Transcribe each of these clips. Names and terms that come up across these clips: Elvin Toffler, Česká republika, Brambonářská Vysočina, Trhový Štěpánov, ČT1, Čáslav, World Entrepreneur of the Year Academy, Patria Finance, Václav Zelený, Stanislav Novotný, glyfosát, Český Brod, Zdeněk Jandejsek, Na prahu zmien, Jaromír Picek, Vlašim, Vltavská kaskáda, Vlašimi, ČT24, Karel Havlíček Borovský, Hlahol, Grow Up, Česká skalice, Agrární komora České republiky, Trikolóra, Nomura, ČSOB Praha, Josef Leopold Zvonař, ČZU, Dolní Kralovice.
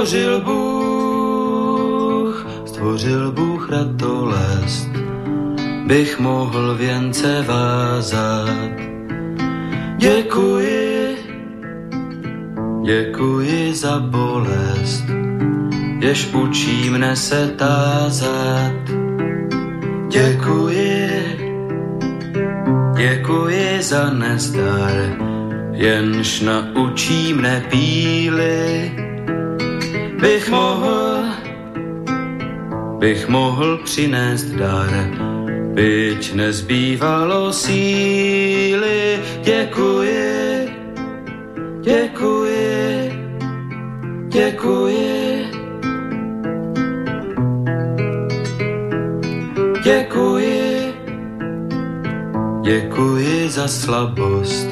Stvořil Bůh ratolest, bych mohl věnce vázat. Děkuji, děkuji za bolest, jež učí mne se tázat. Děkuji, děkuji za nezdar, jenž naučí mne píly. Bych mohl přinést dar, byť nezbývalo síly. Děkuji, děkuji, děkuji, děkuji, děkuji za slabost,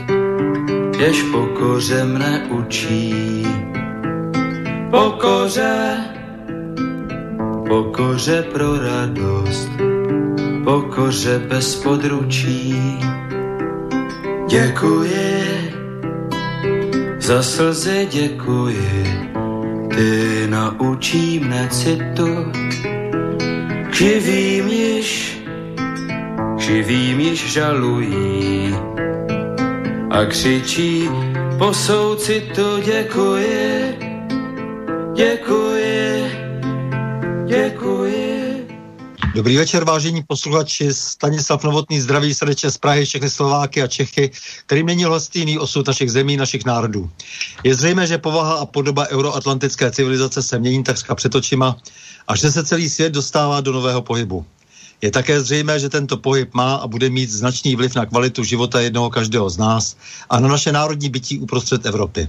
jež pokoře mne učí. Pokoře pro radost, pokoře bez područí. Děkuji, za slzy děkuji, ty naučí mne citu. Křivým již žalují a křičí po soucitu. Děkuji, děkuji, děkuji. Dobrý večer, vážení posluchači. Stanislav Novotný zdraví srdečně z Prahy, všechny Slováky a Čechy, kterým není lhostejný osud našich zemí, našich národů. Je zřejmé, že povaha a podoba euroatlantické civilizace se mění takřka před očima a že se celý svět dostává do nového pohybu. Je také zřejmé, že tento pohyb má a bude mít značný vliv na kvalitu života jednoho každého z nás a na naše národní bytí uprostřed Evropy.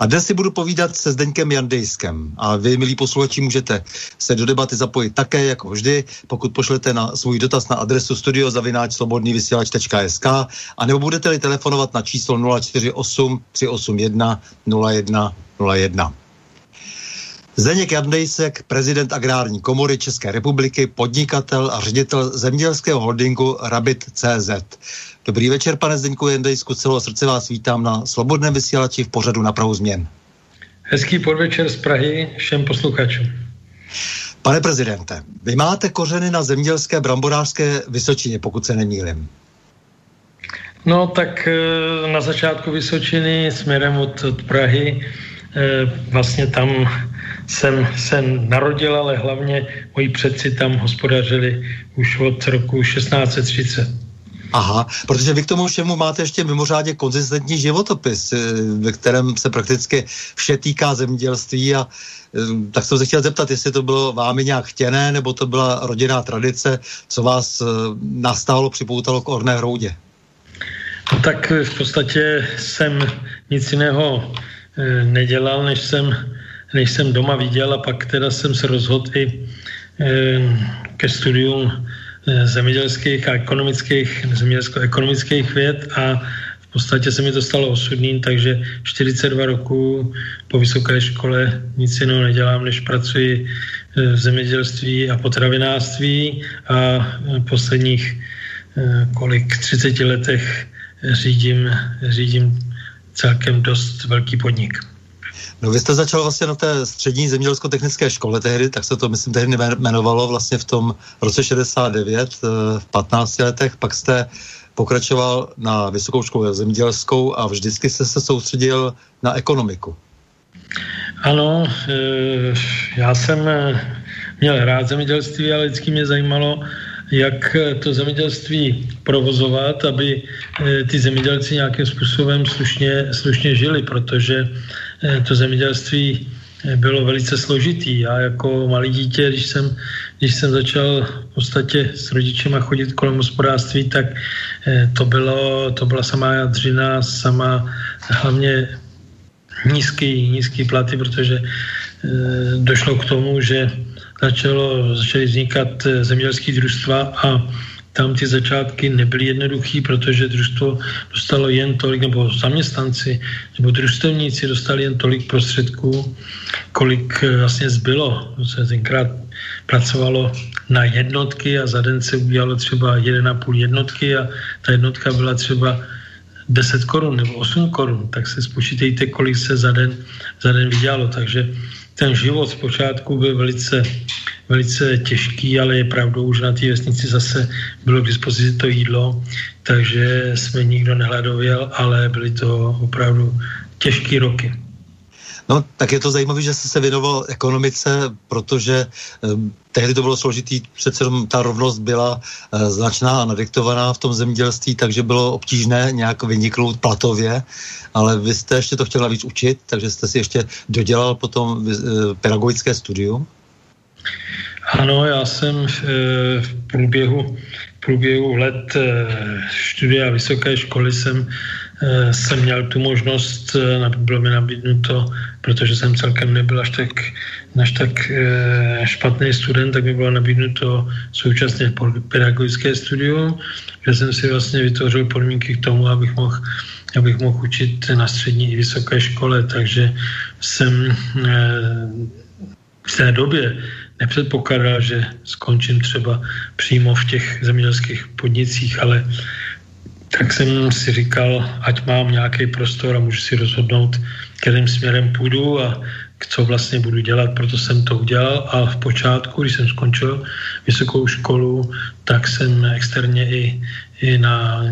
A dnes si budu povídat se Zdeňkem Jandejskem. A vy, milí posluchači, můžete se do debaty zapojit také, jako vždy, pokud pošlete na svůj dotaz na adresu studio@svobodnyvysielac.sk a nebo budete-li telefonovat na číslo 048 381 0101. Zdeněk Jandejsek, prezident Agrární komory České republiky, podnikatel a ředitel zemědělského holdingu Rabbit.cz. Dobrý večer, pane Zdeňku Jandejsku, celého srdce vás vítám na Svobodném vysílači v pořadu Na prahu změn. Hezký podvečer z Prahy všem posluchačům. Pane prezidente, vy máte kořeny na zemědělské Brambonářské Vysočině, pokud se nemýlím. No tak na začátku Vysočiny směrem od Prahy, vlastně tam jsem se narodil, ale hlavně moji předci tam hospodařili už od roku 1630. Aha, protože vy k tomu všemu máte ještě mimořádně konzistentní životopis, ve kterém se prakticky vše týká zemědělství, a tak jsem se chtěl zeptat, jestli to bylo vámi nějak chtěné, nebo to byla rodinná tradice, co vás nastálo, připoutalo k orné hroudě. No, tak v podstatě jsem nic jiného nedělal, než jsem doma viděl, a pak teda jsem se rozhodl i ke studium zemědělských a zemědělsko-ekonomických věd, a v podstatě se mi to stalo osudným, takže 42 roků po vysoké škole nic jiného nedělám, než pracuji v zemědělství a potravinářství, a v posledních 30 letech řídím celkem dost velký podnik. No, vy jste začal vlastně na té střední zemědělsko-technické škole tehdy, tak se to, myslím, tehdy jmenovalo, vlastně v tom roce 69, v 15 letech, pak jste pokračoval na vysokou školu zemědělskou a vždycky jste se soustředil na ekonomiku. Ano, já jsem měl rád zemědělství, ale vždycky mě zajímalo, jak to zemědělství provozovat, aby ty zemědělci nějakým způsobem slušně žili, protože to zemědělství bylo velice složitý. Já jako malý dítě, když jsem začal v podstatě s rodičima chodit kolem hospodářství, tak to byla samá jadřina, hlavně nízký platy, protože došlo k tomu, že začaly vznikat zemědělské družstva, a tam ty začátky nebyly jednoduchý, protože družstvo dostalo jen tolik, nebo zaměstnanci, nebo družstevníci dostali jen tolik prostředků, kolik vlastně zbylo. Se tenkrát pracovalo na jednotky a za den se udělalo třeba 1,5 jednotky a ta jednotka byla třeba 10 korun nebo 8 korun, tak se spočítejte, kolik se za den vydělalo. Takže ten život zpočátku byl velice, velice těžký, ale je pravdou, že na té vesnici zase bylo k dispozici to jídlo, takže jsme nikdo nehladověl, ale byly to opravdu těžké roky. No, tak je to zajímavé, že jste se věnoval ekonomice, protože tehdy to bylo složitý, přece ta rovnost byla značná a nadiktovaná v tom zemědělství, takže bylo obtížné nějak vyniknout platově, ale vy jste ještě to chtěl navíc učit, takže jste si ještě dodělal potom pedagogické studium? Ano, já jsem v průběhu let studia vysoké školy jsem měl tu možnost, bylo mi nabídnuto, protože jsem celkem nebyl až tak špatný student, tak mi bylo nabídnuto současně pedagogické studium, kde jsem si vlastně vytvořil podmínky k tomu, abych mohl učit na střední i vysoké škole, takže jsem v té době nepředpokládal, že skončím třeba přímo v těch zemědělských podnicích, ale tak jsem si říkal, ať mám nějaký prostor a můžu si rozhodnout, kterým směrem půjdu a co vlastně budu dělat, proto jsem to udělal a v počátku, když jsem skončil vysokou školu, tak jsem externě i na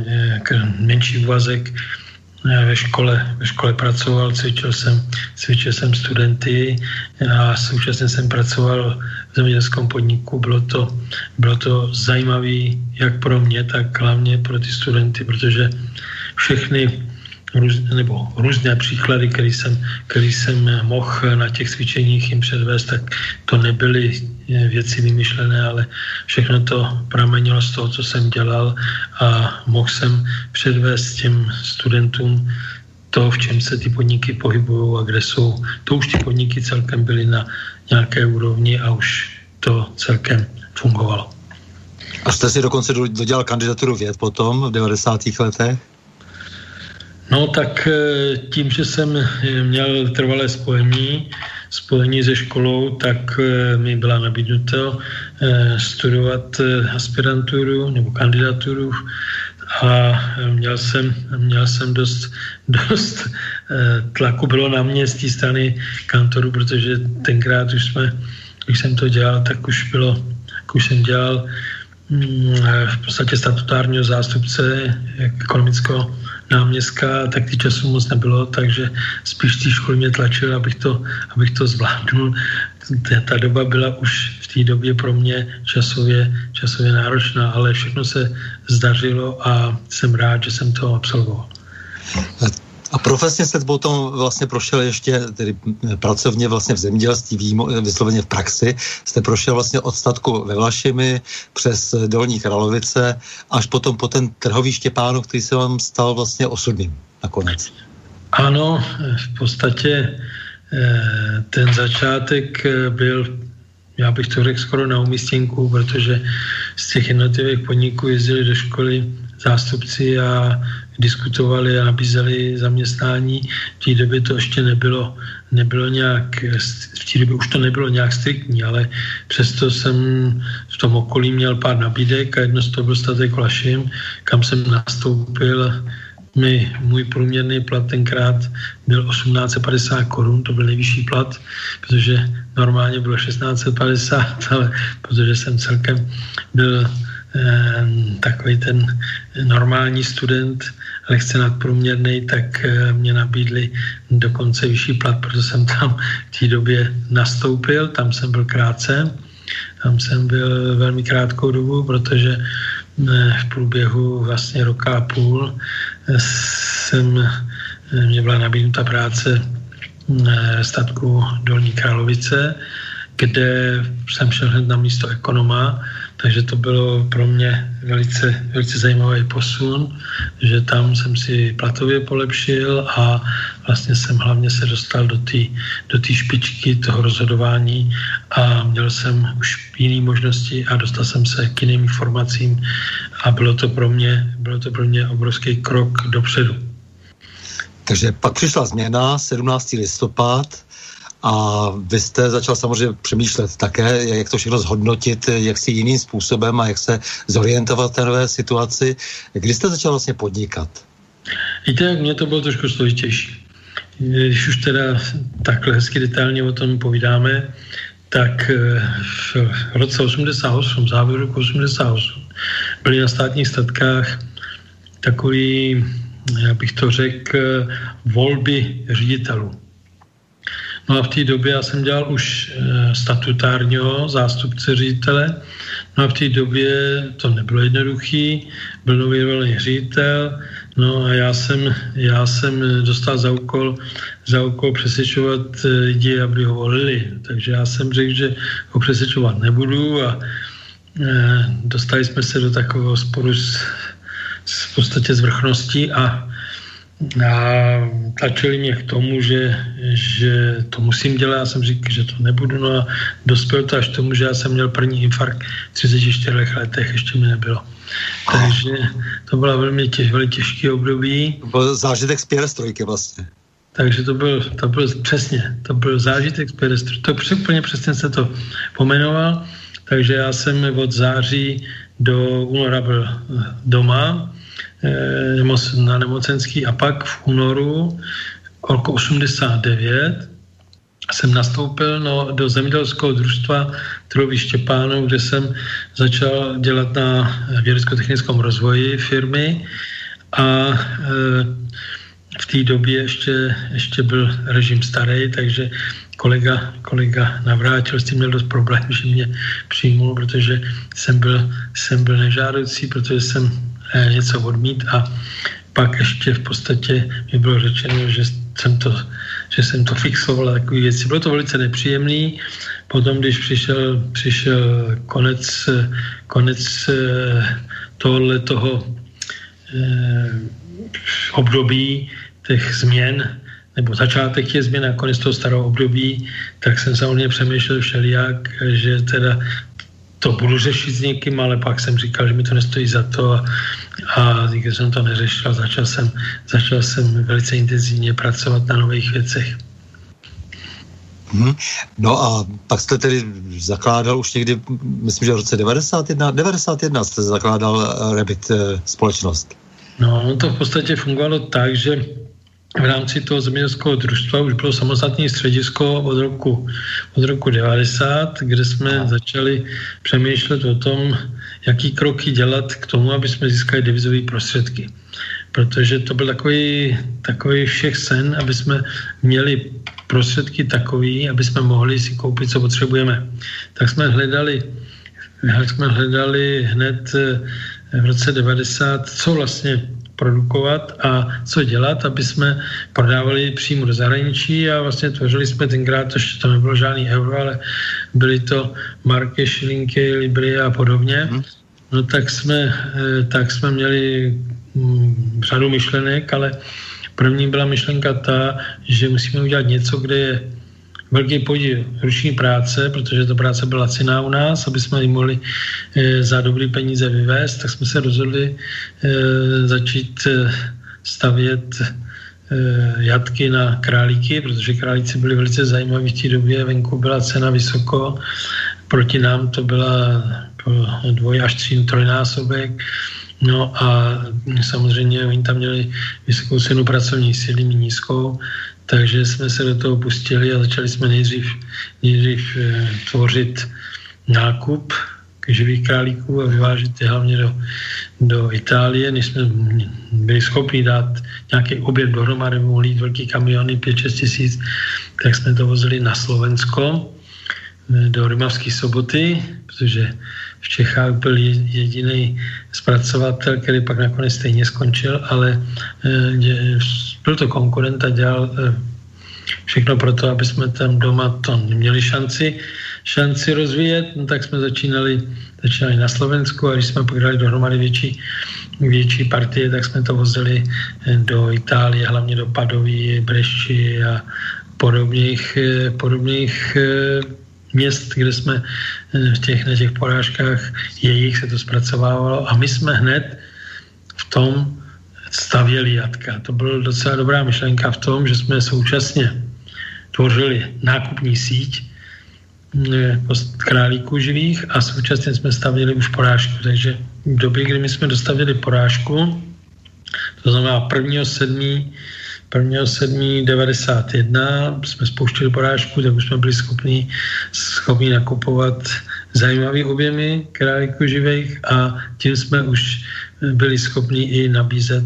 menší úvazek ve škole pracoval, cvičil jsem studenty a současně jsem pracoval v zemědělském podniku. Bylo to zajímavé jak pro mě, tak hlavně pro ty studenty, protože různé příklady, který jsem mohl na těch cvičeních jim předvést, tak to nebyly věci vymyšlené, ale všechno to pramenilo z toho, co jsem dělal a mohl jsem předvést těm studentům to, v čem se ty podniky pohybují a kde jsou. To už ty podniky celkem byly na nějaké úrovni a už to celkem fungovalo. A jste si dokonce dodělal kandidaturu věd potom v 90. letech? No tak tím, že jsem měl trvalé spojení se školou, tak mi byla nabídnuto studovat aspiranturu nebo kandidaturu a měl jsem dost tlaku bylo na mě z té strany kantoru, protože tenkrát když jsem to dělal, tak už jsem dělal v podstatě statutárního zástupce ekonomického náměstka, tak ty času moc nebylo, takže spíš ty školy mě tlačily, abych to zvládnul. Ta doba byla už v té době pro mě časově náročná, ale všechno se zdařilo a jsem rád, že jsem to absolvoval. A profesně se potom vlastně prošel ještě, tedy pracovně vlastně v zemědělství, vysloveně v praxi, jste prošel vlastně od statku ve Vlašimi přes Dolní Kralovice, až potom po ten Trhový Štěpánov, který se vám stal vlastně osudným nakonec. Ano, v podstatě ten začátek byl, já bych to řekl, skoro na umístěnku, protože z těch jednotlivých podniků jezdili do školy zástupci a diskutovali a nabízeli zaměstnání. V té době to ještě nebylo nějak, v té době už to nebylo nějak striktní, ale přesto jsem v tom okolí měl pár nabídek a jedno z toho byl statek Vlašim, kam jsem nastoupil. Můj průměrný plat tenkrát byl 1850 korun, to byl nejvyšší plat, protože normálně bylo 1650, ale protože jsem celkem byl takový ten normální student, lehce nadprůměrný, tak mě nabídli dokonce vyšší plat, protože jsem tam v té době nastoupil, tam jsem byl krátce, tam jsem byl velmi krátkou dobu, protože v průběhu vlastně roka a půl mě byla nabídnuta práce statku Dolní Kralovice, kde jsem šel hned na místo ekonoma, takže to bylo pro mě velice, velice zajímavý posun, že tam jsem si platově polepšil a vlastně jsem hlavně se dostal do té špičky toho rozhodování a měl jsem už jiné možnosti a dostal jsem se k jiným informacím a bylo to pro mě obrovský krok dopředu. Takže pak přišla změna, 17. listopad, a vy jste začal samozřejmě přemýšlet také, jak to všechno zhodnotit, jak si jiným způsobem a jak se zorientovat v té nové situaci. Kdy jste začal vlastně podnikat? Víte, jak mě to bylo trošku složitější. Když už teda takhle hezky detailně o tom povídáme, tak v roce 88, v závěru roku 88, byly na Státních statkách takový, já bych to řekl, volby ředitelů. No a v té době já jsem dělal už statutárního zástupce ředitele. No a v té době to nebylo jednoduchý, byl nově volený ředitel. No a já jsem dostal za úkol přesvědčovat lidi, aby ho volili. Takže já jsem řekl, že ho přesvědčovat nebudu a dostali jsme se do takového sporu v podstatě s vrchností a tlačili mě k tomu, že to musím dělat. Já jsem říkal, že to nebudu, no a dospěl to až k tomu, že já jsem měl první infarkt v 34 letech, ještě mi nebylo. Takže to bylo velmi těžké období. To byl zážitek z pěrestrojky vlastně. Takže to byl zážitek z pěrestrojky. To úplně přesně se to pomenoval. Takže já jsem od září do února byl doma na nemocenský a pak v únoru roku 89 jsem nastoupil do zemědělského družstva Trhový Štěpánov, kde jsem začal dělat na vědecko-technickém rozvoji firmy a v té době ještě byl režim starý, takže kolega Navrátil, s tím měl dost problém, že mě přijmul, protože jsem byl nežádoucí, protože jsem něco odmít a pak ještě v podstatě mi bylo řečeno, že jsem to fixoval a takové věci. Bylo to velice nepříjemný. Potom, když přišel konec tohoto období těch změn, nebo začátek těch změn a konec toho starého období, tak jsem samozřejmě přemýšlel všelijak, že teda to budu řešit s někým, ale pak jsem říkal, že mi to nestojí za to a nikdy jsem to neřešil. Začal jsem velice intenzivně pracovat na nových věcech. No a pak jste tedy zakládal už někdy, myslím, že v roce 91 jste zakládal Rabbit společnost. No, to v podstatě fungovalo tak, že v rámci toho zemědělského družstva už bylo samostatné středisko od roku 90, kde jsme začali přemýšlet o tom, jaký kroky dělat k tomu, aby jsme získali devizové prostředky. Protože to byl takový všech sen, aby jsme měli prostředky takový, aby jsme mohli si koupit, co potřebujeme. Tak jsme hledali hned v roce 90, co vlastně produkovat a co dělat, aby jsme prodávali přímo do zahraničí a vlastně tvořili jsme tenkrát, ještě to nebylo žádný euro, ale byly to marky, šilinky, libry a podobně. No tak jsme měli řadu myšlenek, ale první byla myšlenka ta, že musíme udělat něco, kde je velký podíl ruční práce, protože ta práce byla laciná u nás, aby jsme ji mohli za dobrý peníze vyvést, tak jsme se rozhodli začít stavět jatky na králíky, protože králíci byly velice zajímavé v té době, venku byla cena vysoko, proti nám to byla dvoj až trojnásobek, no a samozřejmě oni tam měli vysokou cenu pracovní síly, nízkou. Takže jsme se do toho pustili a začali jsme nejdřív tvořit nákup živých králíků a vyvážet je hlavně do Itálie, než jsme byli schopni dát nějaký objem dohromady, mohli jít velký kamiony, 5-6 tisíc, tak jsme to vozili na Slovensko, do Rimavské Soboty, protože v Čechách byl jediný zpracovatel, který pak nakonec stejně skončil, ale byl to konkurent a dělal všechno pro to, aby jsme tam doma to neměli šanci rozvíjet, no tak jsme začínali na Slovensku a když jsme pak dali dohromady větší partie, tak jsme to vozili do Itálie, hlavně do Padovi, Brešti a podobných měst, kde jsme v těch, na těch porážkách jejich se to zpracovávalo a my jsme hned v tom stavěli jatka. To byla docela dobrá myšlenka v tom, že jsme současně tvořili nákupní síť králíků živých a současně jsme stavěli už porážku. Takže v době, kdy my jsme dostavili porážku, to znamená 1.7.91 jsme spouštili porážku, tak už jsme byli schopni nakupovat zajímavé objemy králíků živých a tím jsme už byli schopni i nabízet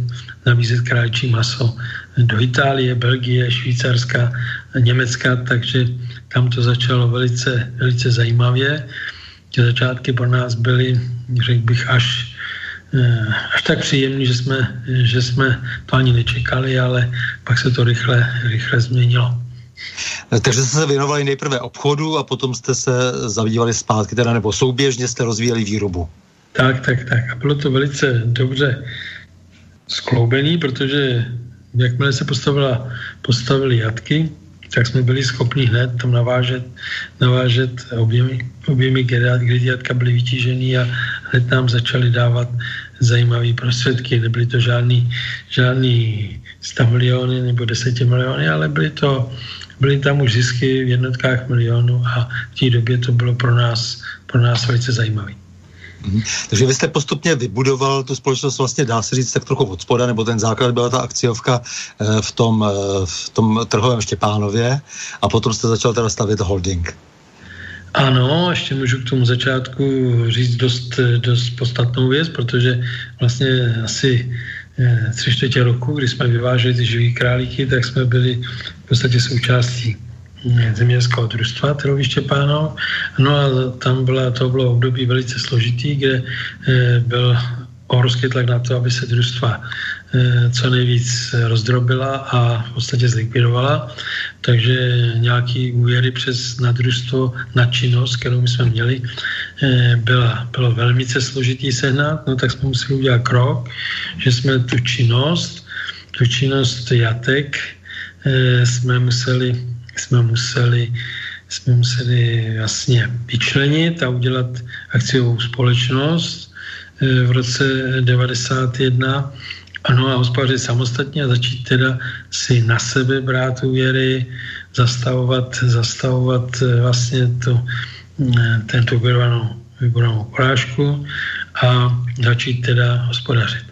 králíčí maso do Itálie, Belgie, Švýcarska, Německa, takže tam to začalo velice, velice zajímavě. Ty začátky pro nás byly, řekl bych, až tak příjemný, že jsme to ani nečekali, ale pak se to rychle změnilo. Takže jste se věnovali nejprve obchodu a potom jste se zabývali zpátky, teda nebo souběžně jste rozvíjeli výrobu. Tak. A bylo to velice dobře skloubený, protože jakmile se postavili jatky, tak jsme byli schopni hned tam navážet objemy, kdy jatka byly vytížený a hned nám začali dávat zajímavé prostředky. Nebyly to žádný 100 miliony nebo 10 miliony, ale byly tam už zisky v jednotkách milionů a v té době to bylo pro nás velice zajímavé. Takže vy jste postupně vybudoval tu společnost, vlastně dá se říct tak trochu od spoda, nebo ten základ byla ta akciovka v tom Trhovém Štěpánově a potom jste začal teda stavět holding. Ano, ještě můžu k tomu začátku říct dost podstatnou věc, protože vlastně asi 3/4 roku, kdy jsme vyváželi ty živý králíky, tak jsme byli v podstatě součástí zemědělského družstva Trhový Štěpánov. No a to bylo období velice složitý, kde byl obrovský tlak na to, aby se družstva co nejvíc rozdrobila a v podstatě zlikvidovala. Takže nějaký úvěry na družstvo, na činnost, kterou my jsme měli, bylo velmi složitý sehnat. No tak jsme museli udělat krok, že jsme tu činnost jatek jsme museli jasně vyčlenit a udělat akciovou společnost v roce 1991. Ano, a hospodařit samostatně a začít teda si na sebe brát úvěry, zastavovat vlastně tento vybudovanou porážku a začít teda hospodařit.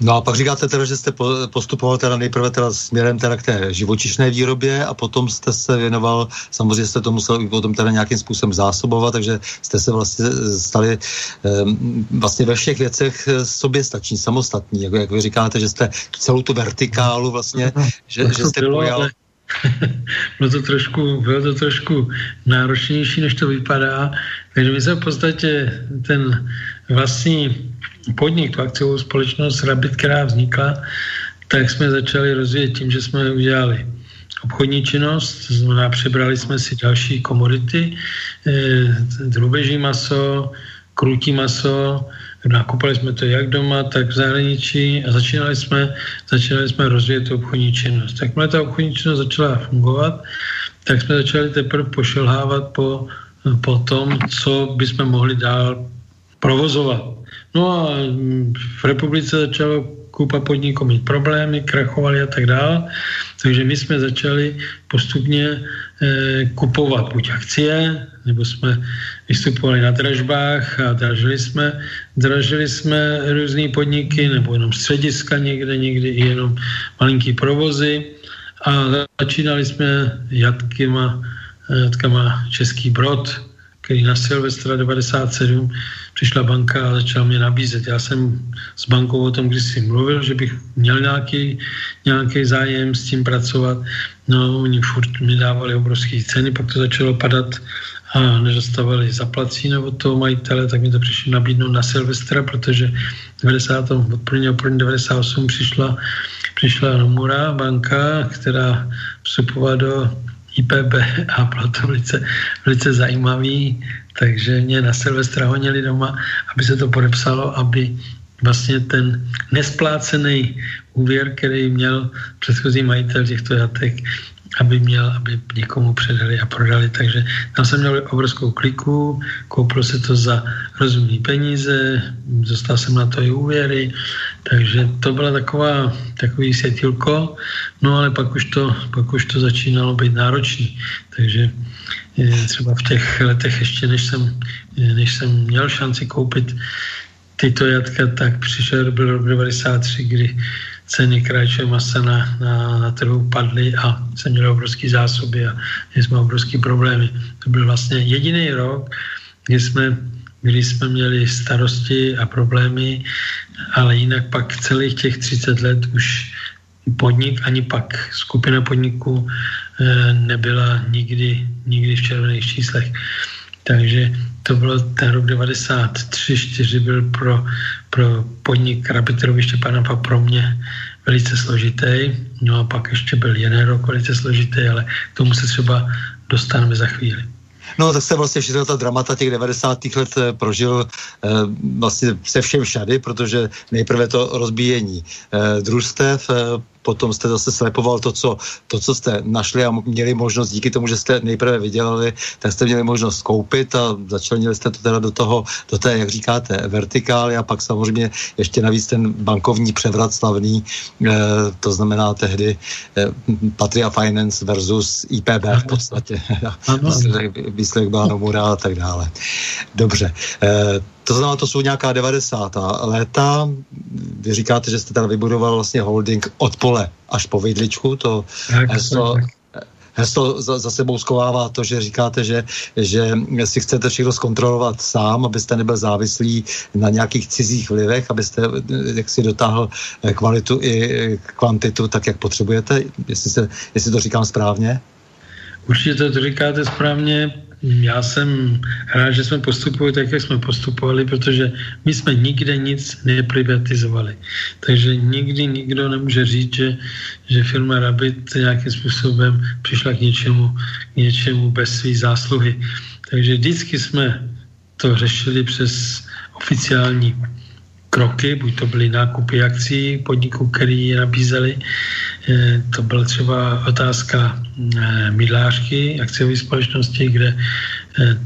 No a pak říkáte teda, že jste postupoval teda nejprve teda směrem teda k té živočišné výrobě a potom jste se věnoval, samozřejmě jste to musel i potom teda nějakým způsobem zásobovat, takže jste se vlastně stali vlastně ve všech věcech soběstační, samostatní, jako jak vy říkáte, že jste celou tu vertikálu vlastně, že jste pojal. Bylo to trošku náročnější, než to vypadá, takže my jsme v podstatě ten vlastní podnik, tu akciovou společnost Rabbit, která vznikla, tak jsme začali rozvíjet tím, že jsme udělali obchodní činnost, to znamená přebrali jsme si další komodity, drůbeží maso, krutí maso, nakupovali jsme to jak doma, tak v zahraničí a začínali jsme rozvíjet tu obchodní činnost. Jakmile ta obchodní činnost začala fungovat, tak jsme začali teprve pošelhávat po tom, co bychom mohli dál provozovat. No a v republice začalo koupa podniků mít problémy, krachovali a tak dále, takže my jsme začali postupně kupovat buď akcie, nebo jsme vystupovali na dražbách a dražili jsme různé podniky, nebo jenom střediska někdy i jenom malinký provozy a začínali jsme jatkama Český Brod, který na Silvestra 1997 přišla banka a začala mě nabízet. Já jsem s bankou o tom kdysi mluvil, že bych měl nějaký zájem s tím pracovat. No, oni furt mi dávali obrovské ceny, pak to začalo padat a nedostávali zaplacíno od toho majitele, tak mi to přišlo nabídnout na Silvestra, protože od 1998 přišla Nomura banka, která vstupovala do IPB a bylo to velice, velice zajímavý, takže mě na Silvestra honili doma, aby se to podepsalo, aby vlastně ten nesplácený úvěr, který měl předchozí majitel těchto jatek, aby někomu předali a prodali, takže tam jsem měl obrovskou kliku, koupil se to za rozumné peníze, dostal jsem na to i úvěry, takže to byla takový světilko, no ale pak už to začínalo být náročný, takže třeba v těch letech ještě, než jsem měl šanci koupit tyto jatka, tak byl rok 1993, kdy ceny krajčího masa na trhu padly a jsem měl obrovský zásoby a jsme obrovský problémy. To byl vlastně jediný rok, kdy jsme měli starosti a problémy, ale jinak pak celých těch 30 let už podnik, ani pak skupina podniků nebyla nikdy v červených číslech. Takže to bylo ten rok 1993-1994 byl pro podnik Rabbit.cz Štěpánova pro mě velice složitý. No a pak ještě byl jeden rok velice složitý, ale k tomu se třeba dostaneme za chvíli. No tak jste vlastně všechno ta dramata těch 90. let prožil vlastně se všem všady, protože nejprve to rozbíjení družstev, potom jste zase slepoval to, co jste našli a měli možnost, díky tomu, že jste nejprve vydělali, tak jste měli možnost koupit a začlenili jste to teda do té, jak říkáte, vertikály a pak samozřejmě ještě navíc ten bankovní převrat slavný, to znamená tehdy Patria Finance versus IPB v podstatě. Výsledek Bánomura a tak dále. Dobře. To znamená, to jsou nějaká 90. léta. Vy říkáte, že jste teda vybudoval vlastně holding od pole až po vidličku. To heslo za sebou skovává to, že říkáte, že si chcete všechno zkontrolovat sám, abyste nebyl závislí na nějakých cizích vlivech, abyste jaksi dotáhl kvalitu i kvantitu tak, jak potřebujete, jestli to říkám správně. Určitě to říkáte správně. Já jsem rád, že jsme postupovali tak, jak jsme postupovali, protože my jsme nikde nic neprivatizovali. Takže nikdy nikdo nemůže říct, že firma Rabbit nějakým způsobem přišla k něčemu bez své zásluhy. Takže vždycky jsme to řešili přes oficiální kroky, buď to byly nákupy akcí podniků, které je nabízeli, to byla třeba otázka mydlářky akciové společnosti, kde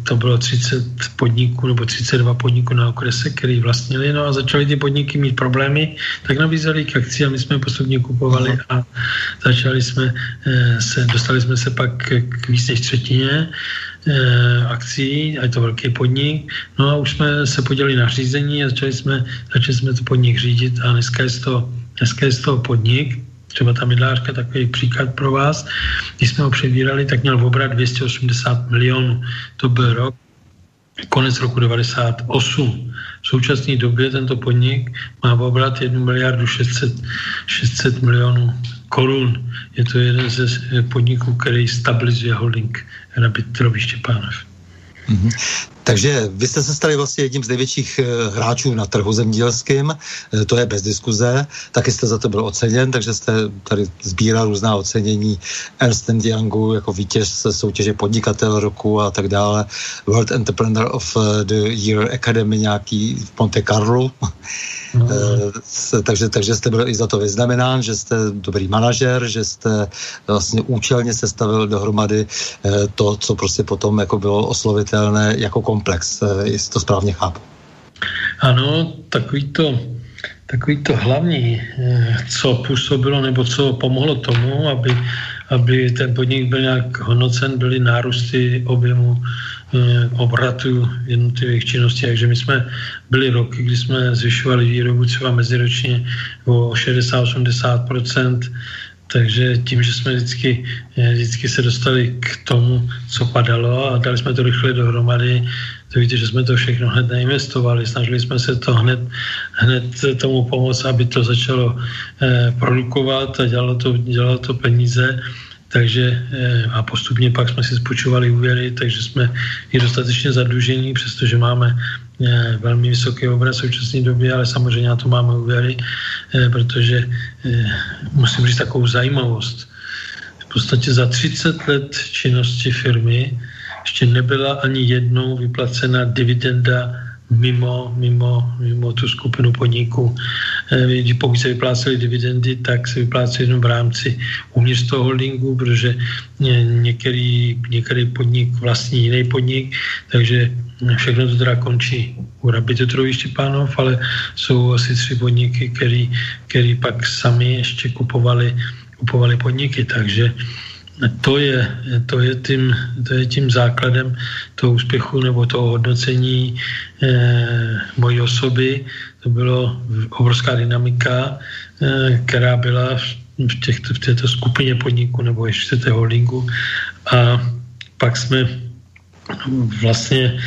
to bylo 30 podniků nebo 32 podniků na okrese, který vlastnili, no a začaly ty podniky mít problémy, tak nabízeli k akci a my jsme postupně kupovali a dostali jsme se pak k víc než třetině akcí, a je to velký podnik, no a už jsme se podělili na řízení a začali jsme to podnik řídit a dneska je z toho podnik, třeba ta mydlářka, takový příklad pro vás, když jsme ho přebírali, tak měl obrat 280 milionů, to byl rok, konec roku 98. V současné době tento podnik má obrat 1 miliardu 600 milionů korun. Je to jeden ze podniků, který stabilizuje holding Rabbit Trhový Štěpánov. Mm-hmm. Takže vy jste se stali vlastně jedním z největších hráčů na trhu zemědělském, to je bez diskuze, taky jste za to byl oceněn, takže jste tady sbíral různá ocenění Ernst & Youngu jako vítěz soutěže podnikatel roku a tak dále, World Entrepreneur of the Year Academy nějaký v Monte Carlo, takže jste byl i za to vyznamenán, že jste dobrý manažer, že jste vlastně účelně sestavil dohromady to, co prostě potom jako bylo oslovitelné jako komplex, jestli to správně chápu. Ano, takový to hlavní, co působilo nebo co pomohlo tomu, aby ten podnik byl nějak hodnocen, byly nárůsty objemu obratu jednotlivých činností. Takže my jsme byli roky, kdy jsme zvyšovali výrobu třeba meziročně o 60-80%, takže tím, že jsme vždycky se dostali k tomu, co padalo a dali jsme to rychle dohromady, to víte, že jsme to všechno hned neinvestovali, snažili jsme se to hned tomu pomoct, aby to začalo produkovat a dělalo to peníze. Takže a postupně pak jsme si spočívali úvěry, takže jsme i dostatečně zadlužení, přestože máme velmi vysoký obrat v současné době, ale samozřejmě na to máme úvěry, protože musím říct takovou zajímavost. V podstatě za 30 let činnosti firmy ještě nebyla ani jednou vyplacena dividenda mimo tu skupinu podniků, pokud se vyplácely dividendy, tak se vyplácí jenom v rámci uvnitř toho holdingu, protože některý podnik vlastní jiný podnik, takže všechno to teda končí u Rabbitu Trhový Štěpánov, ale jsou asi 3 podniky, který pak sami ještě kupovali podniky, takže to je tím základem toho úspěchu nebo toho hodnocení mojí osoby. To bylo obrovská dynamika, která byla v této skupině podniků nebo ještě té holdingu. A pak jsme vlastně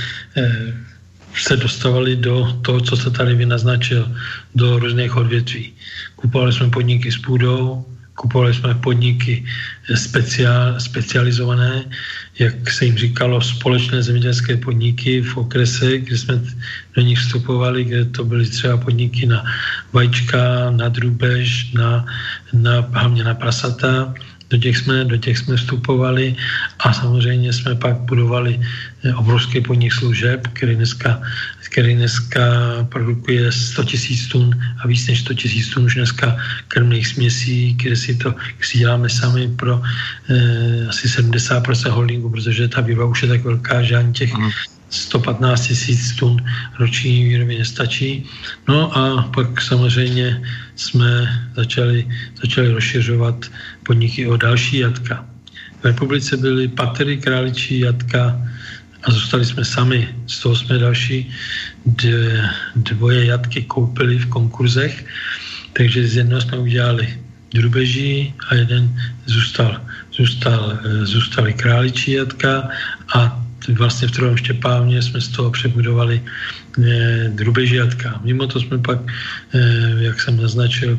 se dostávali do toho, co se tady vynaznačil, do různých odvětví. Kupovali jsme podniky s půdou, kupovali jsme podniky specializované, jak se jim říkalo, společné zemědělské podniky v okrese, kde jsme do nich vstupovali, kde to byly třeba podniky na vajíčka, na drůbež, hlavně na prasata. Do těch jsme vstupovali a samozřejmě jsme pak budovali obrovský podnik služeb, který dneska produkuje 100 tisíc tun a víc než 100 tisíc tun už dneska krmných směsí, když si děláme sami pro asi 70% holdingu, protože ta výroba už je tak velká, že ani těch 115 tisíc tun roční výroby nestačí. No a pak samozřejmě jsme začali rozšiřovat podniky o další jatka. V republice byly patery králičí jatka a zůstali jsme sami. Z toho jsme další dvoje jatky koupili v konkurzech, takže z jednoho jsme udělali drubeží a jeden zůstali králičí jatka a vlastně v Trhovém Štěpáně jsme z toho přebudovali drubeží jatka. Mimo to jsme pak, jak jsem naznačil,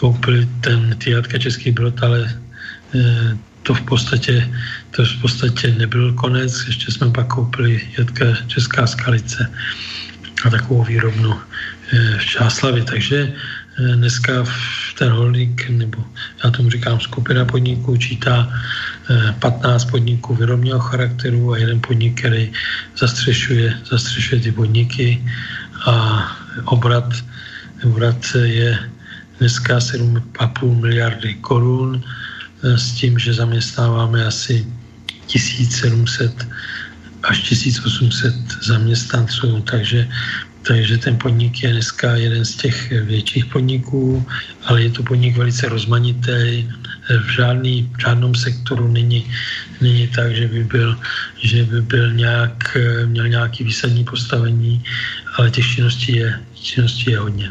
koupili ty jatka Český Brod, ale to v podstatě nebyl konec. Ještě jsme pak koupili jatka Česká Skalice a takovou výrobnu v Čáslavi. Takže dneska ten holding, nebo já tomu říkám skupina podniků, čítá 15 podniků výrobního charakteru a jeden podnik, který zastřešuje ty podniky, a obrat je dneska 7,5 miliardy korun s tím, že zaměstnáváme asi 1700 až 1800 zaměstnanců, takže ten podnik je dneska jeden z těch větších podniků, ale je to podnik velice rozmanitý. V žádném sektoru není tak, že by byl měl nějaký výsadní postavení, ale těch činností je hodně.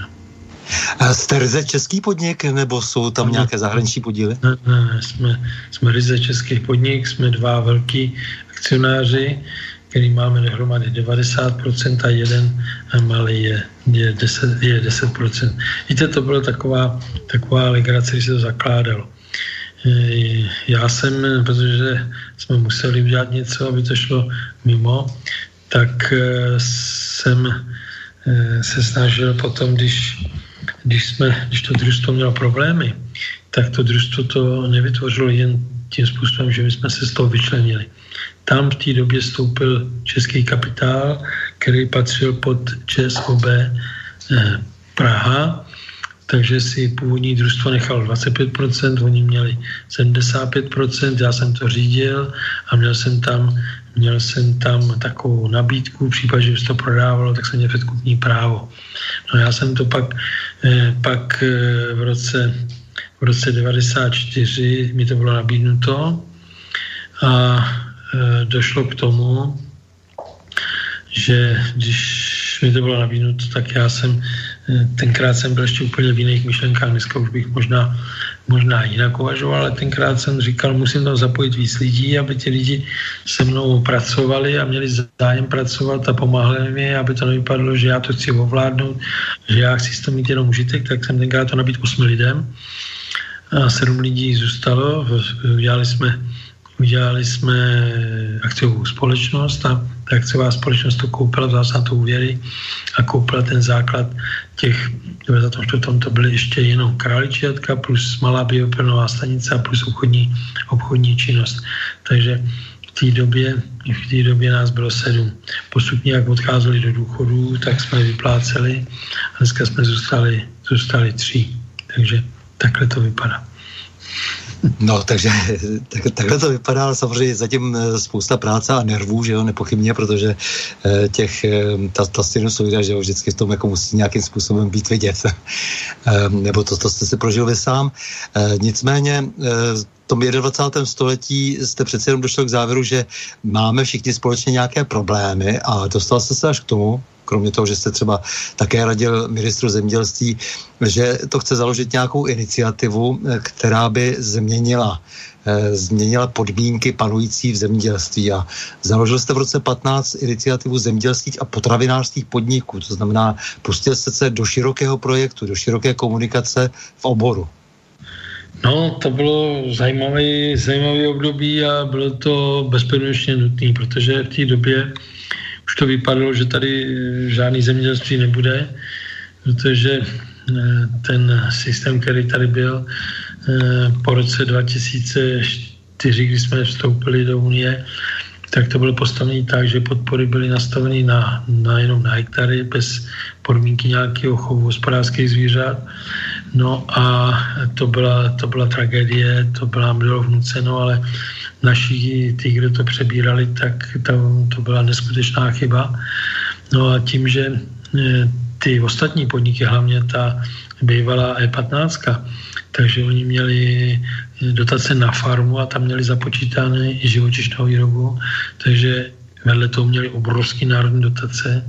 A jste ryze český podnik, nebo jsou tam nějaké zahraniční podíly? Ne, jsme ryze český podnik, jsme 2 velký akcionáři, který máme dohromady 90% a jeden malý je 10%. Víte, to byla taková legrace, když se to zakládalo. Já jsem, protože jsme museli udělat něco, aby to šlo mimo, tak jsem se snažil potom, když to družstvo mělo problémy, tak to družstvo to nevytvořilo jen tím způsobem, že my jsme se z toho vyčlenili. Tam v té době vstoupil český kapitál, který patřil pod ČSOB Praha, takže si původní družstvo nechalo 25%, oni měli 75%, já jsem to řídil a měl jsem tam takovou nabídku, v případě, že by to prodávalo, tak jsem měl předkupní právo. No já jsem to pak v roce 1994 mi to bylo nabídnuto a došlo k tomu, že když mi to bylo nabídnuto, tak já jsem tenkrát byl ještě úplně v jiných myšlenkách, dneska už bych možná jinak uvažoval, ale tenkrát jsem říkal, musím tam zapojit víc lidí, aby ti lidi se mnou pracovali a měli zájem pracovat a pomáhali mi, aby to nevypadlo, že já to chci ovládnout, že já chci s tom mít jenom užitek, tak jsem tenkrát to nabídl 8 lidem a 7 lidí zůstalo. Udělali jsme akciovou společnost a ta akciová společnost to koupila, vzala se na to úvěry a koupila ten základ těch, za to, že tam to byly ještě jenom králičí jatka plus malá bioplynová stanice a plus obchodní činnost. Takže V té době nás bylo 7. Postupně, jak odcházeli do důchodu, tak jsme vypláceli a dneska jsme zůstali 3. Takže takhle to vypadá. No, takže takhle to vypadá, ale samozřejmě zatím spousta práce a nervů, že jo, nepochybně, protože ta sinusoida, že jo, vždycky v tom jako musí nějakým způsobem být vidět. Nebo to jste si prožil vy sám. Nicméně v tom 21. století jste přece jenom došel k závěru, že máme všichni společně nějaké problémy a dostal jste se až k tomu, kromě toho, že jste třeba také radil ministru zemědělství, že to chce založit nějakou iniciativu, která by změnila podmínky panující v zemědělství. A založil jste v roce 15 iniciativu zemědělských a potravinářských podniků. To znamená, pustil jste se do širokého projektu, do široké komunikace v oboru. No, to bylo zajímavé období a bylo to bezpodmínečně nutné, protože v té době už to vypadalo, že tady žádný zemědělství nebude, protože ten systém, který tady byl po roce 2004, kdy jsme vstoupili do Unie, tak to bylo postavené tak, že podpory byly nastaveny jenom na hektary, bez podmínky nějakého chovu hospodářských zvířat. No a to byla tragédie, to nám bylo vnuceno, ale naši, ty, kdo to přebírali, tak to byla neskutečná chyba. No a tím, že ty ostatní podniky, hlavně ta bývalá E15, takže oni měli dotace na farmu a tam měli započítané i živočišnou výrobu, takže vedle toho měli obrovský národní dotace.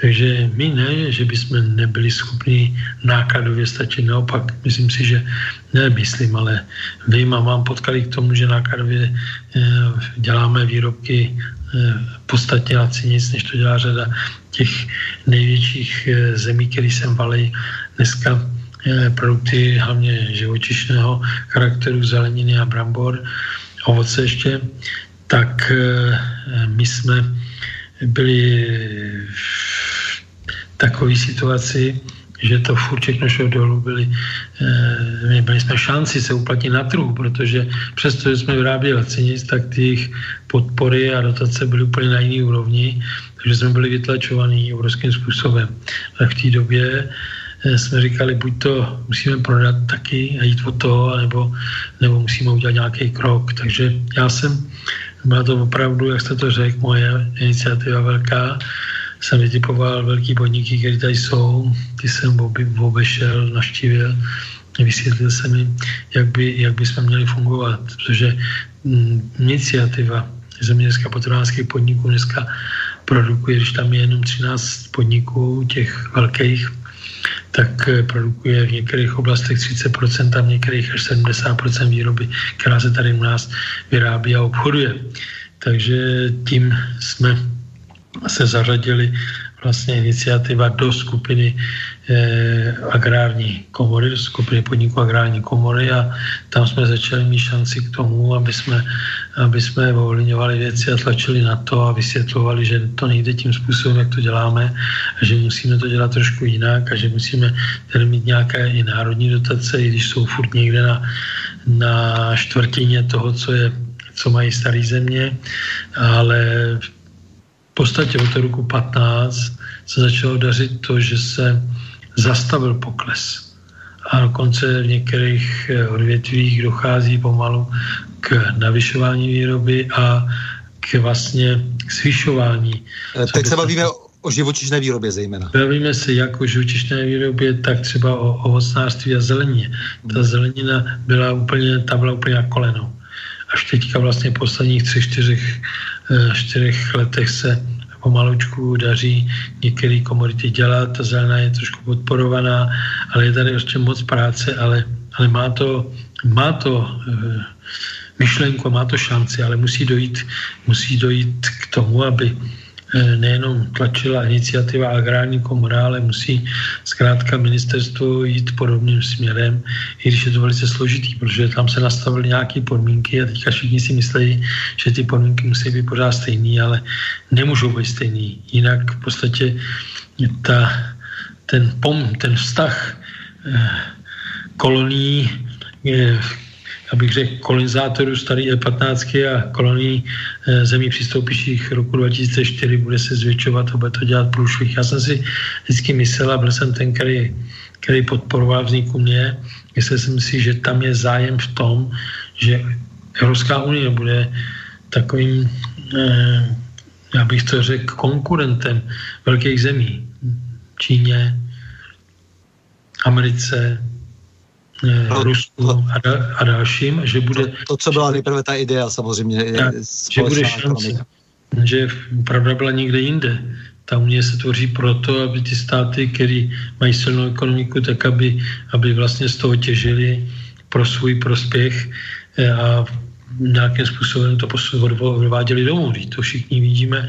Takže my ne, že bychom nebyli schopni nákladově stačit. Naopak, myslím si, že ale vím a mám potkali k tomu, že nákladově děláme výrobky podstatně laciněji, než to dělá řada těch největších zemí, které sem valí dneska produkty hlavně živočišného charakteru, zeleniny a brambor, ovoce ještě, tak my jsme byli v takové situaci, že to furt všechno šlo dolů, byli jsme šanci se uplatnit na trhu, protože přesto, že jsme vyráběli lacině, tak těch podpory a dotace byly úplně na jiný úrovni, takže jsme byli vytlačovaní obrovským způsobem. A v té době jsme říkali, buď to musíme prodat taky a jít od toho, nebo musíme udělat nějaký krok. Takže byla to opravdu, jak jste to řekl, moje iniciativa velká. Jsem vytipoval velký podniky, které tady jsou. Ty jsem obešel, navštívil, vysvětlil jsem jim, jak by jsme měli fungovat. Protože iniciativa zemědělských a potravinářských podniků dneska produkuje, když tam je jenom 13 podniků, těch velkých, tak produkuje v některých oblastech 30% a v některých až 70% výroby, která se tady u nás vyrábí a obchoduje. Takže tím jsme se zařadili vlastně iniciativa do skupiny agrární komory, do skupiny podniků agrární komory a tam jsme začali mít šanci k tomu, aby jsme ovlivňovali věci a tlačili na to a vysvětlovali, že to nejde tím způsobem, jak to děláme a že musíme to dělat trošku jinak a že musíme tady mít nějaké i národní dotace, i když jsou furt někde na čtvrtině toho, co mají staré země, ale v podstatě od roku 15 se začalo dařit to, že se zastavil pokles. A dokonce v některých odvětvích dochází pomalu k navyšování výroby a k vlastně zvyšování. Tak se bavíme o živočišné výrobě zejména. Bavíme se jak o živočišné výrobě, tak třeba o ovocnářství a zelenině. Ta zelenina byla úplně na kolenou. Až teďka vlastně v posledních 3-4 letech se pomalučku daří některé komodity dělat, ta zelená je trošku podporovaná, ale je tady ještě moc práce, ale má to myšlenku, má to šanci, ale musí dojít k tomu, aby nejenom tlačila iniciativa agrární komora, ale musí zkrátka ministerstvo jít podobným směrem, i když je to velice složitý, protože tam se nastavily nějaké podmínky a teďka všichni si myslejí, že ty podmínky musí být pořád stejný, ale nemůžou být stejný. Jinak v podstatě ten vztah kolonií abych řekl, kolonizátorů starý E15 a kolonií zemí přistoupiších roku 2004 bude se zvětšovat a bude to dělat průšvih. Já jsem si vždycky myslel a byl jsem ten, který podporoval vznik Unie. Myslel jsem si, že tam je zájem v tom, že Evropská unie bude takovým, já bych to řekl, konkurentem velkých zemí. Číně, Americe, Rusku a dalším, že bude... To, co byla nejprve ta idea, samozřejmě. Že bude šance, že pravda byla někde jinde. Ta unie se tvoří proto, aby ty státy, které mají silnou ekonomiku, tak aby vlastně z toho těžili pro svůj prospěch a nějakým způsobem to odváděli domů. To všichni vidíme,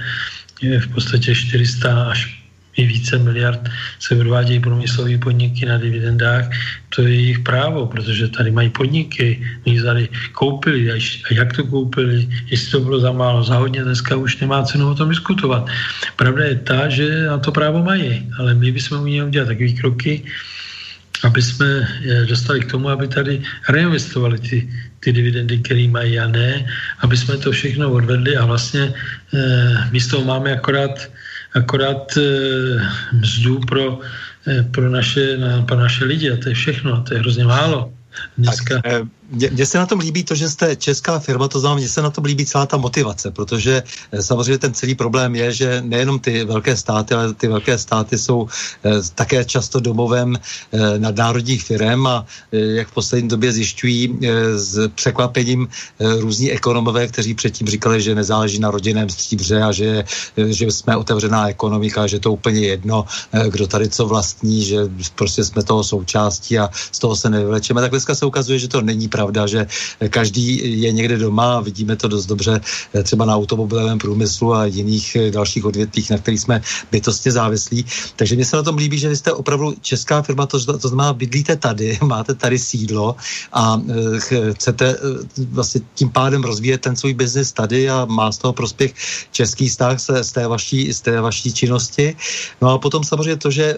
v podstatě 400 až i více miliard se odvádějí průmyslové podniky na dividendách, to je jejich právo, protože tady mají podniky, oni tady koupili, a jak to koupili, jestli to bylo za málo, za hodně, dneska už nemá cenu o tom diskutovat. Pravda je ta, že na to právo mají, ale my bychom měli udělat takové kroky, aby jsme dostali k tomu, aby tady reinvestovali ty dividendy, které mají, a ne, aby jsme to všechno odvedli a vlastně my z toho máme akorát mzdu pro naše lidi, a to je všechno, to je hrozně málo. Dneska... Mně se na tom líbí to, že jste česká firma, to znamená, mně se na tom líbí celá ta motivace, protože samozřejmě ten celý problém je, že nejenom ty velké státy, ale ty velké státy jsou také často domovem nadnárodních firem a jak v poslední době zjišťují s překvapením různí ekonomové, kteří předtím říkali, že nezáleží na rodinném stříbře a že jsme otevřená ekonomika, že to úplně jedno, kdo tady co vlastní, že prostě jsme toho součástí a z toho se nevyvlečeme. Tak dneska se ukazuje, že to není pravda, že každý je někde doma, vidíme to dost dobře třeba na automobilovém průmyslu a jiných dalších odvětvích, na kterých jsme bytostně závislí. Takže mně se na tom líbí, že vy jste opravdu česká firma, to znamená, bydlíte tady, máte tady sídlo a chcete vlastně tím pádem rozvíjet ten svůj biznis tady a má z toho prospěch český stát z té vaší činnosti. No a potom samozřejmě to, že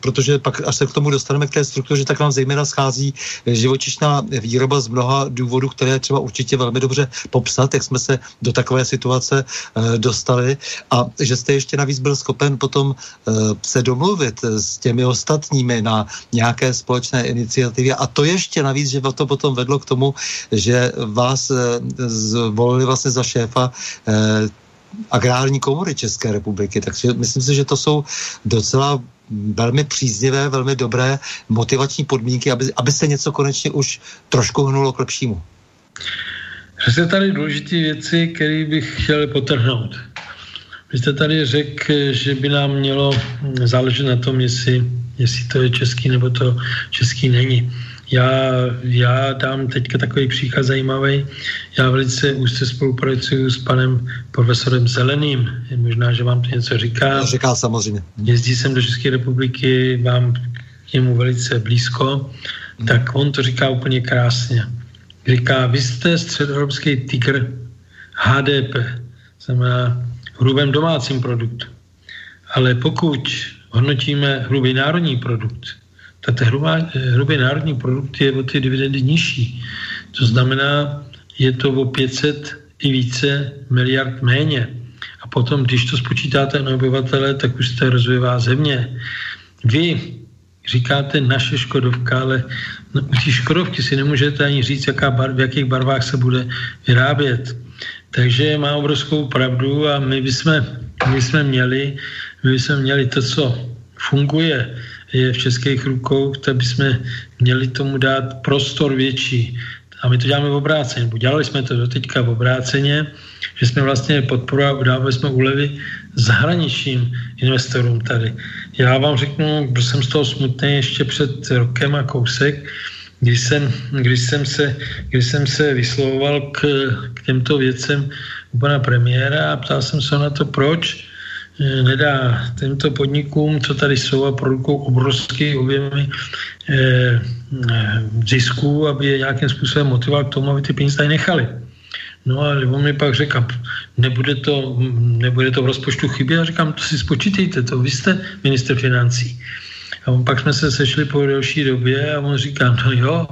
protože pak až se k tomu dostaneme k té struktuře, tak vám zejména schází živočišná výroba z mnoha důvodů, které třeba určitě velmi dobře popsat, jak jsme se do takové situace dostali, a že jste ještě navíc byl schopen potom se domluvit s těmi ostatními na nějaké společné iniciativě, a to ještě navíc, že to potom vedlo k tomu, že vás zvolili vlastně za šéfa Agrární komory České republiky. Takže myslím si, že to jsou docela velmi příznivé, velmi dobré motivační podmínky, aby se něco konečně už trošku hnulo k lepšímu. Jsou tady důležité věci, které bych chtěl podtrhnout. Vy jste tady řekl, že by nám mělo záležet na tom, jestli to je český nebo to český není. Já dám teďka takový příklad zajímavý. Já velice úzce spolupracuju s panem profesorem Zeleným. Možná, že vám to něco říká. Říká samozřejmě. Jezdí jsem do České republiky, mám k němu velice blízko. Tak on to říká úplně krásně. Říká, vy jste středoevropský tygr HDP, znamená hrubém domácím produktu. Ale pokud hodnotíme hrubý národní produkt, tak hrubý národní produkt je o ty dividendy nižší. To znamená, je to o 500 i více miliard méně. A potom, když to spočítáte na obyvatele, tak už jste rozvojová země. Vy říkáte naše Škodovka, ale u té Škodovky si nemůžete ani říct, v jakých barvách se bude vyrábět. Takže má obrovskou pravdu a my bychom měli to, co funguje, je v českých rukou, tak bychom měli tomu dát prostor větší. A my to děláme v obráceně. Dělali jsme to doteďka v obráceně, že jsme vlastně podporovali, dávali jsme úlevy zahraničním investorům tady. Já vám řeknu, byl jsem z toho smutný ještě před rokem a kousek, když jsem se vyslovoval k těmto věcem u pana premiéra a ptal jsem se na to, proč nedá těmto podnikům, co tady jsou a produkují obrovské objemy zisků, aby je nějakým způsobem motivoval k tomu, aby ty peníze tady nechali. No a on mi pak řekl, nebude to v rozpočtu chybět, a říkám, to si spočítejte, to vy jste ministr financí. A on, pak jsme se sešli po delší době a on říká, no jo,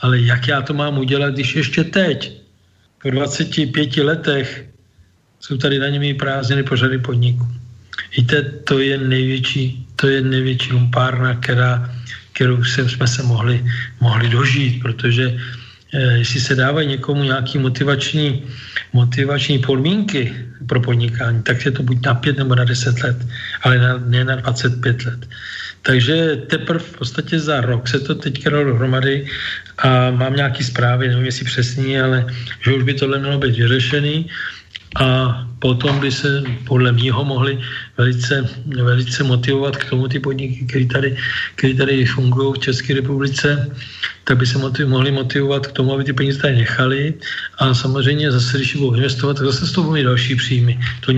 ale jak já to mám udělat, když ještě teď, po 25 letech, jsou tady daňový prázdniny pořady podniků. Víte, to je největší lumpárna, kterou jsme se mohli dožít, protože jestli se dávají někomu nějaké motivační podmínky pro podnikání, tak je to buď na 5 nebo na 10 let, ale ne na 25 let. Takže teprve v podstatě za rok se to teďka dalo dohromady a mám nějaké zprávy, nevím jestli přesně, ale že už by tohle mělo být vyřešený a potom by se podle mýho mohli velice motivovat k tomu ty podniky, které tady fungují v České republice, tak by se mohli motivovat k tomu, aby ty peníze tady nechali a samozřejmě zase, když budou investovat, tak zase z toho mají další příjmy. To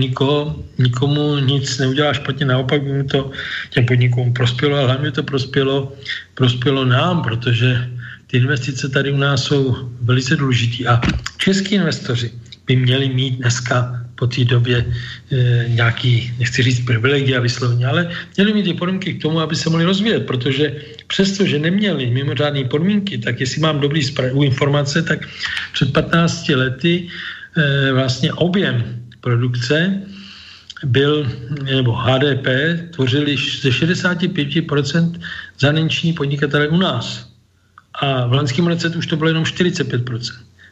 nikomu nic neudělá špatně, naopak by mu to těm podnikům prospělo a hlavně to prospělo nám, protože ty investice tady u nás jsou velice důležitý a český investoři by měli mít dneska po té době nějaký, nechci říct privilegia vysloveně, ale měli mít i podmínky k tomu, aby se mohli rozvíjet, protože přesto, že neměli mimořádné podmínky, tak jestli mám dobrý informace, tak před 15 lety vlastně objem produkce byl, nebo HDP tvořili ze 65% zahraniční podnikatelé u nás. A v loňském roce už to bylo jenom 45%.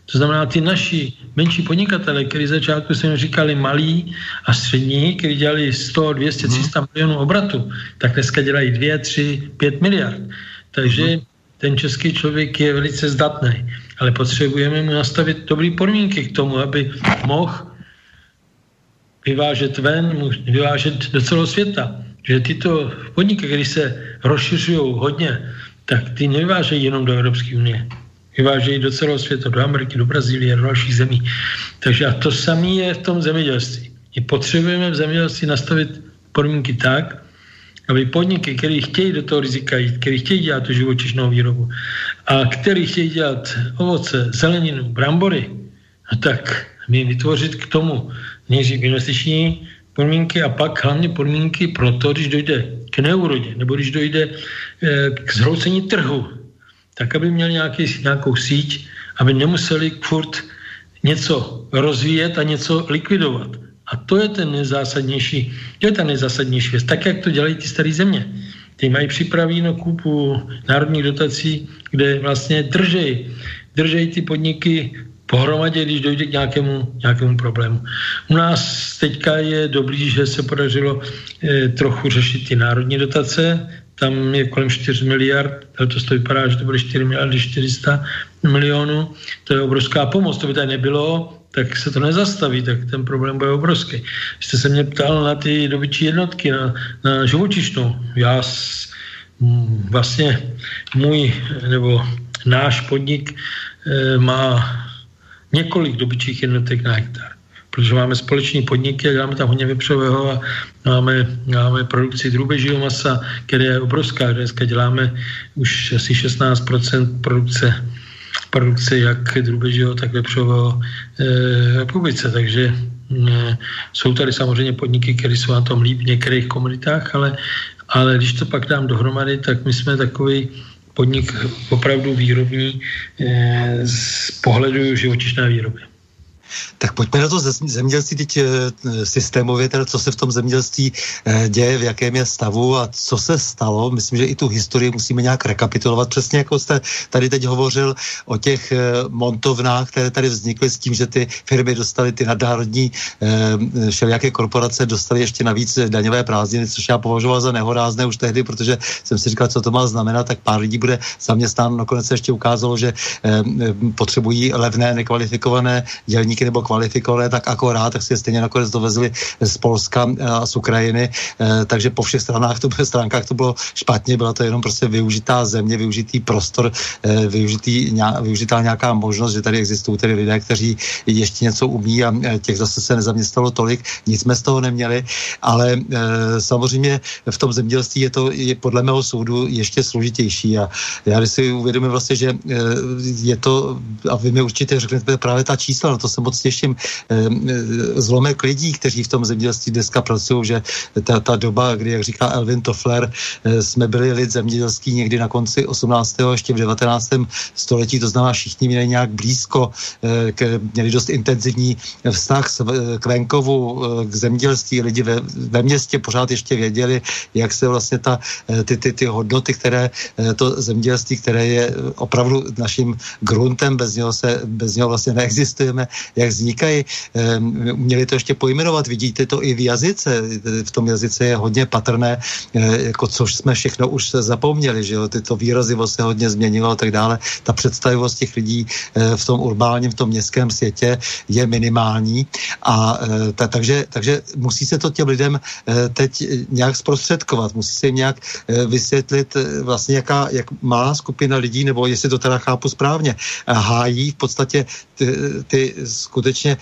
To znamená, ty naši menší podnikatele, kteří začátku se jim říkali malí a střední, kteří dělali 100, 200, 300 milionů obratu, tak dneska dělají 2, 3, 5 miliard. Takže ten český člověk je velice zdatný, ale potřebujeme mu nastavit dobré podmínky k tomu, aby mohl vyvážet ven, vyvážet do celého světa. Že tyto podniky, které se rozšiřují hodně, tak ty nevyvážejí jenom do Evropské unie. Vyvážejí do celého světa, do Ameriky, do Brazílie, do dalších zemí. Takže a to samé je v tom zemědělství. My potřebujeme v zemědělství nastavit podmínky tak, aby podniky, které chtějí do toho rizika jít, které chtějí dělat tu živočišnou výrobu a které chtějí dělat ovoce, zeleninu, brambory, no tak my vytvořit k tomu nejdřív investiční podmínky a pak hlavně podmínky pro to, když dojde k neúrodě nebo když dojde k zhroucení trhu, tak aby měl nějakou síť, aby nemuseli furt něco rozvíjet a něco likvidovat. A to je ten nejzásadnější, věc. Tak, jak to dělají ty staré země. Ty mají připravenou kupu národních dotací, kde vlastně držejí ty podniky pohromadě, když dojde k nějakému problému. U nás teďka je dobrý, že se podařilo trochu řešit ty národní dotace, tam je kolem 4 miliard, letos to vypadá, že to bude 4 miliardy 400 milionů, to je obrovská pomoc, to by tady nebylo, tak se to nezastaví, tak ten problém bude obrovský. Vy jste se mě ptal na ty dobytčí jednotky, na živočišnou. Já vlastně náš podnik má několik dobytčích jednotek na hektar, protože máme společný podniky a děláme tam hodně vepřového a máme produkci drůbežího masa, která je obrovská. Dneska děláme už asi 16% produkce jak drůbežího, tak vepřového republice. Takže jsou tady samozřejmě podniky, které jsou na tom líp v některých komunitách, ale když to pak dám dohromady, tak my jsme takový podnik opravdu výrobní z pohledu živočišné výroby. Tak pojďme na to zemědělství teď systémově, teda co se v tom zemědělství děje, v jakém je stavu a co se stalo. Myslím, že i tu historii musíme nějak rekapitulovat. Přesně jako jste tady teď hovořil o těch montovnách, které tady vznikly s tím, že ty firmy dostaly, ty nadnárodní všelijaké korporace dostaly ještě navíc daňové prázdniny, což já považoval za nehorázné už tehdy, protože jsem si říkal, co to má znamenat, tak pár lidí bude zaměstnáno. Nakonec se ještě ukázalo, že potřebují levné, nekvalifikované dělníky nebo kvalifikované, tak akorát, tak si je stejně nakonec dovezli z Polska a z Ukrajiny, takže po všech stránkách to bylo špatně, byla to jenom prostě využitá země, využitý prostor, využitá nějaká možnost, že tady existují tedy lidé, kteří ještě něco umí a těch zase se nezaměstnalo tolik, nic jsme z toho neměli, ale samozřejmě v tom zemědělství je to podle mého soudu ještě složitější a já když si uvědomím vlastně, že je to, a vy mi určitě řeknete právě ta čísla, no to jsem moc těším, zlomek lidí, kteří v tom zemědělství dneska pracují, že ta doba, kdy, jak říká Elvin Toffler, jsme byli lid zemědělský někdy na konci 18. a ještě v 19. století, to znamená, všichni měli nějak blízko, měli dost intenzivní vztah k venkovu, k zemědělství, lidi ve městě pořád ještě věděli, jak se vlastně ty hodnoty, které to zemědělství, které je opravdu naším gruntem, bez něho vlastně neexistujeme, jak vznikají. Měli to ještě pojmenovat, vidíte to i v jazyce, v tom jazyce je hodně patrné, jako což jsme všechno už zapomněli, že jo, tyto výrazivost se hodně změnilo a tak dále. Ta představivost těch lidí v tom urbálním, v tom městském světě je minimální a takže musí se to těm lidem teď nějak zprostředkovat, musí se jim nějak vysvětlit vlastně, jak malá skupina lidí, nebo jestli to teda chápu správně, hájí v podstatě ty skutečně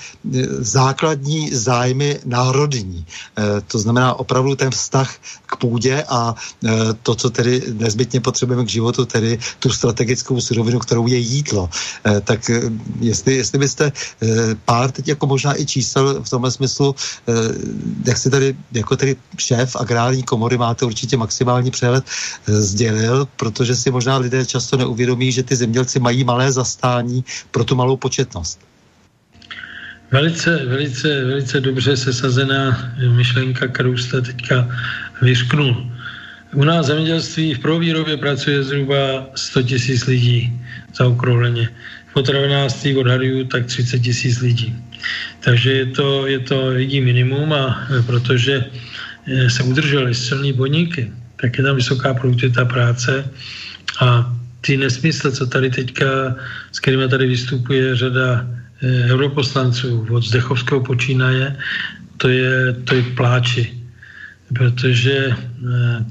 základní zájmy národní. To znamená opravdu ten vztah k půdě a to, co tedy nezbytně potřebujeme k životu, tedy tu strategickou surovinu, kterou je jídlo. Tak jestli byste pár teď jako možná i čísel v tomhle smyslu, jak si tady jako tedy šéf agrární komory máte určitě maximální přehled, sdělil, protože si možná lidé často neuvědomí, že ty zemědělci mají malé zastání pro tu malou početnost. Velice, velice, velice dobře sesazená myšlenka, kterou jste teďka vyřknul. U nás zemědělství v prvovýrobě pracuje zhruba 100 tisíc lidí zaokrouhleně. V potravinářství odhaduju tak 30 tisíc lidí. Takže je to lidí minimum, a protože se udržely silné podniky, tak je tam vysoká produktivita práce a ty nesmysly, co tady teďka, s kterými tady vystupuje řada europoslanců, od Zdechovského počínaje, to je pláči. Protože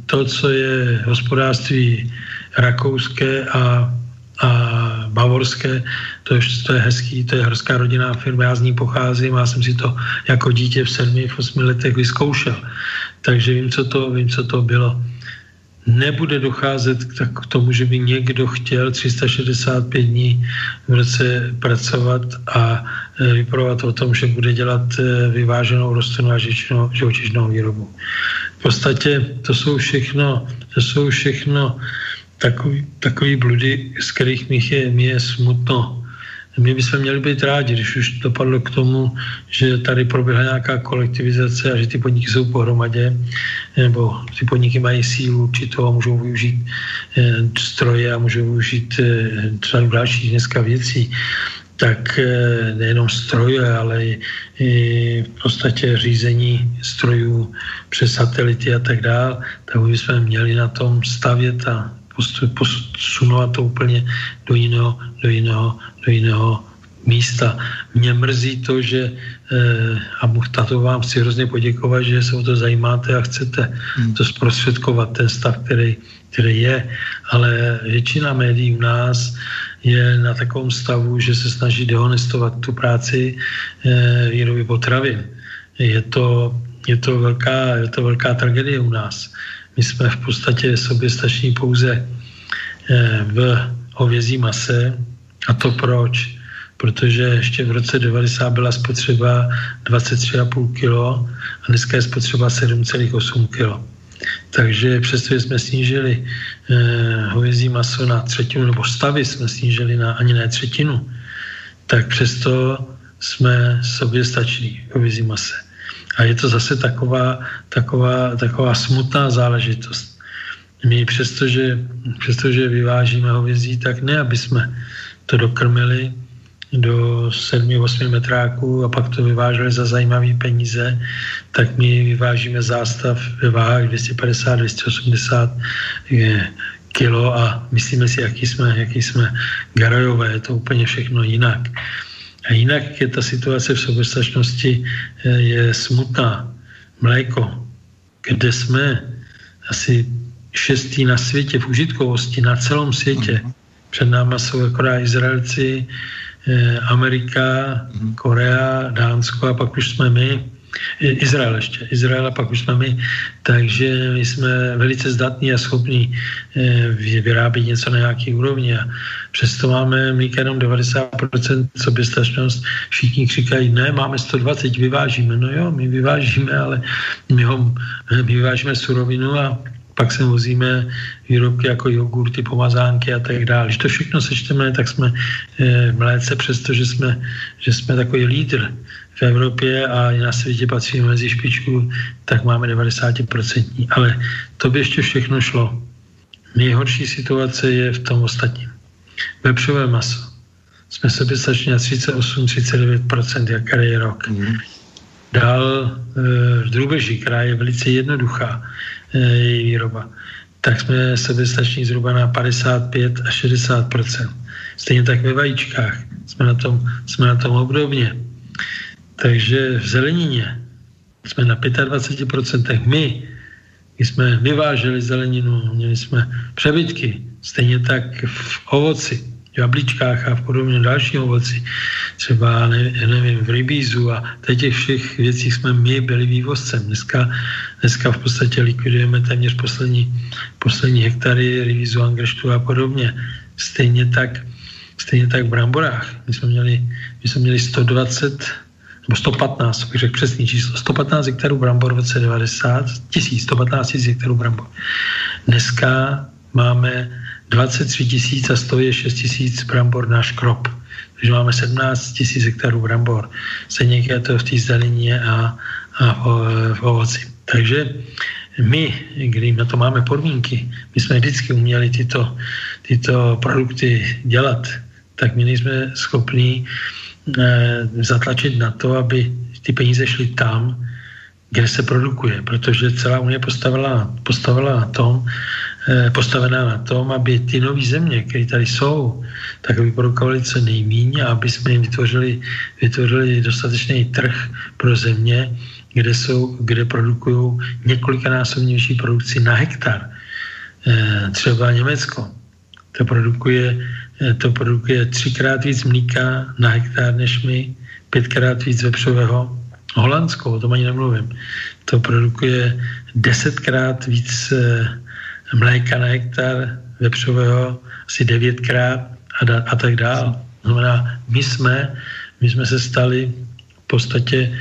to, co je hospodářství rakouské a bavorské, to je hezký, to je horská rodinná firma, já z ní pocházím a jsem si to jako dítě v 7, 8 letech vyzkoušel. Takže vím, co to bylo. Nebude docházet k tomu, že by někdo chtěl 365 dní v roce pracovat a vypravovat o tom, že bude dělat vyváženou rostlinnou a živočišnou výrobu. V podstatě to jsou všechno takový bludy, z kterých mi je smutno. My bychom měli být rádi, když už dopadlo k tomu, že tady proběhla nějaká kolektivizace a že ty podniky jsou pohromadě, nebo ty podniky mají sílu určitou a můžou využít stroje a můžou využít třeba dalších dneska věcí. Tak nejenom stroje, ale i v podstatě řízení strojů přes satelity a tak dál, tak bychom měli na tom stavět a posunovat to úplně do jiného místa. Mě mrzí to, že a tato vám chci hrozně poděkovat, že se o to zajímáte a chcete to zprostředkovat, ten stav, který je, ale většina médií u nás je na takovém stavu, že se snaží dehonestovat tu práci výroby potravin. Je to velká tragédie u nás. My jsme v podstatě soběstační pouze v hovězí mase. A to proč? Protože ještě v roce 90 byla spotřeba 23,5 kg a dneska je spotřeba 7,8 kg. Takže přesto jsme snížili hovězí maso na třetinu, nebo stavy jsme snížili na ani ne třetinu, tak přesto jsme soběstační v hovězí mase. A je to zase taková smutná záležitost. My přestože vyvážíme hovězí, tak ne, aby jsme to dokrmili do 7-8 metráků a pak to vyváželi za zajímavé peníze, tak my vyvážíme zástav ve váhách 250-280 kilo a myslíme si, jaký jsme garajové, je to úplně všechno jinak. A jinak je ta situace v soběstačnosti je smutná. Mléko, kde jsme asi 6. na světě v užitkovosti, na celém světě. Před náma jsou akorát Izraelci, Amerika, Korea, Dánsko a pak už jsme my. Izrael ještě. Izraela pak už jsme my, takže my jsme velice zdatní a schopní vyrábět něco na nějaký úrovni a přesto máme mlíka jenom 90% soběstačnost. Všichni říkají, ne, máme 120, vyvážíme. No jo, my vyvážíme, ale my vyvážíme surovinu a pak se vozíme výrobky jako jogurty, pomazánky a tak dále. Když to všechno sečteme, tak jsme v mléce, přestože jsme takový lídr v Evropě a na světě patříme mezi špičku, tak máme 90%. Ale to by ještě všechno šlo. Nejhorší situace je v tom ostatním. Vepřové maso. Jsme soběstační na 38-39%, jaký je rok. Dál drůbeží, která je velice jednoduchá její výroba, tak jsme soběstační zhruba na 55-60%. Stejně tak ve vajíčkách. Jsme na tom obdobně. Takže v zelenině jsme na 25%. My jsme vyváželi zeleninu, měli jsme přebytky. Stejně tak v ovoci, v jablíčkách a v podobně další ovoci, třeba nevím, v rybízu a těch všech věcí jsme my byli vývozcem. Dneska v podstatě likvidujeme téměř poslední hektary rybízu, angreštu a podobně. Stejně tak v bramborách. My jsme měli 120 nebo 115, bych řekl přesný číslo, 115 hektarů brambor v roce 115 000 hektarů brambor. Dneska máme 23 000 a 106 000 brambor na škrob. Takže máme 17 000 hektarů brambor. Stejně je to v té zelenině a v ovoci. Takže my, když na to máme podmínky, my jsme vždycky uměli tyto produkty dělat, tak my nejsme schopní zatlačit na to, aby ty peníze šly tam, kde se produkuje, protože celá Unie postavená na tom, aby ty nové země, které tady jsou, tak aby produkovaly co nejméně a aby jsme jim vytvořili dostatečný trh pro země, kde produkují několikanásobně vyšší produkci na hektar. Třeba Německo. To produkuje 3x víc mlíka na hektar než my, 5x víc vepřového. Holandsko, o tom ani nemluvím. To produkuje 10x víc mléka na hektar, vepřového asi 9x a tak dál. Znamená, my jsme se stali v podstatě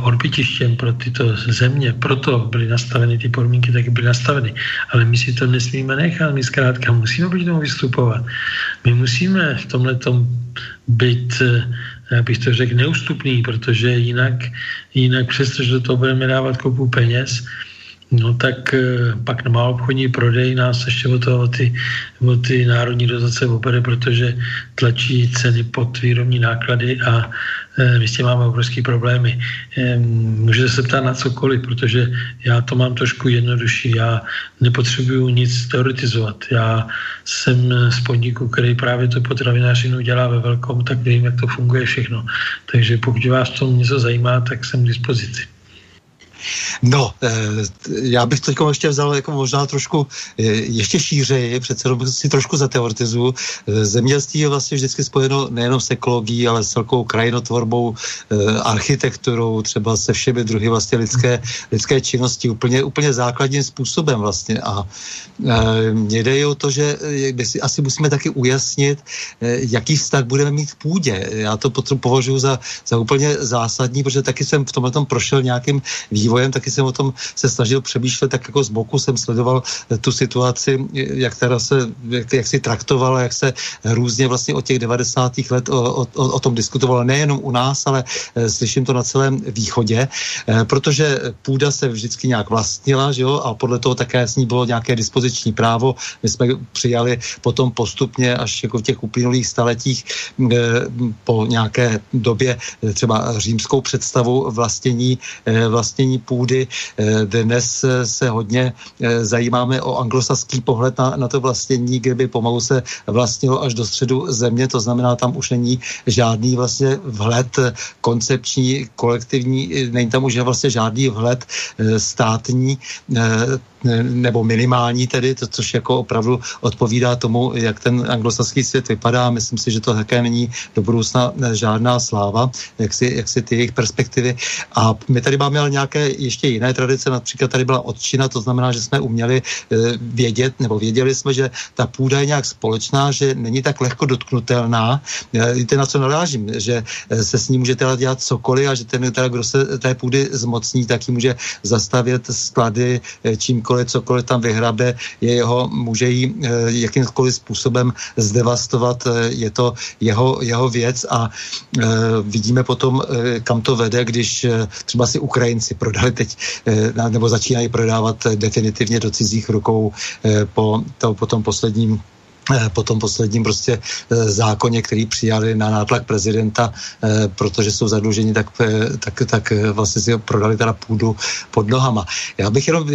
odbytištěm pro tyto země. Proto byly nastaveny ty podmínky, taky byly nastaveny. Ale my si to nesmíme nechat. My zkrátka musíme proti tomu vystupovat. My musíme v tomhletom být, já bych to řekl, neústupný, protože jinak přestože do toho budeme dávat kopu peněz, no tak pak na maloobchodní prodej nás ještě o ty národní dotace opere, protože tlačí ceny pod výrobní náklady a my s tím máme obrovský problémy. Můžete se ptát na cokoliv, protože já to mám trošku jednodušší. Já nepotřebuju nic teoretizovat. Já jsem z podniku, který právě to potravinářinu dělá ve velkom, tak vím, jak to funguje všechno. Takže pokud vás to něco zajímá, tak jsem k dispozici. No, já bych teď ještě vzal jako možná trošku ještě šířeji, přece si trošku zateoretizuji. Zemědělství je vlastně vždycky spojeno nejenom s ekologií, ale s celkou krajinotvorbou, architekturou, třeba se všemi druhy vlastně lidské činnosti úplně základním způsobem vlastně. A mě jde o to, že si asi musíme taky ujasnit, jaký vztah budeme mít k půdě. Já to považuji za úplně zásadní, protože taky jsem v tomhle tom prošel nějakým vývojem, taky jsem o tom se snažil přemýšlet, tak jako z boku jsem sledoval tu situaci, jak si traktovala, jak se různě vlastně od těch 90. let o tom diskutovalo, nejenom u nás, ale slyším to na celém východě, protože půda se vždycky nějak vlastnila, že jo, a podle toho také s ní bylo nějaké dispoziční právo. My jsme přijali potom postupně až jako v těch uplynulých staletích po nějaké době třeba římskou představu vlastnění půdy. Dnes se hodně zajímáme o anglosaský pohled na to vlastnění, kdyby pomalu se vlastnilo až do středu země, to znamená, tam už není žádný vlastně vhled koncepční, kolektivní, není tam už vlastně žádný vhled státní, nebo minimální tedy, to, což jako opravdu odpovídá tomu, jak ten anglosaský svět vypadá. Myslím si, že to také není do budoucna žádná sláva, jak si ty jejich perspektivy. A my tady máme ale nějaké ještě jiné tradice, například tady byla otčina, to znamená, že jsme uměli vědět, nebo věděli jsme, že ta půda je nějak společná, že není tak lehko dotknutelná. Víte, na co narážím, že se s ní může teda dělat cokoliv a že ten, teda, kdo se té půdy zmocní, tak ji může zastavět sklady, čímkoliv, cokoliv tam vyhrabe, může ji jakýmkoliv způsobem zdevastovat, je to jeho věc a vidíme potom, kam to vede, když třeba si Ukrajinci prodali teď, nebo začínají prodávat definitivně do cizích rukou po tom posledním prostě zákoně, který přijali na nátlak prezidenta, protože jsou zadluženi, tak vlastně si prodali teda půdu pod nohama.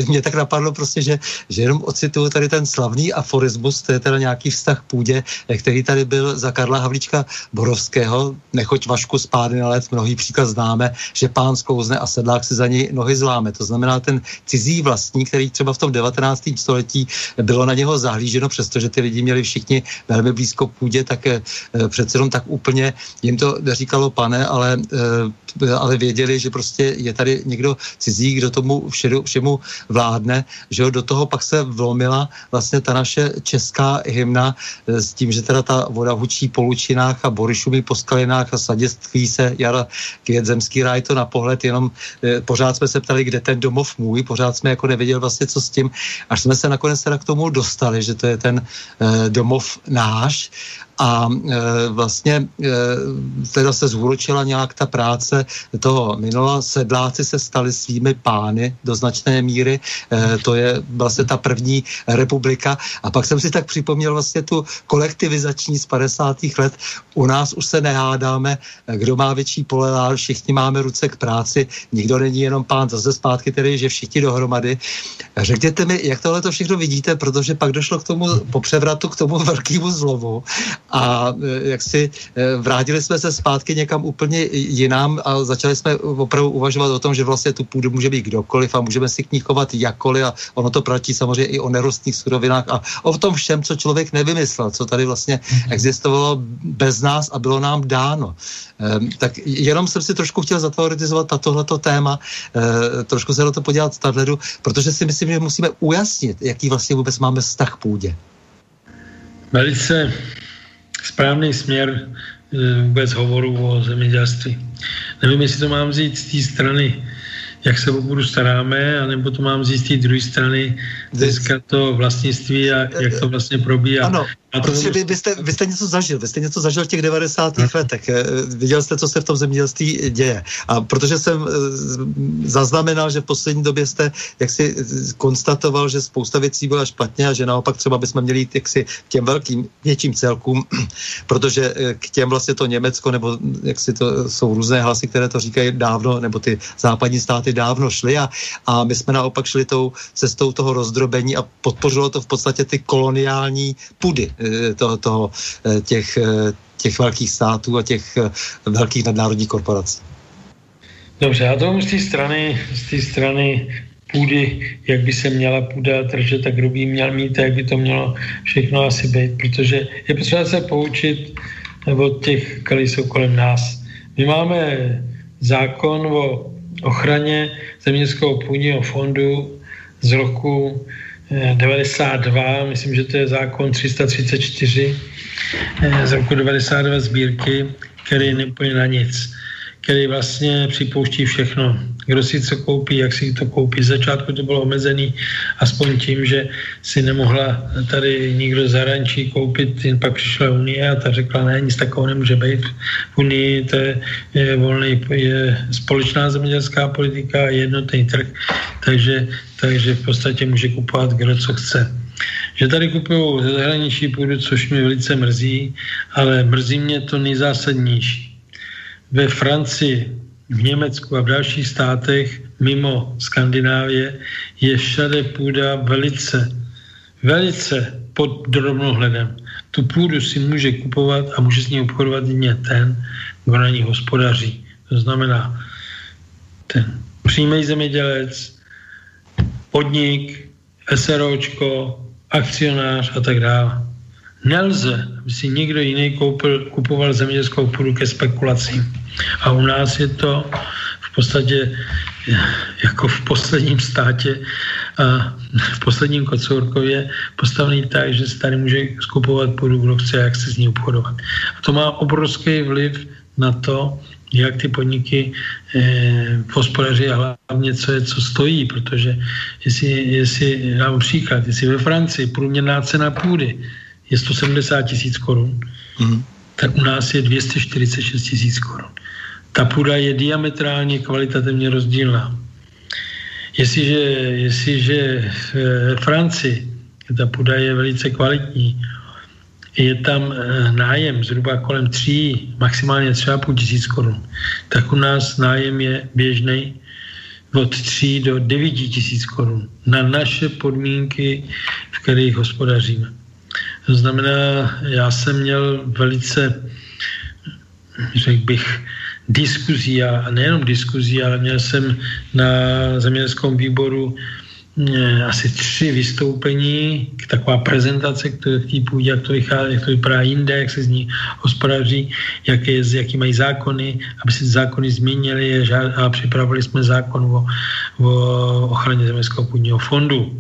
Mě tak napadlo prostě, že jenom ocituju tady ten slavný aforismus, to je teda nějaký vztah k půdě, který tady byl za Karla Havlíčka Borovského, nechoď Vašku spády na led, mnohý příklad známe, že pán sklouzne a sedlák si za něj nohy zláme. To znamená ten cizí vlastník, který třeba v tom 19. století bylo na něho zahlíženo, přestože ty lidi měli všichni velmi blízko půdě, tak přece jenom tak úplně jim to neříkalo pane, ale věděli, že prostě je tady někdo cizí, kdo tomu všemu vládne, že jo, do toho pak se vlomila vlastně ta naše česká hymna s tím, že teda ta voda hučí po lučinách a bory šumí po skalinách a sadě ství se jara květ zemský ráj to na pohled, jenom pořád jsme se ptali, kde ten domov můj, pořád jsme jako nevěděli vlastně co s tím, až jsme se nakonec teda k tomu dostali, že to je ten domov náš a vlastně teda se zúročila nějak ta práce toho minula. Sedláci se stali svými pány do značné míry. To je vlastně ta první republika. A pak jsem si tak připomněl vlastně tu kolektivizační z 50. let. U nás už se nehádáme, kdo má větší pole, všichni máme ruce k práci, nikdo není jenom pán, zase zpátky tedy, že všichni dohromady. Řekněte mi, jak tohle to všechno vidíte, protože pak došlo k tomu popřevratu, k tomu velkému zlovu. A jak si vrátili jsme se zpátky někam úplně jinam a začali jsme opravdu uvažovat o tom, že vlastně tu půdu může být kdokoliv a můžeme si k ní chovat jakkoliv a ono to platí samozřejmě i o nerostných surovinách a o tom všem, co člověk nevymyslel, co tady vlastně existovalo bez nás a bylo nám dáno. Tak jenom jsem si trošku chtěl zateoretizovat tohleto téma, trošku se do toho podívat z tahledu, protože si myslím, že musíme ujasnit, jaký vlastně vůbec máme vztah k půdě. Velice správný směr vůbec hovoru o zemědělství. Nevím, jestli to mám vzít z té strany, jak se o půdu staráme, anebo to mám vzít z té druhé strany, dneska to vlastnictví a jak to vlastně probíhá. Ano, protože vy jste něco zažil. Vy jste něco zažil v těch 90. letech. Viděl jste, co se v tom zemědělství děje. A protože jsem zaznamenal, že v poslední době jste jaksi konstatoval, že spousta věcí byla špatně a že naopak třeba bychom měli jít jaksi k těm velkým větším celkům, protože k těm vlastně to Německo, nebo jaksi to jsou různé hlasy, které to říkají dávno, nebo ty západní státy dávno šly a my jsme naopak šli tou cestou toho rozdrobení a podpořilo to v podstatě ty koloniální pudy těch velkých států a těch velkých nadnárodních korporací. Dobře, já to z té strany půdy, jak by se měla půda držet, tak kdo by měl mít, jak by to mělo všechno asi být, protože je potřeba se poučit od těch, které jsou kolem nás. My máme zákon o ochraně zemědělského půdního fondu z roku 92, myslím, že to je zákon 334 z roku 92 sbírky, který nepojí na nic, který vlastně připouští všechno. Kdo si co koupí, jak si to koupí. Z začátku to bylo omezený aspoň tím, že si nemohla tady nikdo zahraničí koupit, jen pak přišla Unie a ta řekla, ne, nic takového nemůže být. V Unii to je volný, je společná zemědělská politika a jednotný trh, takže v podstatě může kupovat kdo co chce. Že tady kupují ze zahraničí půdu, což mě velice mrzí, ale mrzí mě to nejzásadnější. Ve Francii, v Německu a v dalších státech mimo Skandinávie je všade půda velice, velice pod drobnohledem. Tu půdu si může kupovat a může s ní obchodovat jedině ten, kdo na ní hospodaří. To znamená ten přímý zemědělec, podnik, SROčko, akcionář a tak dále. Nelze, aby si někdo jiný kupoval zemědělskou půdu ke spekulacím. A u nás je to v podstatě jako v posledním státě a v posledním kocourkově postavený tak, že si tady může skupovat půdu, kdo chce, jak se s ní obchodovat. A to má obrovský vliv na to, jak ty podniky hospodaří a hlavně co stojí, protože jestli dám příklad, jestli ve Francii průměrná cena půdy je 170 000 korun, tak u nás je 246 000 korun. Ta půda je diametrálně kvalitativně rozdílná. Jestliže v Francii ta půda je velice kvalitní, je tam nájem zhruba kolem 3, maximálně 3 500 korun, tak u nás nájem je běžný od 3 do 9 000 korun na naše podmínky, v kterých hospodaříme. To znamená, já jsem měl velice, řekl bych, diskuzí, a nejenom diskuzí, ale měl jsem na zemědělském výboru asi 3 vystoupení, taková prezentace k té půdě, jak to vypadá jinde, jak se z ní hospodaří, jaký mají zákony, aby se zákony změnily a připravili jsme zákon o ochraně zemědělského půdního fondu.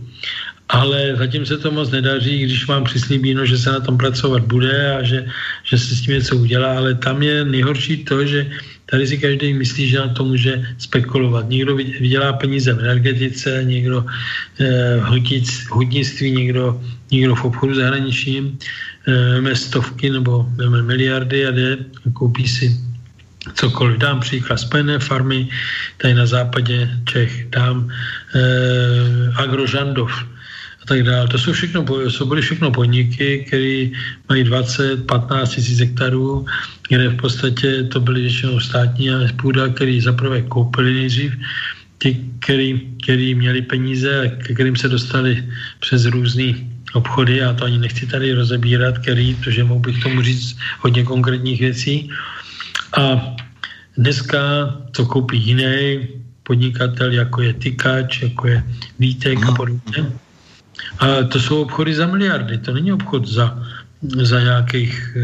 Ale zatím se to moc nedaří, když vám přislíbíno, že se na tom pracovat bude a že se s tím něco udělá, ale tam je nejhorší to, že tady si každý myslí, že na to může spekulovat. Někdo vydělá peníze v energetice, někdo v hutnictví, někdo v obchodu zahraničním, jme stovky nebo jme miliardy a jde a koupí si cokoliv. Dám příklad Spojené farmy, tady na západě Čech, dám Agrožandov a tak dále. To jsou byly všechno podniky, které mají 20-15 000 hektarů, kde v podstatě to byly většinou státní a půda, který zaprvé koupili nejdřív, ti, který měli peníze a kterým se dostali přes různý obchody, já to ani nechci tady rozebírat, protože mohl bych tomu říct hodně konkrétních věcí. A dneska to koupí jiný podnikatel, jako je Tykač, jako je Vítek a podobně. A to jsou obchody za miliardy, to není obchod za nějakých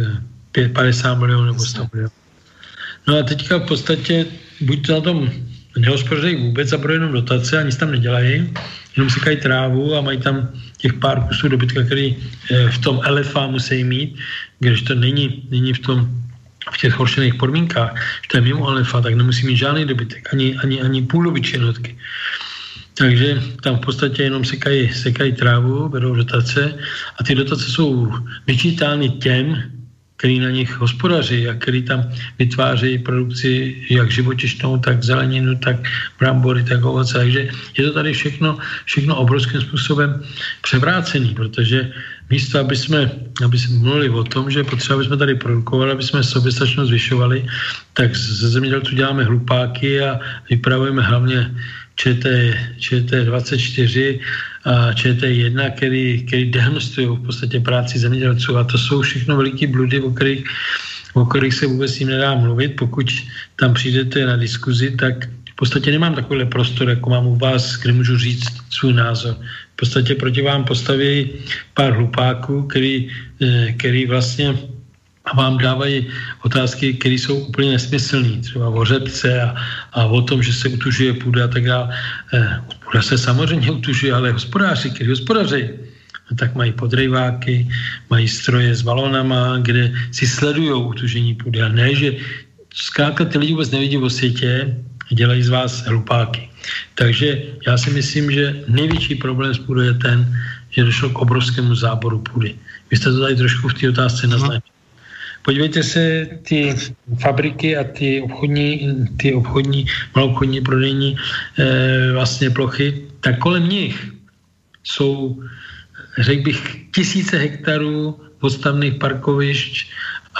50 milionů nebo 100 milionů. No a teďka v podstatě buď to na tom nehospodaří vůbec a budou jenom dotace a nic tam nedělají, jenom sekají trávu a mají tam těch pár kusů dobytka, který v tom LFA musí mít, když to není v těch horšených podmínkách, že to je mimo LFA, tak nemusí mít žádný dobytek, ani půldobytčí jednotky. Takže tam v podstatě jenom sekají trávu, berou dotace a ty dotace jsou vyčítány těm, který na nich hospodaří a který tam vytváří produkci jak živočišnou, tak zeleninu, tak brambory, tak ovoce. Takže je to tady všechno obrovským způsobem převrácený, protože místo, aby jsme mluvili o tom, že potřeba, aby jsme tady produkovali, aby jsme soběstačnost zvyšovali, tak ze zemědělců děláme hlupáky a vypravujeme hlavně ČT24 a ČT1, který dehonestují v podstatě práci zemědělců. A to jsou všechno veliký bludy, o kterých se vůbec s tím nedá mluvit. Pokud tam přijdete na diskuzi, tak v podstatě nemám takovýhle prostor, jako mám u vás, kde můžu říct svůj názor. V podstatě proti vám postaví pár hlupáků, který vlastně a vám dávají otázky, které jsou úplně nesmyslné, třeba o řepce a o tom, že se utužuje půda a tak dále. Půda se samozřejmě utužuje, ale hospodáři, kteří hospodaří, tak mají podrejváky, mají stroje s balonama, kde si sledují utužení půdy. A ne, že zkrátka ty lidi vůbec nevidí o světě a dělají z vás hlupáky. Takže já si myslím, že největší problém s půdou je ten, že došlo k obrovskému záboru půdy. Vy jste to tady trošku v té otázce naznačili. Podívejte se, ty fabriky a ty obchodní maloobchodní prodejní vlastně plochy, tak kolem nich jsou, řekl bych, 1000 hektarů odstavných parkovišť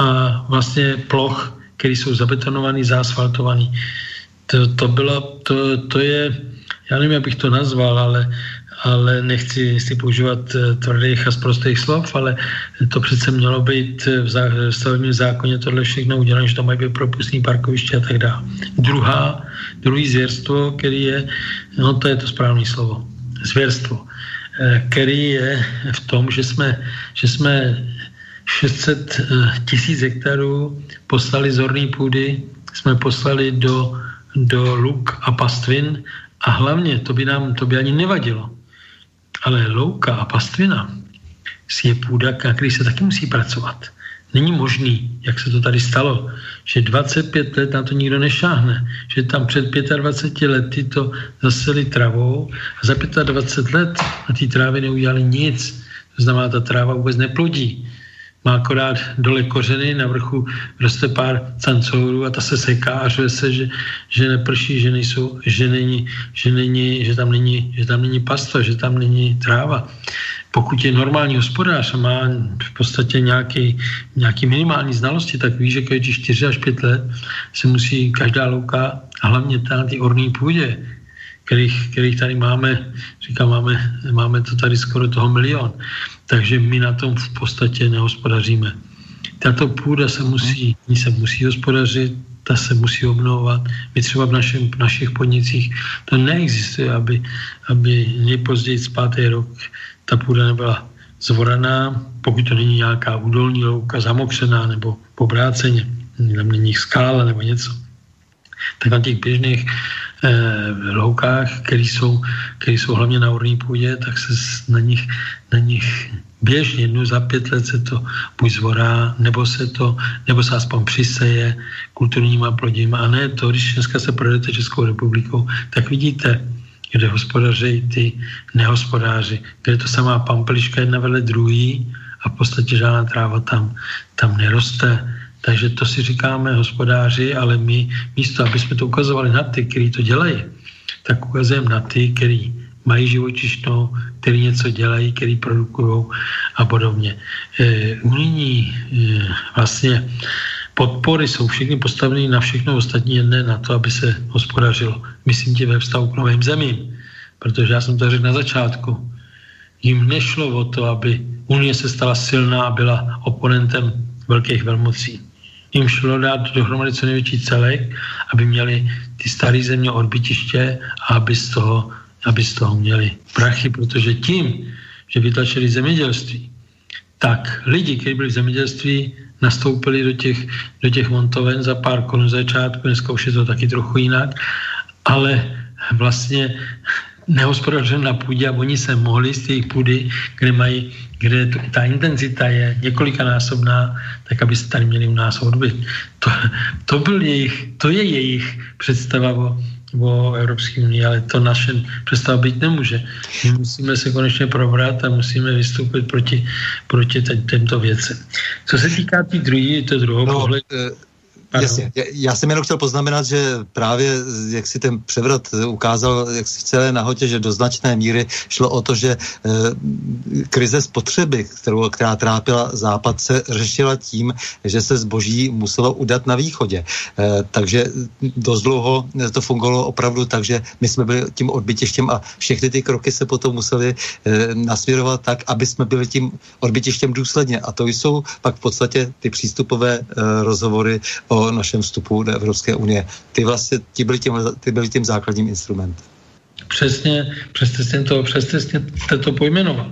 a vlastně ploch, které jsou zabetonované, zaasfaltované. To je, já nevím, jak bych to nazval, ale nechci si používat tvrdých a sprostých slov, ale to přece mělo být v stavebním zákoně tohle všechno udělané, že to mají být propustní parkoviště a tak dále. Druhý zvěrstvo, který je, no to je to správné slovo, zvěrstvo, který je v tom, že jsme 600 tisíc hektarů poslali z orné půdy, jsme poslali do luk a pastvin a hlavně to by ani nevadilo. Ale louka a pastvina je půda, na který se taky musí pracovat. Není možný, jak se to tady stalo, že 25 let na to nikdo nešáhne, že tam před 25 lety to zaseli travou a za 25 let na té trávě neudělali nic. To znamená, ta tráva vůbec neplodí. Má akorát dole kořeny, na vrchu roste pár cancourů a ta se seká a řve se, že neprší, že tam není pasto, že tam není tráva. Pokud je normální hospodář a má v podstatě nějaký minimální znalosti, tak ví, že každý 4 až 5 let se musí každá louka, a hlavně na té orné půdě, kterých tady máme, říkám, máme to tady skoro toho milion. Takže my na tom v podstatě nehospodaříme. Tato půda se musí hospodařit, ta se musí obnovovat. My třeba v našich podnicích to neexistuje, aby nejpozději z 5. rok ta půda nebyla zvoraná, pokud to není nějaká údolní louka zamokřená nebo pobráceně, tam není skála nebo něco. Tak na těch běžných loukách, které jsou hlavně na orné půdě, tak se na nich běžně jednou za 5 let se to buď zvorá, nebo se aspoň přiseje kulturníma plodinama. A ne to, když dneska se projedete Českou republikou, tak vidíte, kde hospodařejí ty nehospodáři, kde je to samá pampeliška jedna vedle druhý a v podstatě žádná tráva tam neroste. Takže to si říkáme hospodáři, ale my místo, aby jsme to ukazovali na ty, kteří to dělají, tak ukazujeme na ty, kteří mají živočišnou, kteří něco dělají, kteří produkují a podobně. Unijní vlastně podpory jsou všechny postavené na všechno ostatní, jedné na to, aby se hospodařilo. Myslím tím ve vztahu k novým zemím, protože já jsem to řekl na začátku. Jim nešlo o to, aby Unie se stala silná a byla oponentem velkých velmocí. Jim šlo dát dohromady co největší celek, aby měli ty staré země odbytiště a aby z toho měli prachy, protože tím, že vytlačili zemědělství, tak lidi, kteří byli v zemědělství, nastoupili do těch montoven za pár korun začátku, dneska už je to taky trochu jinak, ale vlastně nehospodařili na půdě a oni se mohli z těch půdy, kde ta intenzita je několikanásobná, tak aby se tady měli u nás odbyt. To je jejich představa o Evropské unii, ale to naše představa být nemůže. My musíme se konečně probrat a musíme vystoupit proti těmto věcem. Co se týká té druhého pohledu. Jasně. Já jsem jenom chtěl poznamenat, že právě jak si ten převrat ukázal, jak si v celé nahotě, že do značné míry šlo o to, že krize spotřeby, která trápila Západ, se řešila tím, že se zboží muselo udat na východě. Takže dost dlouho to fungovalo opravdu tak, že my jsme byli tím odbytištěm a všechny ty kroky se potom museli nasměrovat tak, aby jsme byli tím odbytištěm důsledně. A to jsou pak v podstatě ty přístupové rozhovory o našem vstupu do Evropské unie. Ty byly tím základním instrumentem. Přesně jste to pojmenoval.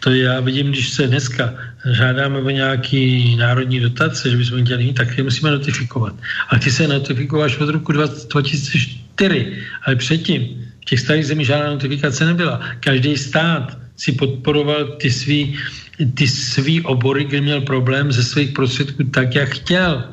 To já vidím, když se dneska žádáme o nějaký národní dotace, že bychom dělali, tak je musíme notifikovat. A ty se notifikováš od roku 2004, ale předtím v těch starých zemích žádná notifikace nebyla. Každý stát si podporoval ty svý obory, kde měl problém ze svých prostředků tak, jak chtěl.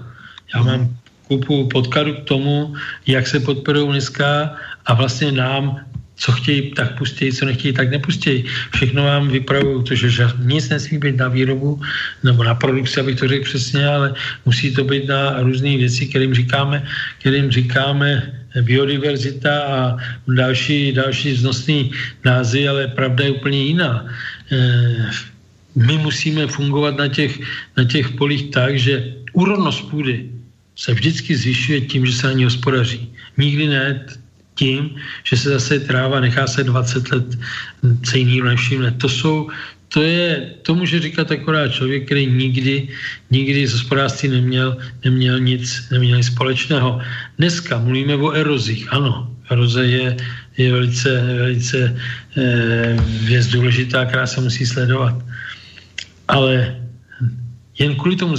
Já mám kupu podkladu k tomu, jak se podporují dneska a vlastně nám, co chtějí, tak pustějí, co nechtějí, tak nepustějí. Všechno vám vypravují, protože nic nesmí být na výrobu nebo na produkci, abych to řekl přesně, ale musí to být na různé věci, kterým říkáme biodiverzita a další vznosný názvy, ale pravda je úplně jiná. My musíme fungovat na těch polích tak, že úrodnost půdy se vždycky zvyšuje tím, že se na ní hospodaří. Nikdy ne tím, že se zase tráva nechá se 20 let stejným nevšimne. To může říkat akorát člověk, který nikdy z hospodářství neměl nic společného. Dneska mluvíme o erozích. Ano, eroze je velice věc důležitá, která se musí sledovat. Ale jen kvůli tomu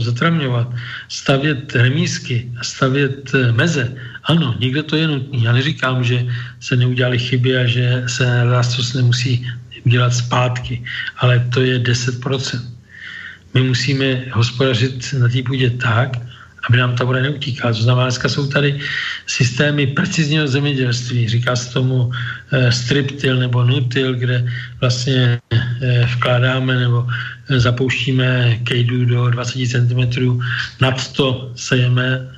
zatravňovat, stavět remízky a stavět meze, ano, někde to je nutné. Já neříkám, že se neudělaly chyby a že se nás nemusí udělat zpátky, ale to je 10%. My musíme hospodařit na té půdě tak, aby nám ta voda neutíkala. To znamená, dneska jsou tady systémy precizního zemědělství, říká se tomu striptil nebo nutil, kde vlastně vkládáme nebo zapouštíme kejdu do 20 cm, nad to sejeme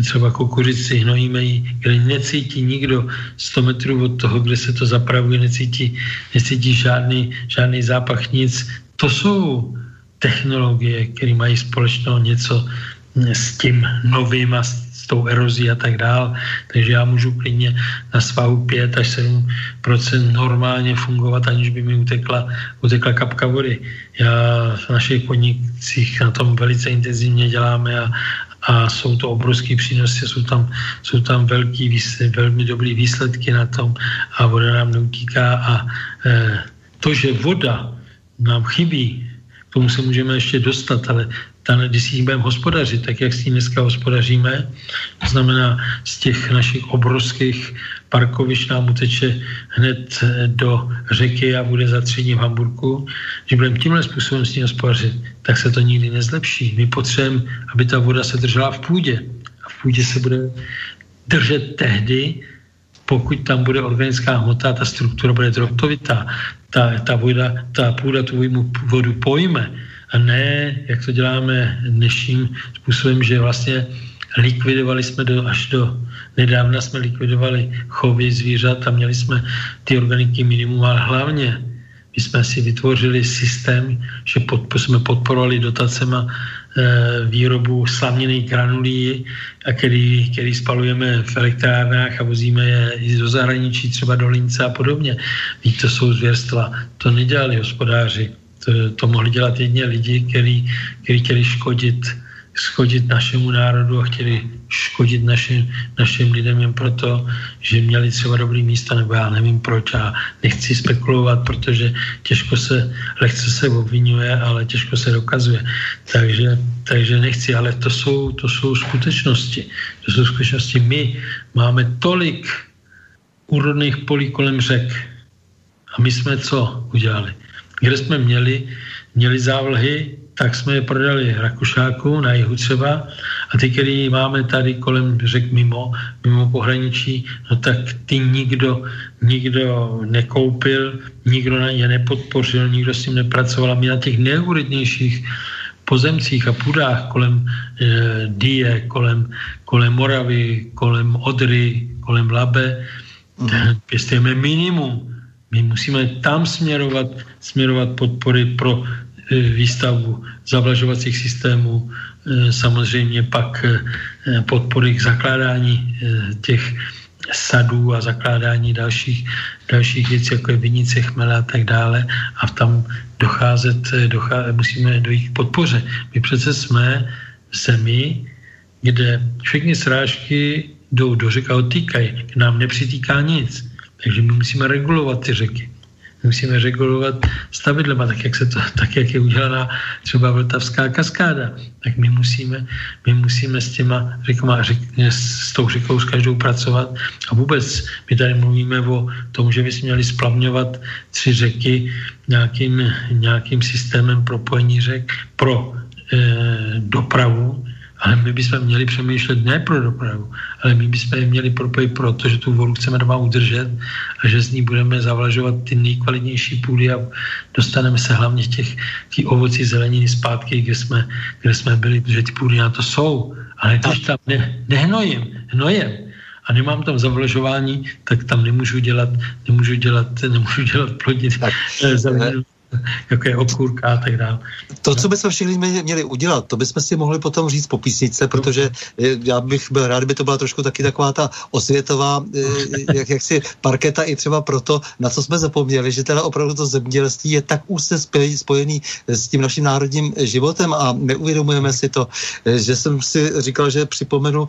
třeba kukuřici, hnojíme ji, kde necítí nikdo 100 metrů od toho, kde se to zapravuje, necítí žádný zápach, nic. To jsou technologie, které mají společného něco s tím novým a s tou erozí a tak dál. Takže já můžu klidně na svahu 5 až 7% normálně fungovat, aniž by mi utekla kapka vody. Já v našich podnicích na tom velice intenzivně děláme a jsou to obrovský přínosy, jsou tam velmi dobrý výsledky na tom a voda nám neutíká. A to, že voda nám chybí, k tomu se můžeme ještě dostat, ale když si budeme hospodařit, tak jak s tím dneska hospodaříme, to znamená z těch našich obrovských parkovišť nám uteče hned do řeky a bude zatřední v Hamburku. Když budeme tímhle způsobem s tím hospodařit, tak se to nikdy nezlepší. My potřebujeme, aby ta voda se držela v půdě. A v půdě se bude držet tehdy, pokud tam bude organická hmota, ta struktura bude drobtovitá. Ta půda tu vodu pojme. A ne, jak to děláme dnešním způsobem, že vlastně likvidovali jsme nedávna jsme likvidovali chovy zvířat a měli jsme ty organiky minimum, ale hlavně my jsme si vytvořili systém, že jsme podporovali dotacema výrobu slaměnej granulí, který spalujeme v elektrárnách a vozíme je i do zahraničí, třeba do Lince a podobně. Víte, to jsou zvěrstva, to nedělali hospodáři. To mohli dělat jedině lidi, kteří chtěli škodit našemu národu a chtěli škodit našim lidem jen proto, že měli třeba dobrý místa, nebo já nevím proč, a nechci spekulovat, protože lehce se obvinuje, ale těžko se dokazuje. Takže nechci, ale to jsou skutečnosti. To jsou skutečnosti. My máme tolik úrodných polí kolem řek a my jsme co udělali? Kde jsme měli závlhy, tak jsme je prodali Rakušáku na jihu třeba a ty, který máme tady kolem řek mimo pohraničí, no tak ty nikdo nekoupil, nikdo je nepodpořil, nikdo s tím nepracoval. A my na těch nejúrodnějších pozemcích a půdách kolem Die, kolem Moravy, kolem Odry, kolem Labe, pěstujeme minimum. My musíme tam směrovat podpory pro výstavbu zavlažovacích systémů, samozřejmě pak podpory k zakládání těch sadů a zakládání dalších věcí, jako je vinice, chmele a tak dále. A tam musíme dojít k podpoře. My přece jsme v zemi, kde všechny srážky jdou do řek a odtýkají. K nám nepřitýká nic. Takže my musíme regulovat ty řeky. My musíme regulovat stavidlema, tak jak je udělaná třeba Vltavská kaskáda. Tak my musíme s těma řekama, s tou řekou s každou pracovat. A vůbec my tady mluvíme o tom, že bychom měli splavňovat 3 řeky nějakým systémem propojení řek pro dopravu. Ale my bychom měli přemýšlet ne pro dopravu, ale my bychom je měli propojit proto, že tu vodu chceme doma udržet a že z ní budeme zavlažovat ty nejkvalitnější půdy a dostaneme se hlavně těch ovocí, zeleniny zpátky, kde jsme byli, protože ty půdy na to jsou. Ale když tam hnojem a nemám tam zavlažování, tak tam nemůžu dělat plodiny. jako je okurka a tak dále. To, co bychom všichni měli udělat, to bychom si mohli potom říct po písničce, protože já bych byl rád, kdyby to byla trošku taky taková ta osvětová jaksi parketa i třeba proto, na co jsme zapomněli, že teda opravdu to zemědělství je tak úzce spojený s tím naším národním životem a neuvědomujeme si to, že jsem si říkal, že připomenu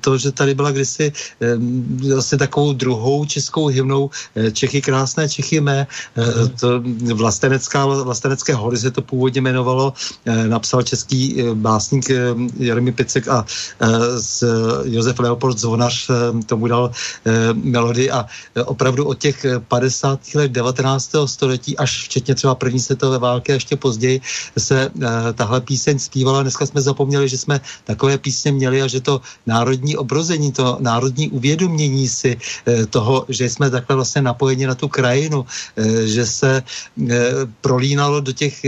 to, že tady byla kdysi zase takovou druhou českou hymnou Čechy krásné, Čechy mé, to vlastenecké hory se to původně jmenovalo, napsal český básník Jaromír Picek a Josef Leopold Zvonař tomu dal melodii a opravdu od těch 50. let 19. století až včetně třeba první světové války a ještě později se tahle píseň zpívala. Dneska jsme zapomněli, že jsme takové písně měli a že to národní obrození, to národní uvědomění si toho, že jsme takhle vlastně napojeni na tu krajinu, že se prolínalo do těch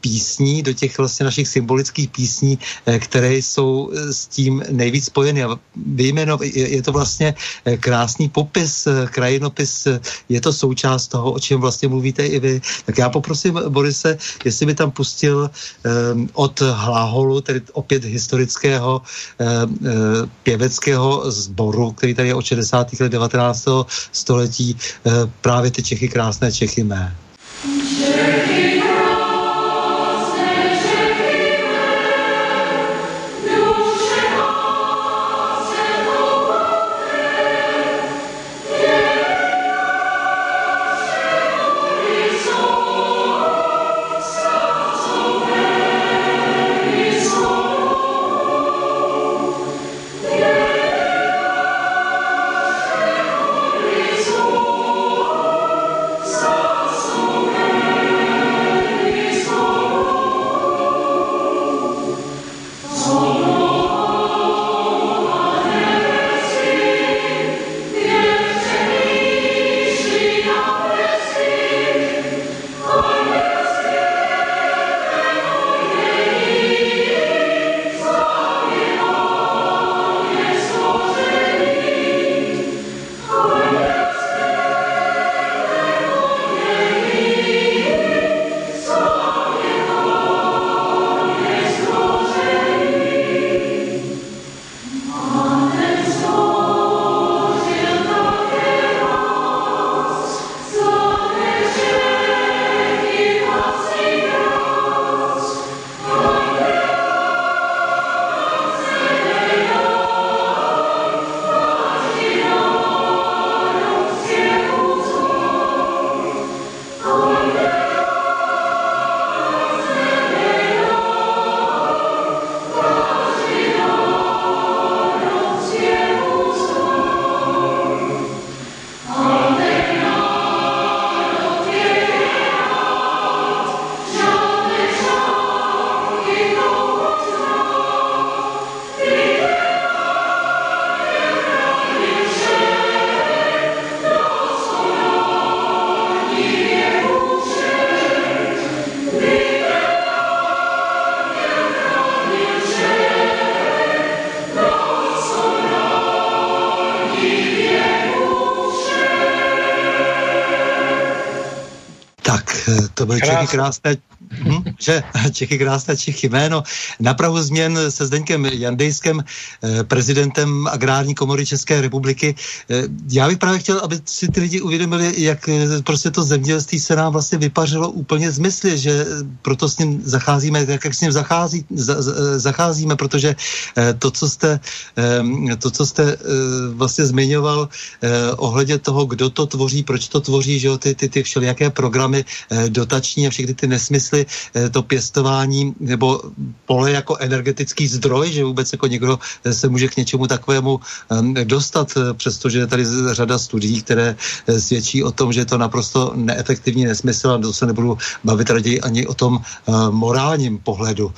písní, do těch vlastně našich symbolických písní, které jsou s tím nejvíc spojeny. A je to vlastně krásný popis, krajinopis, je to součást toho, o čem vlastně mluvíte i vy. Tak já poprosím Borise, jestli by tam pustil od Hlaholu, tedy opět historického pěveckého sboru, který tady je od 60. let 19. století, právě ty Čechy krásné, Čechy mé. To byly Čechy krásné, že Čechy krásné, Čechy jméno. Na prahu změn se Zdeňkem Jandejskem, prezidentem Agrární komory České republiky. Já bych právě chtěl, aby si ty lidi uvědomili, jak prostě to zemědělství se nám vlastně vypařilo úplně z mysli, že proto s ním zacházíme, tak jak s ním zacházíme, protože to, co jste vlastně zmiňoval ohledně toho, kdo to tvoří, proč to tvoří, že jo, ty všelijaké programy dotační a všechny ty nesmysly, to pěstování nebo pole jako energetický zdroj, že vůbec jako někdo se může k něčemu takovému dostat, přestože je tady řada studií, které svědčí o tom, že je to naprosto neefektivní nesmysl a to se nebudu bavit raději ani o tom morálním pohledu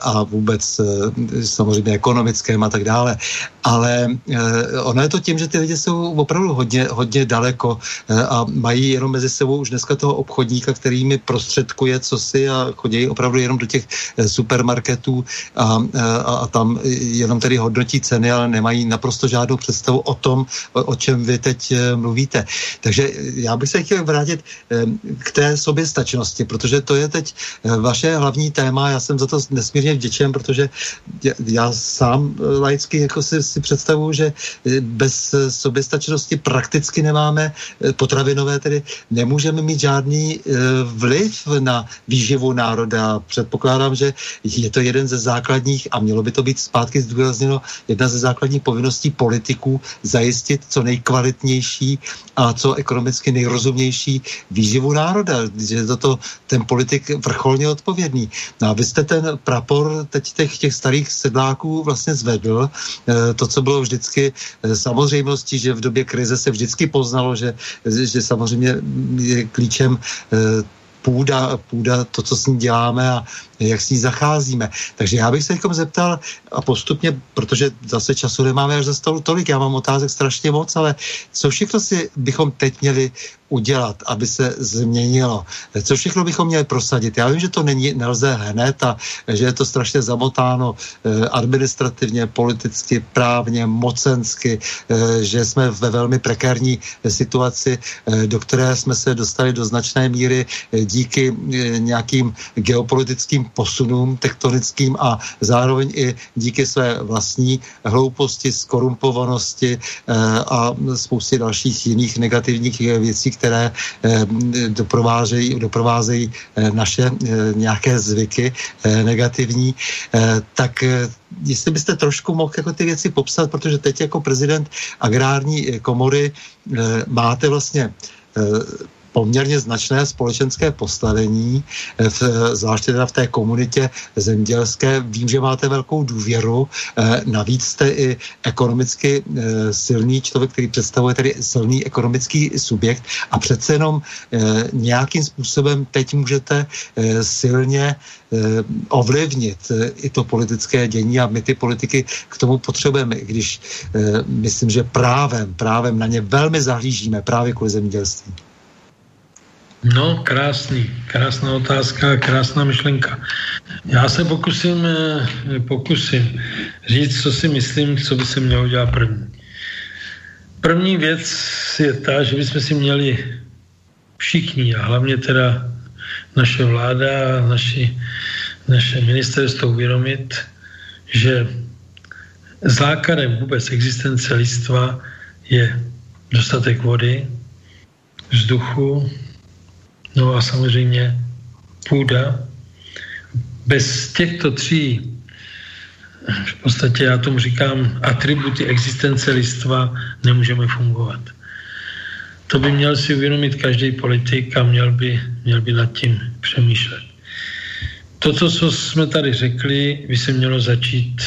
a vůbec samozřejmě ekonomickém a tak dále. Ale ono je to tím, že ty lidi jsou opravdu hodně, hodně daleko a mají jenom mezi sebou už dneska toho obchodníka, který mi prostředkuje cosi a a chodí opravdu jenom do těch supermarketů a tam jenom tedy hodnotí ceny, ale nemají naprosto žádnou představu o tom, o čem vy teď mluvíte. Takže já bych se chtěl vrátit k té soběstačnosti, protože to je teď vaše hlavní téma. Já jsem za to nesmírně vděčen, protože já sám laicky jako si představuji, že bez soběstačnosti prakticky nemáme potravinové, tedy nemůžeme mít žádný vliv na výživu národa. Předpokládám, že je to jeden ze základních, a mělo by to být zpátky zdůrazněno, jedna ze základních povinností politiků zajistit co nejkvalitnější a co ekonomicky nejrozumnější výživu národa, že za to ten politik vrcholně odpovědný. No a vy jste ten prapor teď těch starých sedláků vlastně zvedl, to, co bylo vždycky samozřejmostí, že v době krize se vždycky poznalo, že samozřejmě je klíčem půda, to, co s ní děláme a jak s ní zacházíme. Takže já bych se někomu zeptal a postupně, protože zase času nemáme až za stolu tolik, já mám otázek strašně moc, ale co všechno si bychom teď měli udělat, aby se změnilo? Co všechno bychom měli prosadit? Já vím, že to nelze hned a že je to strašně zamotáno administrativně, politicky, právně, mocensky, že jsme ve velmi prekární situaci, do které jsme se dostali do značné míry díky nějakým geopolitickým posunům tektonickým a zároveň i díky své vlastní hlouposti, skorumpovanosti a spoustě dalších jiných negativních věcí, které doprovázejí naše nějaké zvyky negativní, tak jestli byste trošku mohl jako ty věci popsat, protože teď jako prezident Agrární komory máte vlastně poměrně značné společenské postavení, zvláště v té komunitě zemědělské. Vím, že máte velkou důvěru, navíc jste i ekonomicky silný člověk, který představuje tedy silný ekonomický subjekt a přece jenom nějakým způsobem teď můžete silně ovlivnit i to politické dění a my ty politiky k tomu potřebujeme, když myslím, že právem na ně velmi zahlížíme právě kvůli zemědělství. No, krásná otázka, krásná myšlenka. Já se pokusím říct, co si myslím, co by se mělo dělat první. První věc je ta, že bychom si měli všichni, a hlavně teda naše vláda, naše ministerstvo uvědomit, že základem vůbec existence lidstva je dostatek vody, vzduchu, no a samozřejmě půda. Bez těchto tří, v podstatě já tomu říkám, atributy existence lidstva nemůžeme fungovat. To by měl si uvědomit každý politik a měl by nad tím přemýšlet. To, co jsme tady řekli, by se mělo začít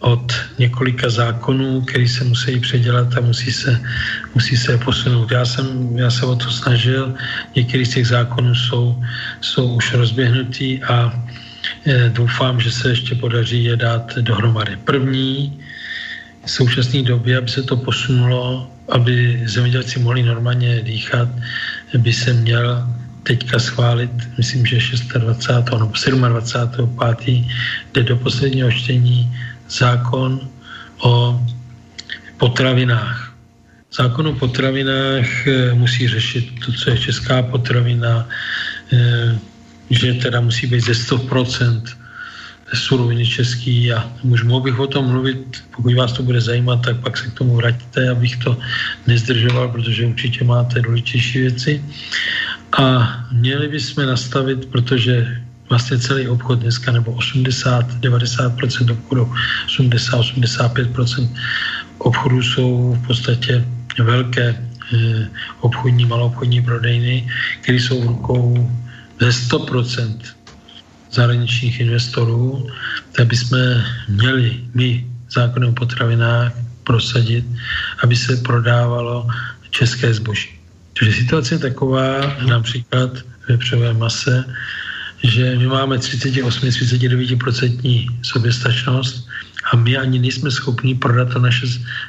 od několika zákonů, které se musí předělat a musí se posunout. Já jsem o to snažil, některý z těch zákonů jsou už rozběhnutý a doufám, že se ještě podaří je dát dohromady. První v současné době, aby se to posunulo, aby zemědělci mohli normálně dýchat, by se měl teďka schválit, myslím, že 26. nebo 27. 5. jde do posledního čtení zákon o potravinách. Zákon o potravinách musí řešit to, co je česká potravina, že teda musí být ze 100% suroviny český. A už mohl bych o tom mluvit, pokud vás to bude zajímat, tak pak se k tomu vraťte, abych to nezdržoval, protože určitě máte důležitější věci. A měli bychom nastavit, protože vlastně celý obchod dneska, nebo 80-90% obchodu, 80-85% obchodů jsou v podstatě velké obchodní, maloobchodní prodejny, které jsou v rukou ze 100% zahraničních investorů, tak bychom měli my zákony o potravinách prosadit, aby se prodávalo české zboží. Takže situace je taková, například vepřové mase, že my máme 38-39% soběstačnost a my ani nejsme schopni prodat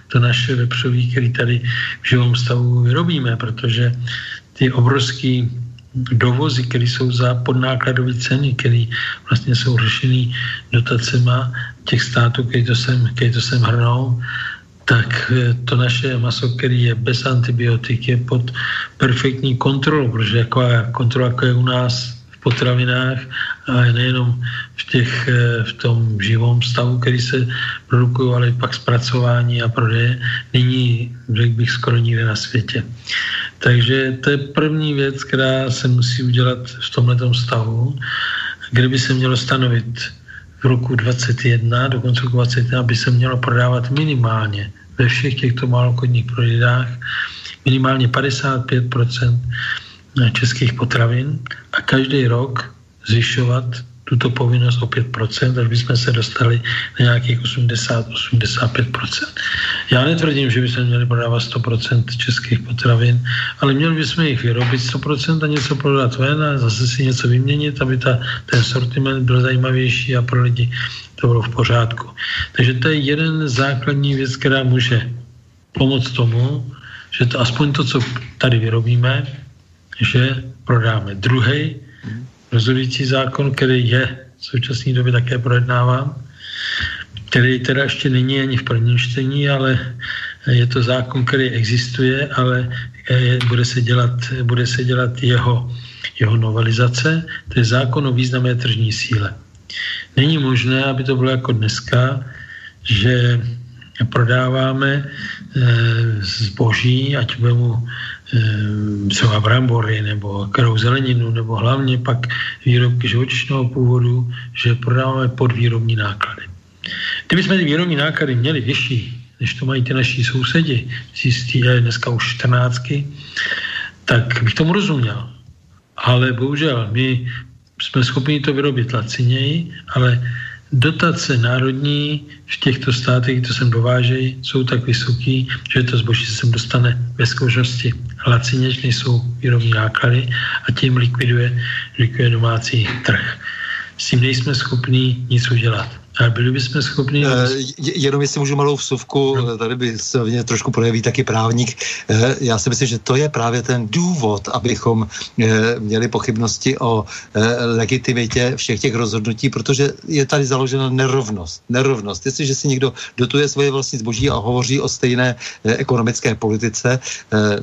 to naše vepřové, které tady v živom stavu vyrobíme, protože ty obrovské dovozy, které jsou za podnákladové ceny, které vlastně jsou řešený dotacema těch států, který to sem hrnou, tak to naše maso, které je bez antibiotik, je pod perfektní kontrolou, protože jaká kontrola, jako je u nás v potravinách, a nejenom v tom živom stavu, který se produkují, ale i pak zpracování a prodeje, není, řekl bych, skoro nikde na světě. Takže to je první věc, která se musí udělat v tomhletom stavu, kde by se mělo stanovit v roku 2021, do konce roku 2021, by se mělo prodávat minimálně ve všech těchto maloobchodních prodejnách minimálně 55% českých potravin a každý rok zvyšovat tuto povinnost o 5%, až bychom se dostali na nějakých 80-85%. Já netvrdím, že bychom měli prodávat 100% českých potravin, ale měli bychom jich vyrobit 100% a něco prodat ven a zase si něco vyměnit, aby ten sortiment byl zajímavější a pro lidi to bylo v pořádku. Takže to je jeden základní věc, která může pomoct tomu, že to aspoň to, co tady vyrobíme, že prodáme. Druhý rozhodující zákon, který je v současné době také projednáván, který teda ještě není ani v prvním čtení, ale je to zákon, který existuje, ale bude se dělat jeho novelizace, to je zákon o významné tržní síle. Není možné, aby to bylo jako dneska, že prodáváme zboží, ať bude mu třeba brambory nebo kterou zeleninu, nebo hlavně pak výrobky živočišného původu, že prodáváme pod výrobní náklady. Kdybychom ty výrobní náklady měli vyšší, než to mají ty naši sousedi, je dneska už 14, tak bych tomu rozuměl. Ale bohužel my jsme schopni to vyrobit laciněji, ale dotace národní v těchto státech, co sem dovážejí, jsou tak vysoký, že to zboží se sem dostane ve zkoušnosti lacinější, jsou výrobní náklady a tím likviduje domácí trh. S tím nejsme schopni nic udělat. A byli bychom schopni... Jenom jestli můžu malou vsuvku, tady by se mě trošku projeví taky právník. Já si myslím, že to je právě ten důvod, abychom měli pochybnosti o legitimitě všech těch rozhodnutí, protože je tady založena nerovnost. Jestliže si někdo dotuje svoje vlastní zboží a hovoří o stejné ekonomické politice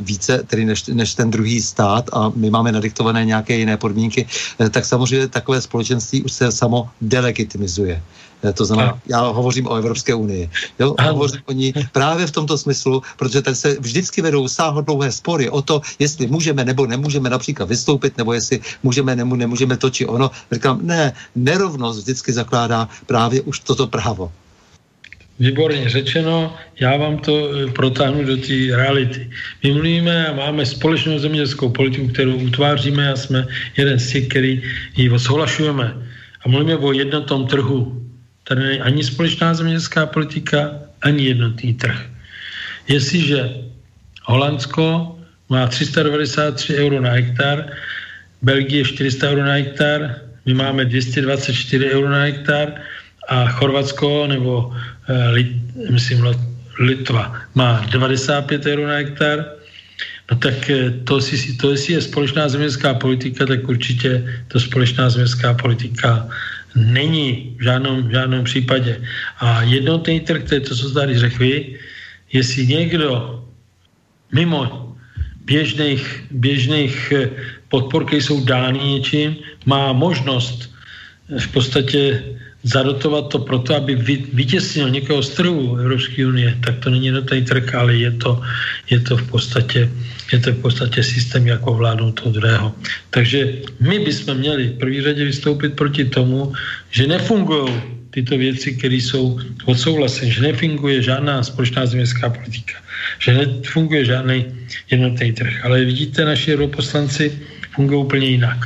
více, tedy než ten druhý stát a my máme nadiktované nějaké jiné podmínky, tak samozřejmě takové společenství už se samo delegitimizuje. To znamená, já hovořím o Evropské unii. Jo? Hovořím o ní právě v tomto smyslu, protože tady se vždycky vedou sáhodlouhé spory o to, jestli můžeme nebo nemůžeme například vystoupit, nebo jestli můžeme nebo nemůžeme to či ono. Říkám, ne, nerovnost vždycky zakládá právě už toto právo. Výborně řečeno, já vám to protáhnu do té reality. My mluvíme a máme společnou zemědělskou politiku, kterou utváříme a jsme jeden z těch, který ji odsouhlašujeme. A mluvíme o jednotném trhu. Tady není ani společná zemědělská politika, ani jednotný trh. Jestliže Holandsko má 393 euro na hektar, Belgie 400 euro na hektar, my máme 224 euro na hektar a Chorvatsko nebo Litva má 95 euro na hektar, no tak to, jestli je společná zemědělská politika, tak určitě to společná zemědělská politika není v žádném případě. A jednotný trh, to je to, co tady řekl vy, jestli někdo mimo běžných podpor, které jsou dány něčím, má možnost v podstatě zadotovat to proto, aby vytěsnil někoho z trhu Evropské unie, tak to není jednotný trh, ale je to v podstatě systém, jako vládnou toho druhého. Takže my bychom měli v první řadě vystoupit proti tomu, že nefungují tyto věci, které jsou odsouhlasené, že nefunguje žádná společná zemědělská politika, že nefunguje žádný jednotný trh. Ale vidíte, naši europoslanci fungují úplně jinak.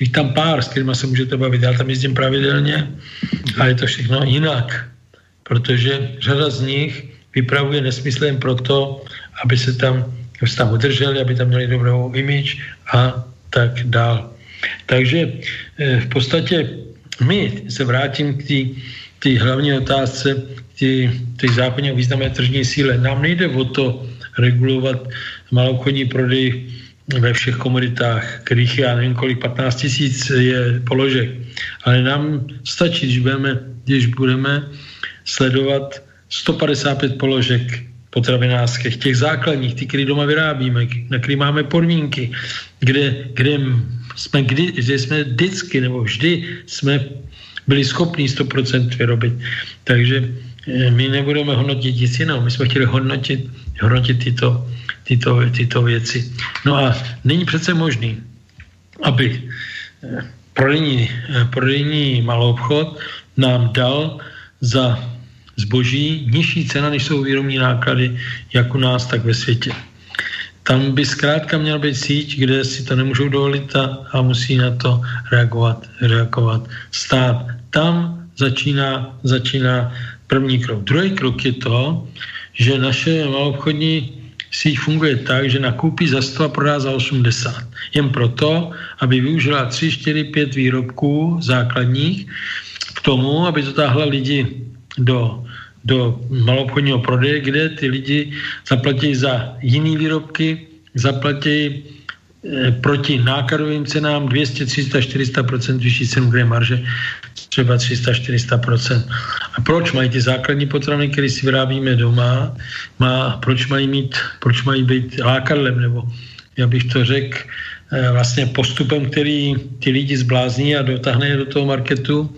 Je tam pár, s kterýma se můžete bavit. Já tam jezdím pravidelně a je to všechno jinak, protože řada z nich vypravuje nesmyslem proto, aby se tam udrželi, aby tam měli dobrou image a tak dál. Takže v podstatě my se vrátím k té hlavní otázce, k té zákoně o významné tržní síle. Nám nejde o to regulovat maloobchodní prodej ve všech komoditách, kterých já nevím kolik, 15 000 je položek. Ale nám stačí, když budeme sledovat 155 položek potravinářských, těch základních, ty, které doma vyrábíme, na které máme podmínky, kde jsme vždy byli schopní 100% vyrobit. Takže my nebudeme hodnotit nic jiného, my jsme chtěli hodnotit tyto věci. No a není přece možný, aby prodejní maloobchod nám dal za zboží nižší cena, než jsou výrobní náklady, jak u nás, tak ve světě. Tam by zkrátka měla být síť, kde si to nemůžou dovolit a musí na to reagovat stát. Tam začíná první krok. Druhý krok je to, že naše maloobchodní síť funguje tak, že nakoupí za 100 a prodá za 80. Jen proto, aby využila 3, 4, 5 výrobků základních k tomu, aby dotáhla lidi do maloobchodního prodeje, kde ty lidi zaplatí za jiný výrobky, zaplatí proti nákladovým cenám 200, 300, 400% vyšší cenu, kde je marže třeba 300, 400%. A proč mají ty základní potraviny, které si vyrábíme doma, proč mají být lákadlem, nebo já bych to řekl, vlastně postupem, který ty lidi zblázní a dotáhne je do toho marketu,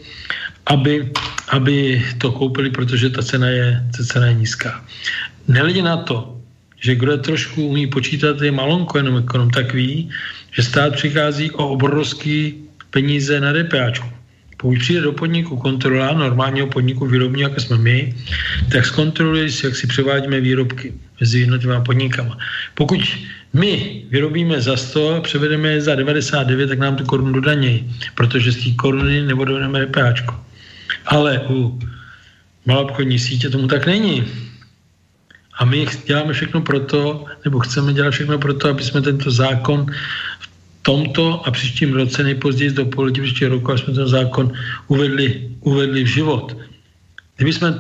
aby to koupili, protože ta cena je nízká. Nehledě na to, že kdo trošku umí počítat, je malonko jenom ekonom, tak ví, že stát přichází o obrovský peníze na DPAčku. Pokud přijde do podniku kontrola normálního podniku výrobního, jako jsme my, tak zkontroluje, jak si převádíme výrobky mezi jednotlivými podnikama. Pokud my vyrobíme za 100, převedeme je za 99, tak nám tu korunu dodanějí, protože z té koruny nebo dodáme DPAčku. Ale u maloobchodní sítě tomu tak není. A my děláme všechno proto, nebo chceme dělat všechno proto, aby jsme tento zákon v tomto a příštím roce, nejpozději do pololetí příštího roku, aby jsme ten zákon uvedli v život. Kdyby jsme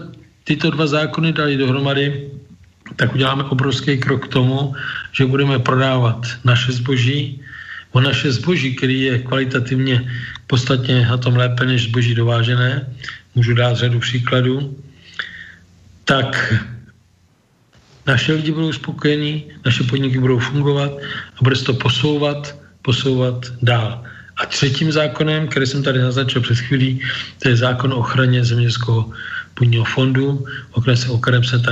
tyto dva zákony dali dohromady, tak uděláme obrovský krok k tomu, že budeme prodávat naše zboží, který je kvalitativně podstatně na tom lépe než zboží dovážené. Můžu dát řadu příkladů. Tak naše lidi budou spokojení, naše podniky budou fungovat a bude se to posouvat dál. A třetím zákonem, který jsem tady naznačil před chvílí, to je zákon o ochraně zemědělského půdního fondu, o kterém jsem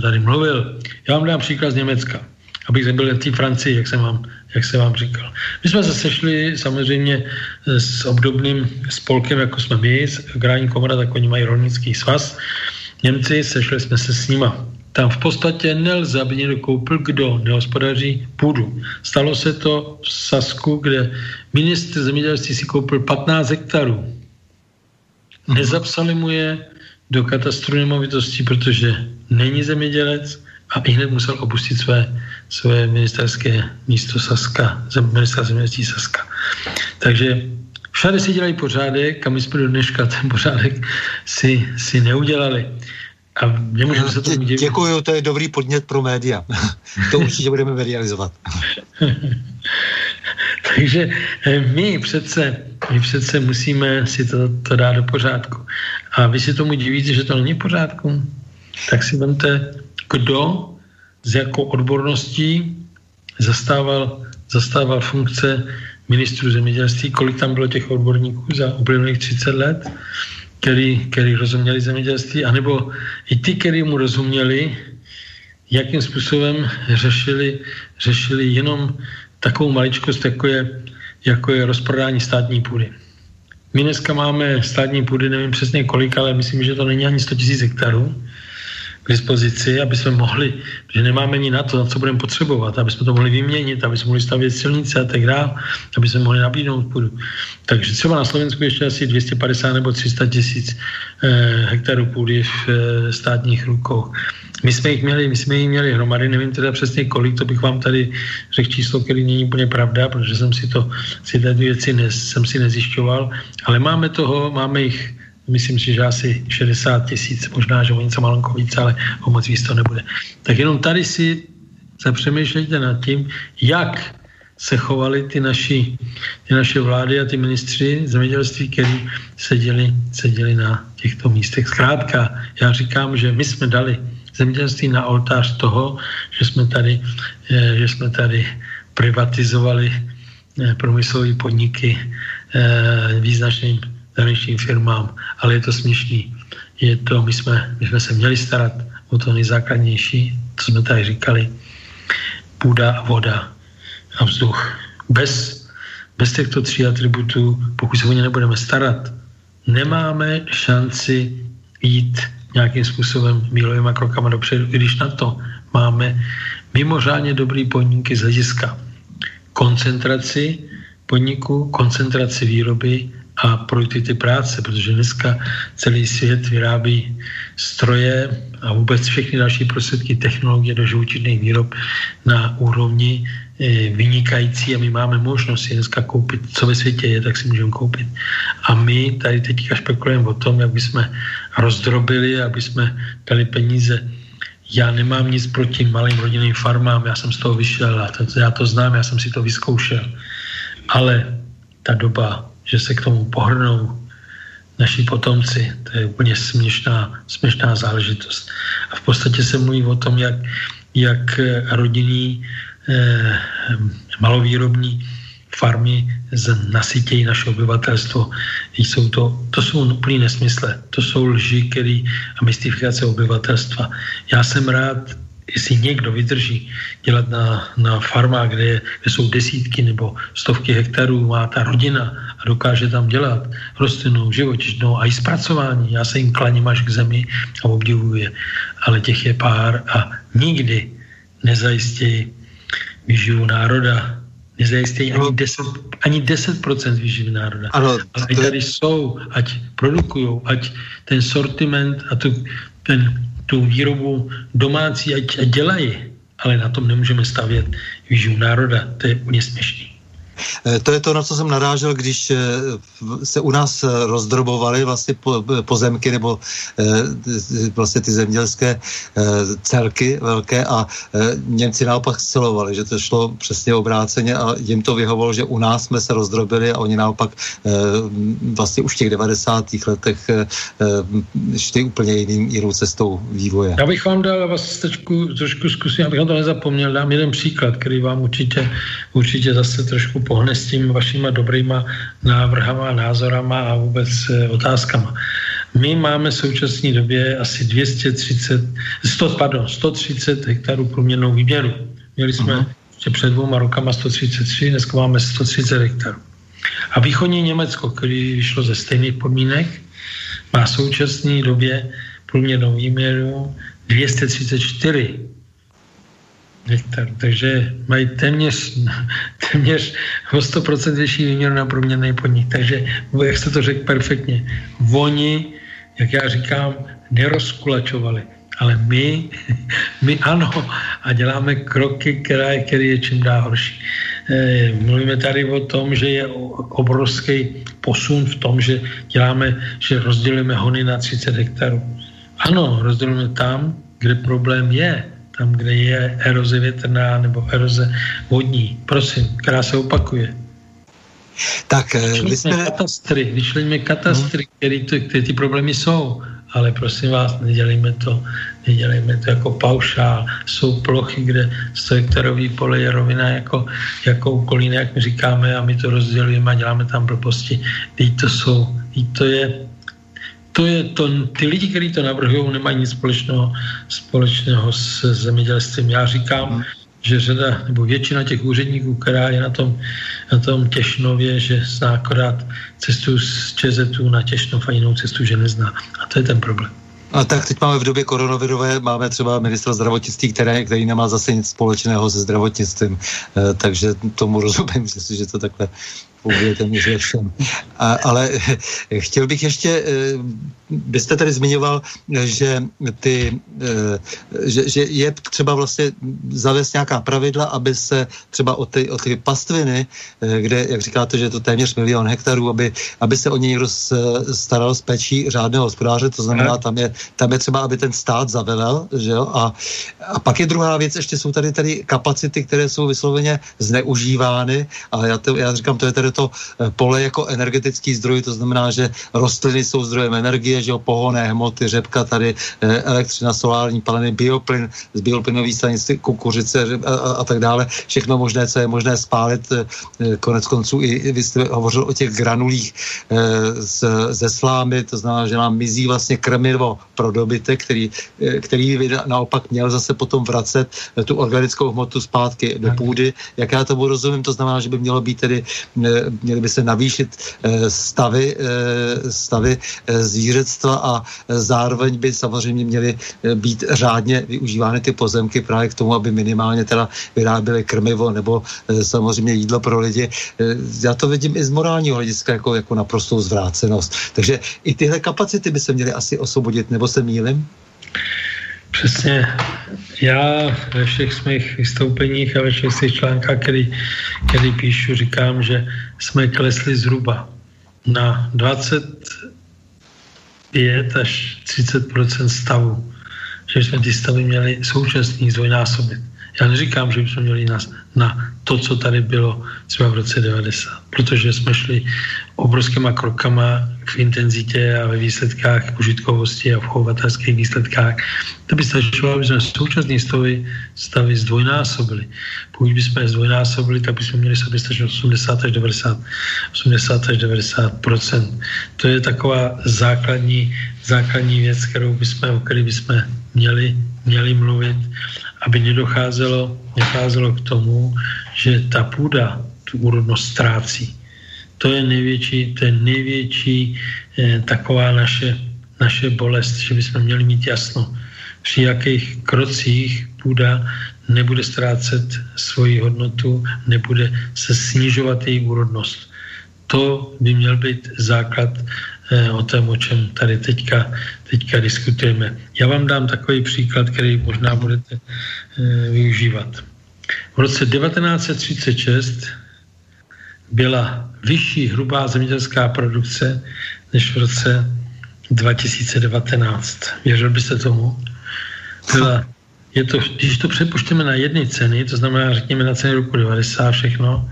tady mluvil. Já vám dám příklad z Německa, abych byl v té Francii, jak jsem vám říkal. My jsme se sešli samozřejmě s obdobným spolkem, jako jsme my, Agrární komora, tak oni mají rolnický svaz. Němci, sešli jsme se s nima. Tam v podstatě nelze, aby někdo koupil, kdo nehospodaří půdu. Stalo se to v Sasku, kde ministr zemědělství si koupil 15 hektarů. Nezapsali mu je do katastru nemovitostí, protože není zemědělec a ihned musel opustit své ministerské místo Saska, ministra zemědělství Saska. Takže všade si dělají pořádek a my jsme do dneška ten pořádek si neudělali. A se tomu děkuju, to je dobrý podnět pro média. To určitě budeme medializovat. Takže my přece musíme si to dát do pořádku. A vy si tomu divíte, že to není v pořádku? Tak si vemte, kdo s jakou odborností zastával funkce ministrů zemědělství, kolik tam bylo těch odborníků za uplynulých 30 let, který rozuměli zemědělství, anebo i ty, který mu rozuměli, jakým způsobem řešili jenom takovou maličkost, jako je rozprodání státní půdy. My dneska máme státní půdy, nevím přesně kolik, ale myslím, že to není ani 100 000 hektarů k dispozici, aby jsme mohli, že nemáme ani na to, na co budeme potřebovat, aby jsme to mohli vyměnit, aby jsme mohli stavět silnice a tak dále, aby jsme mohli nabídnout půdu. Takže třeba na Slovensku ještě asi 250 nebo 300 tisíc hektarů půdy v státních rukou. My jsme jich měli hromady, nevím teda přesně kolik, to bych vám tady řekl číslo, který není úplně pravda, protože jsem si nezjišťoval, ale máme jich myslím si, že asi 60 000, možná, že o něco malinko víc, ale o moc víc to nebude. Tak jenom tady si zapřemýšlejte nad tím, jak se chovaly ty naše vlády a ty ministři zemědělství, kteří seděli na těchto místech. Zkrátka, já říkám, že my jsme dali zemědělství na oltář toho, že jsme tady privatizovali průmyslové podniky význačným zahraničním firmám, ale je to směšný. My jsme se měli starat o to nejzákladnější, co jsme tady říkali, půda a voda a vzduch. Bez těchto tří atributů, pokud se o ně nebudeme starat, nemáme šanci jít nějakým způsobem mílovýma krokama dopředu, i když na to máme mimořádně dobrý podniky z hlediska koncentraci podniku, koncentraci výroby a produktivity práce, protože dneska celý svět vyrábí stroje a vůbec všechny další prostředky technologie do živočišných výrob na úrovni vynikající a my máme možnost si dneska koupit, co ve světě je, tak si můžeme koupit. A my tady teďka špekulujeme o tom, jak bychom rozdrobili, aby jsme dali peníze. Já nemám nic proti malým rodinným farmám, já jsem z toho vyšel, já to znám, já jsem si to vyzkoušel. Ale ta doba, že se k tomu pohrnou naši potomci, to je úplně směšná záležitost. A v podstatě se mluví o tom, jak rodinní malovýrobní farmy nasytějí naše obyvatelstvo. To jsou úplný nesmysle. To jsou lži, který a mystifikace obyvatelstva. Já jsem rád, jestli někdo vydrží dělat na farmách, kde jsou desítky nebo stovky hektarů, má ta rodina a dokáže tam dělat rostlinnou, živočišnou a i zpracování. Já se jim klaním až k zemi a obdivuji je. Ale těch je pár a nikdy nezajistí výživu národa. Nezajistí ani 10% výživy národa. Ano, ale i tady jsou, ať produkují, ať ten sortiment a tu výrobu domácí ať dělají, ale na tom nemůžeme stavět výživu národa. To je úplně směšný. To je to, na co jsem narážel, když se u nás rozdrobovaly vlastně pozemky nebo vlastně ty zemědělské celky velké a Němci naopak scelovali, že to šlo přesně obráceně a jim to vyhovalo, že u nás jsme se rozdrobili a oni naopak vlastně už v těch 90. letech šli úplně jinou cestou vývoje. Já bych vám dal, vás trošku zkusím, abych to nezapomněl, dám jeden příklad, který vám určitě zase trošku pohne s tím vašima dobrýma návrhama, názorama a vůbec otázkama. My máme v současné době asi 130 hektarů průměrnou výměru. Měli jsme ještě před 2 rokama 133, dneska máme 130 hektarů. A východní Německo, který vyšlo ze stejných podmínek, má v současné době průměrnou výměru 234 hektarů. Takže mají téměř o 100% větší výměru na průměrný podnik. Takže, jak jste to řekl perfektně, oni, jak já říkám, nerozkulačovali. Ale my ano, a děláme kroky, které je čím dál horší. Mluvíme tady o tom, že je obrovský posun v tom, že rozdělujeme hony na 30 hektarů. Ano, rozdělujeme tam, kde problém je. Tam, kde je eroze větrná nebo eroze vodní, prosím, která se opakuje. Tak, vyčleníme katastry, které ty problémy jsou, ale prosím vás, nedělejme to jako paušál. Jsou plochy, kde 100 hektarový pole je rovina jako u Kolína, jak my říkáme, a my to rozdělujeme a děláme tam blbosti. Ty lidi, kteří to navrhují, nemají nic společného s zemědělstvím. Já říkám, že řada nebo většina těch úředníků, která je na tom Těšnově, že zná akorát cestu z ČZU na Těšnov a jinou cestu, že nezná. A to je ten problém. A tak teď máme v době koronavirové, máme třeba ministra zdravotnictví, který nemá zase nic společného se zdravotnictvím. Takže tomu rozumím, že to takhle pověděte mi, že jsem. Ale chtěl bych ještě, byste tady zmiňoval, že je třeba vlastně zavést nějaká pravidla, aby se třeba o ty pastviny, kde, jak říkáte, že je to téměř 1 000 000 hektarů, aby se o něj staral s péčí řádného hospodáře, to znamená, tam je třeba, aby ten stát zavelel, že jo, a pak je druhá věc, ještě jsou tady kapacity, které jsou vysloveně zneužívány, ale já říkám, to je tady to pole jako energetický zdroj, to znamená, že rostliny jsou zdrojem energie, že jo, pohonné hmoty, řepka tady, elektřina, solární paleny, bioplyn, z bioplynový stanice, kukuřice a tak dále, všechno možné, co je možné spálit, konec konců i vy jste hovořil o těch granulích ze slámy, to znamená, že nám mizí vlastně krmivo pro dobytek, který by naopak měl zase potom vracet tu organickou hmotu zpátky do půdy. Jak já tomu rozumím, to znamená, že by mělo být tedy, měly by se navýšit stavy zvířectva a zároveň by samozřejmě měly být řádně využívány ty pozemky právě k tomu, aby minimálně teda vyráběly krmivo nebo samozřejmě jídlo pro lidi. Já to vidím i z morálního hlediska jako naprostou zvrácenost. Takže i tyhle kapacity by se měly asi osvobodit, nebo se mýlim? Přesně. Já ve všech svých vystoupeních a ve všech svých článkách, který píšu, říkám, že jsme klesli zhruba na 25 až 30% stavu. Že jsme ty stavy měli současný dvojnásobit. Já neříkám, že bychom měli na to, co tady bylo třeba v roce 90, protože jsme šli obrovskýma krokama v intenzitě a ve výsledkách k užitkovosti a v chovatelských výsledkách. To by stačilo, aby jsme současné stavy zdvojnásobili. Pokud bychom je zdvojnásobili, tak bychom měli soběstačnost 80 až 90%. To je taková základní věc, o které bychom měli mluvit, aby nedocházelo k tomu, že ta půda tu úrodnost ztrácí. To je největší taková naše bolest, že bychom měli mít jasno, při jakých krocích půda nebude ztrácet svoji hodnotu, nebude se snižovat její úrodnost. To by měl být základ o tom, o čem tady teďka diskutujeme. Já vám dám takový příklad, který možná budete využívat. V roce 1936 byla vyšší hrubá zemědělská produkce než v roce 2019. Věřil byste tomu? Když to přepočteme na jedny ceny, to znamená, řekněme na ceny roku 90 všechno,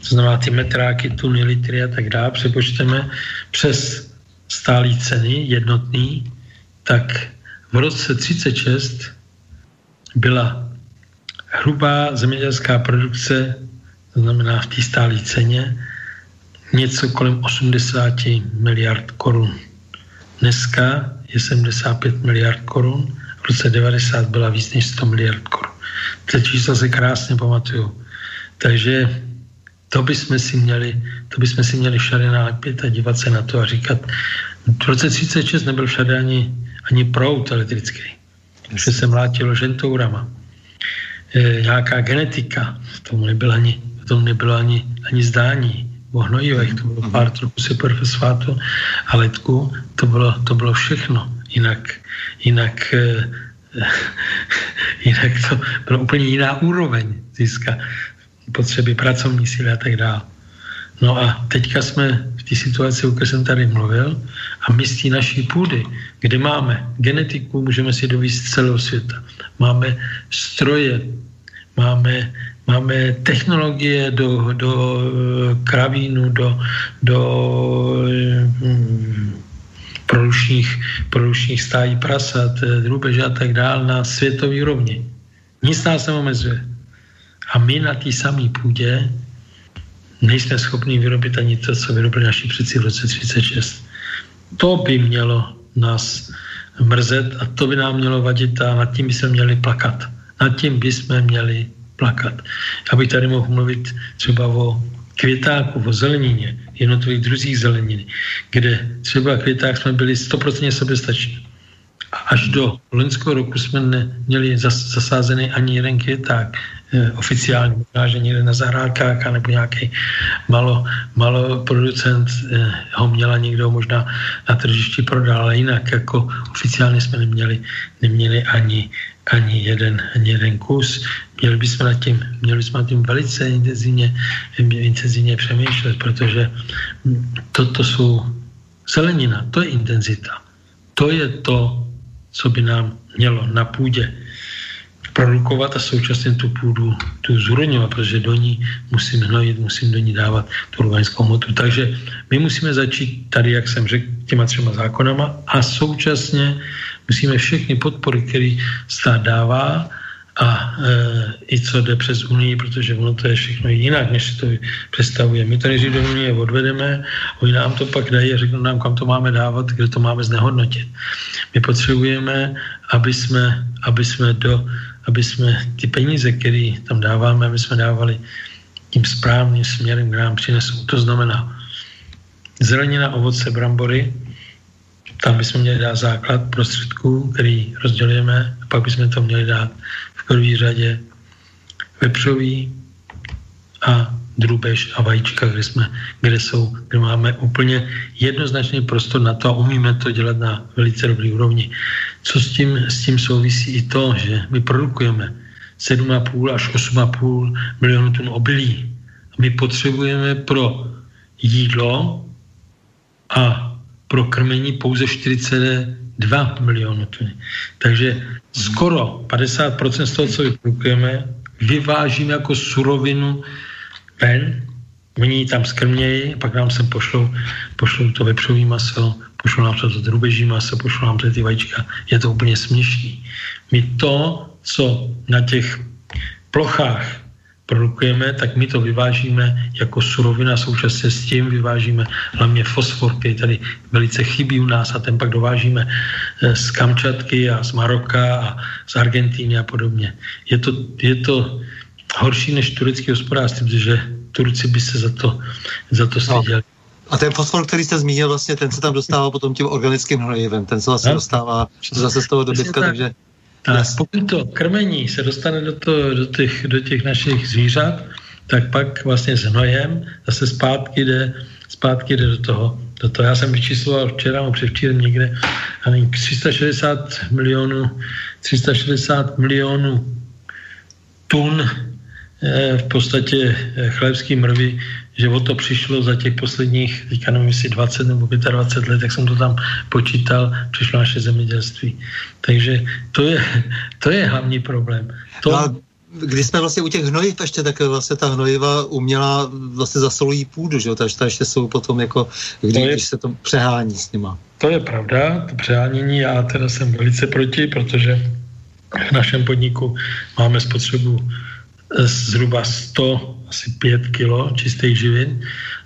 to znamená ty metráky, tuny, litry a tak dále, přepočteme přes stálý ceny, jednotný, tak v roce 36 byla hrubá zemědělská produkce, to znamená v té stálé ceně, něco kolem 80 miliard korun. Dneska je 75 miliard korun, v roce 90 byla víc než 100 miliard korun. Ty čísla se krásně pamatuju. Takže to bychom si měli všade nalepit a dívat se na to a říkat, v roce 36 nebyl všade ani proud elektrický, že se mlátilo žentourama. Nějaká genetika, v tom nebylo ani zdání o hnojivech, to bylo pár troků superfosfátu a letku, to bylo všechno. Jinak to byla úplně jiná úroveň získa potřeby pracovní síly a tak dále. No a teďka jsme v té situaci, o které jsem tady mluvil, a my z té naší půdy, kde máme genetiku, můžeme si dovízt z celého světa. Máme stroje, máme technologie do kravínu, do produčních stájí prasat, drůbeže a tak dále na světový rovni. Nic nás neomezuje. A my na té samé půdě nejsme schopni vyrobit ani to, co vyrobili naši předci v roce 36. To by mělo nás mrzet a to by nám mělo vadit a nad tím bychom měli plakat. Já bych tady mohl mluvit třeba o květáku, o zelenině, jednotlivých druzích zeleniny, kde třeba květák jsme byli 100% soběstační. Až do loňského roku jsme neměli zasázený ani jeden květák. oficiální, možná, že někde na zahrádkách, nebo nějaký malo producent ho měla někdo možná na tržišti prodal, ale jinak jako oficiálně jsme neměli ani jeden kus. Měli bychom nad tím velice intenzivně přemýšlet, protože toto jsou zelenina, to je intenzita. To je to, co by nám mělo na půdě produkovat a současně tu půdu tu zúrodňovat, protože do ní musím hnojit, musím do ní dávat tu organickou hmotu. Takže my musíme začít tady, jak jsem řekl, těma 3 zákonama a současně musíme všechny podpory, které stát dává a i co jde přes Unii, protože ono to je všechno jinak, než si to představujeme. My to nejdřív do Unie odvedeme, oni nám to pak dají a řeknou nám, kam to máme dávat, kde to máme znehodnotit. My potřebujeme, aby jsme ty peníze, které tam dáváme, aby jsme dávali tím správným směrem, kde nám přinesou. To znamená zelenina, ovoce, brambory, tam bychom měli dát základ prostředků, který rozdělujeme, a pak bychom to měli dát v první řadě vepřový a drůbež a vajíčka, kde máme úplně jednoznačný prostor na to a umíme to dělat na velice dobrý úrovni. Co s tím souvisí i to, že my produkujeme 7,5 až 8,5 milionů tun obilí. My potřebujeme pro jídlo a pro krmení pouze 42 milionů tun. Takže skoro 50% z toho, co vyprodukujeme, vyvážíme jako surovinu ven, oni tam skrmějí, pak nám sem pošlou to vepřový maso, pošlou nám to drůbeží maso, pošlou nám to ty vajíčka. Je to úplně směšný. My to, co na těch plochách produkujeme, tak my to vyvážíme jako surovina, současně s tím vyvážíme hlavně fosfor, který tady velice chybí u nás a ten pak dovážíme z Kamčatky a z Maroka a z Argentíny a podobně. Je to horší než turecký hospodářství, protože Turci by se za to styděli. A ten fosfor, který jste zmínil, vlastně ten se tam dostává potom tím organickým hnojivem, ten se vlastně dostává zase z toho dobytka, takže... Tak pokud to krmení se dostane do těch našich zvířat, tak pak vlastně s hnojem zase zpátky jde do toho. Já jsem vyčísloval včera nebo předvčírem někde 360 milionů tun v podstatě chlebský mrvy, že o to přišlo za těch posledních, teďka nevím, jestli 20 nebo 25 let, jak jsem to tam počítal, přišlo naše zemědělství. Takže to je hlavní problém. Když jsme vlastně u těch hnojiv ještě, tak vlastně ta hnojiva umělá vlastně zasolují půdu, že jo? Takže ta ještě jsou potom jako, když se to přehání s nima. To je pravda, to přehánění, já teda jsem velice proti, protože v našem podniku máme spotřebu zhruba 100, asi 5 kilo čistých živin.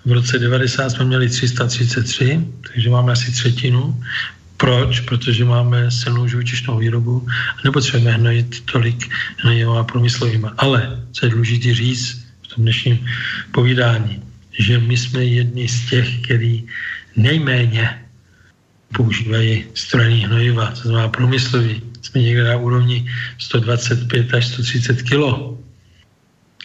V roce 90 jsme měli 333, takže máme asi třetinu. Proč? Protože máme silnou živočišnou výrobu a nepotřebujeme hnojit tolik hnojivá průmyslovýma. Ale, co je důležité říct v tom dnešním povídání, že my jsme jedni z těch, který nejméně používají strojní hnojiva, to znamená průmyslový. Jsme někde na úrovni 125 až 130 kilo.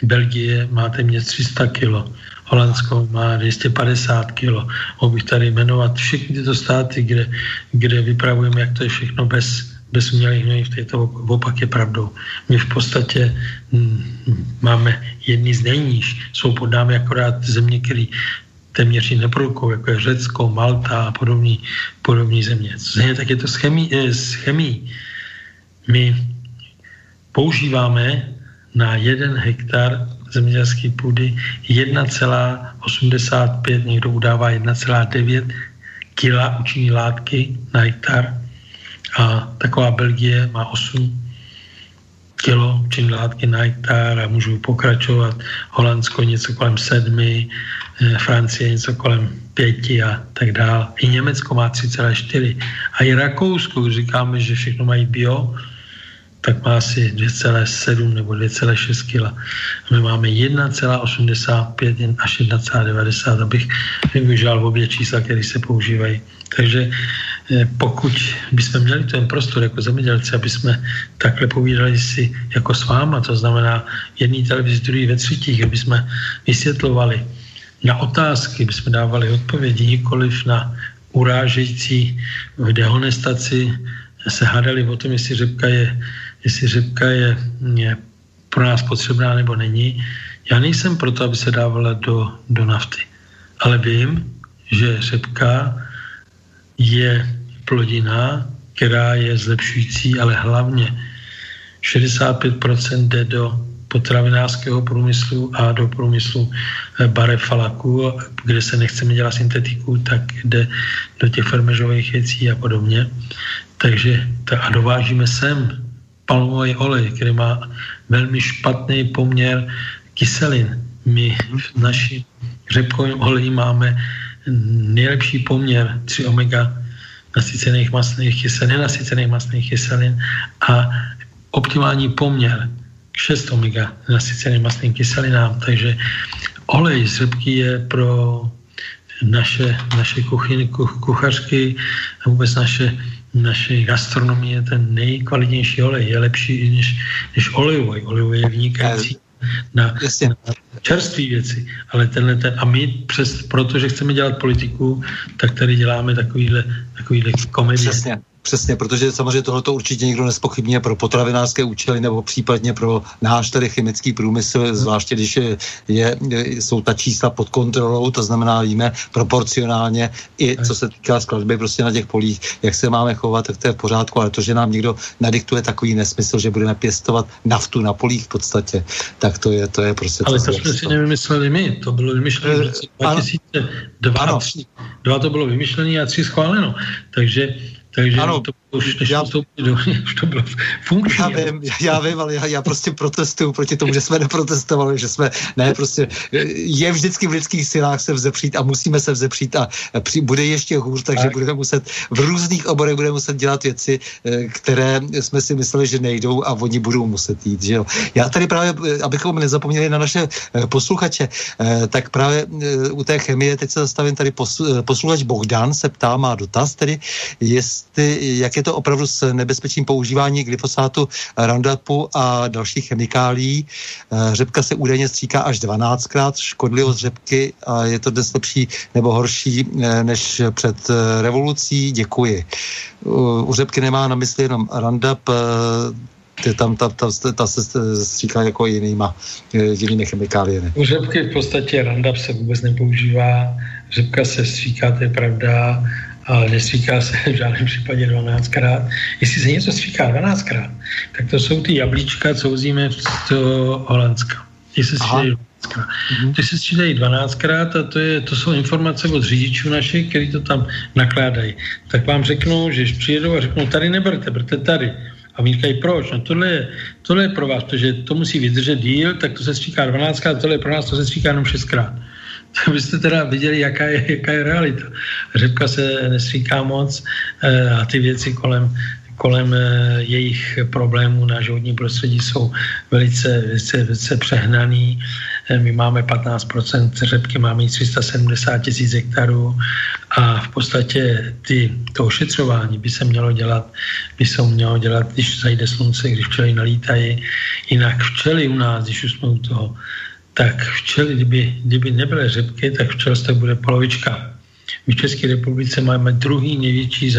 Belgie má téměř 300 kilo, Holandsko má 250 kilo. Mohl bych tady jmenovat všechny tyto státy, kde vypravujeme, jak to je všechno bez umělých hnojiv, to opak je pravdou. My v podstatě máme jedny z nejníž, jsou pod námi akorát země, které téměř neprodukují, jako je Řecko, Malta a podobné země. Zřejmě tak je to s chemií. My používáme na 1 hektar zemědělské půdy 1,85, někdo udává 1,9 kila účinné látky na hektar a taková Belgie má 8 kilo účinné látky na hektar a můžu pokračovat. Holandsko něco kolem 7, Francie něco kolem 5 a tak dál. I Německo má 3,4 a i Rakousko, když říkáme, že všechno mají bio, tak má asi 2,7 nebo 2,6 kila. My máme 1,85 až 1,90, abych využil obě čísla, které se používají. Takže pokud bychom měli ten prostor jako zemědělci, aby jsme takhle povídali si jako s váma, to znamená jedný televizi, druhý ve třetích, aby jsme vysvětlovali na otázky, aby jsme dávali odpovědi, nikoliv na urážející v dehonestaci se hádali o tom, jestli řepka je pro nás potřebná nebo není. Já nejsem proto, aby se dávala do nafty, ale vím, že řepka je plodina, která je zlepšující, ale hlavně 65% jde do potravinářského průmyslu a do průmyslu barev a laků, kde se nechceme dělat syntetiku, tak jde do těch fermežových věcí a podobně. Takže a dovážíme sem palmový olej, který má velmi špatný poměr kyselin. My v naší řepkovém oleji máme nejlepší poměr 3 omega nasycených mastných kyselin, nenasycených mastných kyselin a optimální poměr 6 omega nasycených mastných kyselinám. Takže olej z řepky je pro naše kuchařky a vůbec naše gastronomie je ten nejkvalitnější olej. Je lepší než olejový. Olejový je vynikající na čerství věci, ale a my protože chceme dělat politiku, tak tady děláme takovýhle komedie. Přesně, protože samozřejmě tohleto určitě nikdo nespochybní pro potravinářské účely nebo případně pro náš tedy chemický průmysl, zvláště když jsou ta čísla pod kontrolou, to znamená víme proporcionálně i co se týká skladby prostě na těch polích, jak se máme chovat, tak to je v pořádku, ale to, že nám někdo nadiktuje takový nesmysl, že budeme pěstovat naftu na polích v podstatě, tak to je prostě... Ale to jsme si nevymysleli my, to bylo vymyšlené v roce 2002, dva to bylo vymyšlené a 3 schváleno, takže ano, to už to bylo funkční. Já vím, ale já prostě protestuju proti tomu, že jsme neprotestovali, že je vždycky v lidských silách se vzepřít a musíme se vzepřít a bude ještě hůř, takže budeme muset v různých oborech dělat věci, které jsme si mysleli, že nejdou a oni budou muset jít. Že jo? Já tady právě, abychom nezapomněli na naše posluchače, tak právě u té chemie, teď se zastavím tady, posluchač Bohdan se ptá, má dotaz tedy, jak je to opravdu s nebezpečím používání glyfosátu, Roundupu a dalších chemikálií. Řepka se údajně stříká až 12krát, škodlivost řepky a je to dnes lepší nebo horší než před revolucí. Děkuji. U řepky nemá na mysli jenom Roundup, ta se stříká jako jinými chemikáliemi. U řepky v podstatě Roundup se vůbec nepoužívá, řepka se stříká, to je pravda, ale nestříká se v žádném případě 12krát. Jestli se něco stříká 12krát, tak to jsou ty jablíčka, co vzíme z toho Holandska. Ty se střídají 12krát. Ty se střídají 12krát a to jsou informace od řidičů našich, kteří to tam nakládají. Tak vám řeknou, že přijedou a řeknou, tady neberte, berte tady. A oni říkají, proč? No tohle je pro vás, protože to musí vydržet díl, tak to se stříká 12krát, tohle je pro nás, to se stříká jenom 6krát. Abyste teda viděli, jaká je realita. Řepka se nestříká moc a ty věci kolem jejich problémů na životní prostředí jsou velice přehnaný. My máme 15% řepky, máme 370 000 hektarů a v podstatě to ošetřování by se mělo dělat, když zajde slunce, když včely nalítají. Jinak včely u nás, když už jsme u toho, tak včely, kdyby nebyly řepky, tak včelstva bude polovička. My v České republice máme druhý největší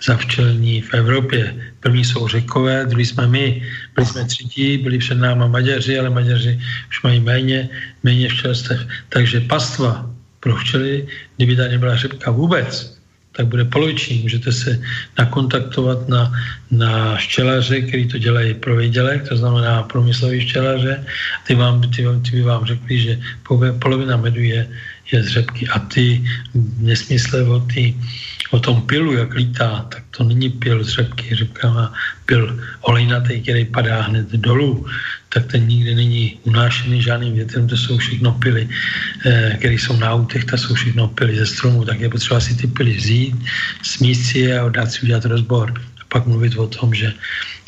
zavčelení v Evropě. První jsou Řekové, druhý jsme my. Byli jsme třetí, byli před náma Maďaři, ale Maďaři už mají méně včelstev. Takže pastva pro včely, kdyby tady nebyla řepka vůbec, tak bude poloviční. Můžete se nakontaktovat na včelaře, který to dělají pro výdělek, to znamená průmyslový včelaře. Ty by vám řekli, že polovina medu je z řepky. A ty nesmysle o tom pilu, jak lítá, tak to není pil z řepky. Řepka má pil olejnatý, který padá hned dolů, tak ten nikdy není unášený žádným větrem, to jsou všechno pily, které jsou na autech, to jsou všechno pily ze stromů, tak je potřeba si ty pily vzít, smíst si je a dát si udělat rozbor. A pak mluvit o tom, že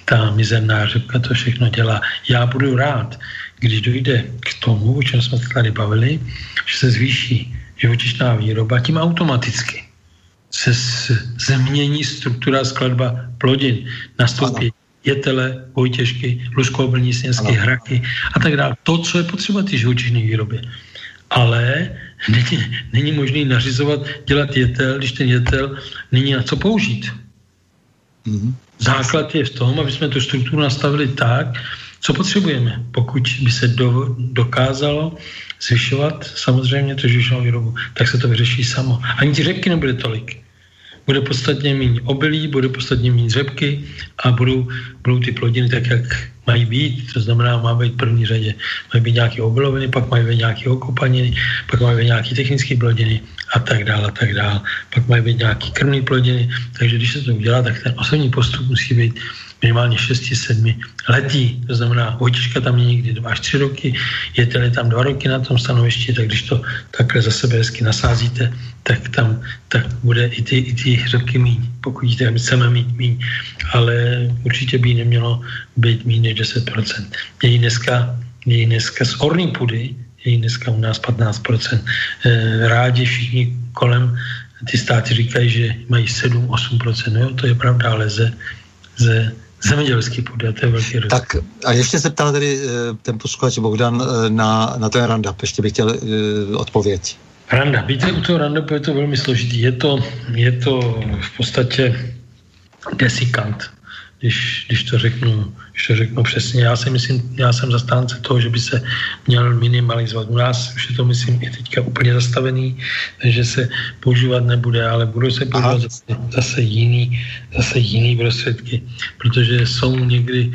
ta mizerná řepka to všechno dělá. Já budu rád, když dojde k tomu, o čem jsme tady bavili, že se zvýší živočišná výroba tím automaticky. se změní struktura skladba plodin. Nastoupí jetele, vojtěžky, luskoobylní sněnské hraky a tak dále. To, co je potřeba ty živočišné výrobě. Ale není možné nařizovat, dělat jetel, když ten jetel není na co použít. Základ je v tom, aby jsme tu strukturu nastavili tak, co potřebujeme. Pokud by se dokázalo zvyšovat samozřejmě tu živočišnou výrobu, tak se to vyřeší samo. Ani ty řepky nebude tolik. Bude podstatně méně obilí, bude podstatně méně řepky a budou ty plodiny tak, jak mají být. To znamená, má být v první řadě. Mají být nějaké obiloviny, pak mají být nějaké okopaniny, pak mají být nějaké technické plodiny a tak dále, a tak dále. Pak mají být nějaké krmné plodiny. Takže když se to udělá, tak ten osobní postup musí být minimálně 6-7 letý. To znamená, vojtěžka tam je někdy 2-3 roky, je tam 2 roky na tom stanovišti, tak když to takhle za sebe hezky nasázíte, tak bude i ty řepky míň, pokud jí tam chceme mít míň. Ale určitě by nemělo být míň než 10%. Je dneska z orné půdy, je dneska u nás 15%. Rádi všichni kolem ty státy říkají, že mají 7-8%. No jo, to je pravda, ale ze zemědělský půdy, a to je velký rozdíl. Tak a ještě se ptal tedy ten posluchač Bohdan na ten Roundup. Ještě bych chtěl odpověď. Roundup. Víte, u toho Roundupu je to velmi složitý. Je to v podstatě desikant, když to řeknu přesně. Já jsem zastánce toho, že by se měl minimalizovat. U nás už je to, myslím, i teďka úplně zastavený, takže se používat nebude, ale budou se používat zase jiný prostředky, protože jsou někdy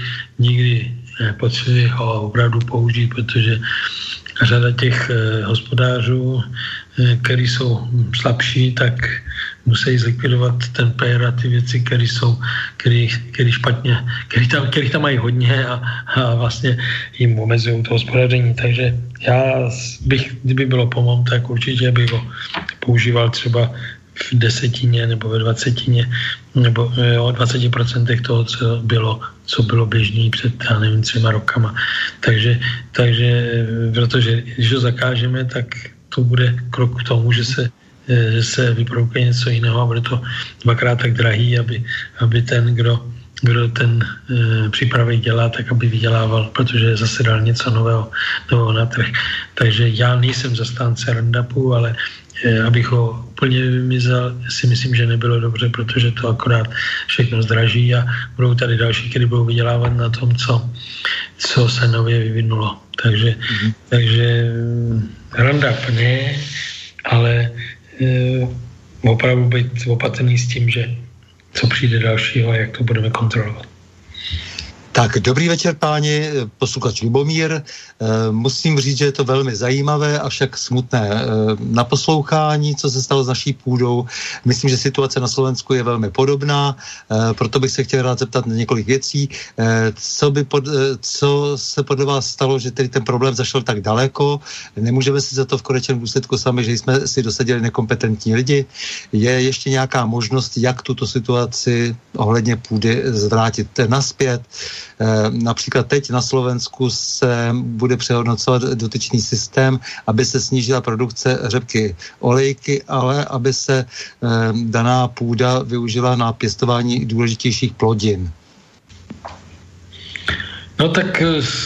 potřeby ho opravdu použít, protože řada těch hospodářů, který jsou slabší, tak musí zlikvidovat ten PR a ty věci, které tam mají hodně a vlastně jim omezují to hospodaření. Takže já bych, kdyby bylo po mém, tak určitě bych ho používal třeba v 10% nebo ve 20% nebo o 20% toho, co bylo běžný před, já nevím, 3 rokama. Takže protože když ho zakážeme, tak to bude krok k tomu, že se vyprodukuje něco jiného a bude to 2x tak drahý, aby ten, kdo ten přípravek dělá, tak aby vydělával, protože zase dal něco nového na trh. Takže já nejsem zastánce Roundupu, ale abych ho úplně vymizel, si myslím, že nebylo dobře, protože to akorát všechno zdraží a budou tady další, kteří budou vydělávat na tom, co se nově vyvinulo. Takže Roundup ne, ale opravdu být opatrný s tím, že co přijde dalšího a jak to budeme kontrolovat. Tak, dobrý večer, páni, posluchač Lubomír. Musím říct, že je to velmi zajímavé, avšak smutné naposlouchání, co se stalo s naší půdou. Myslím, že situace na Slovensku je velmi podobná, proto bych se chtěl rád zeptat na několik věcí. Co se podle vás stalo, že tedy ten problém zašel tak daleko? Nemůžeme si za to v konečném důsledku sami, že jsme si dosadili nekompetentní lidi. Je ještě nějaká možnost, jak tuto situaci ohledně půdy zvrátit nazpět? Například teď na Slovensku se bude přehodnocovat dotyčný systém, aby se snížila produkce řepky olejky, ale aby se daná půda využila na pěstování důležitějších plodin. No tak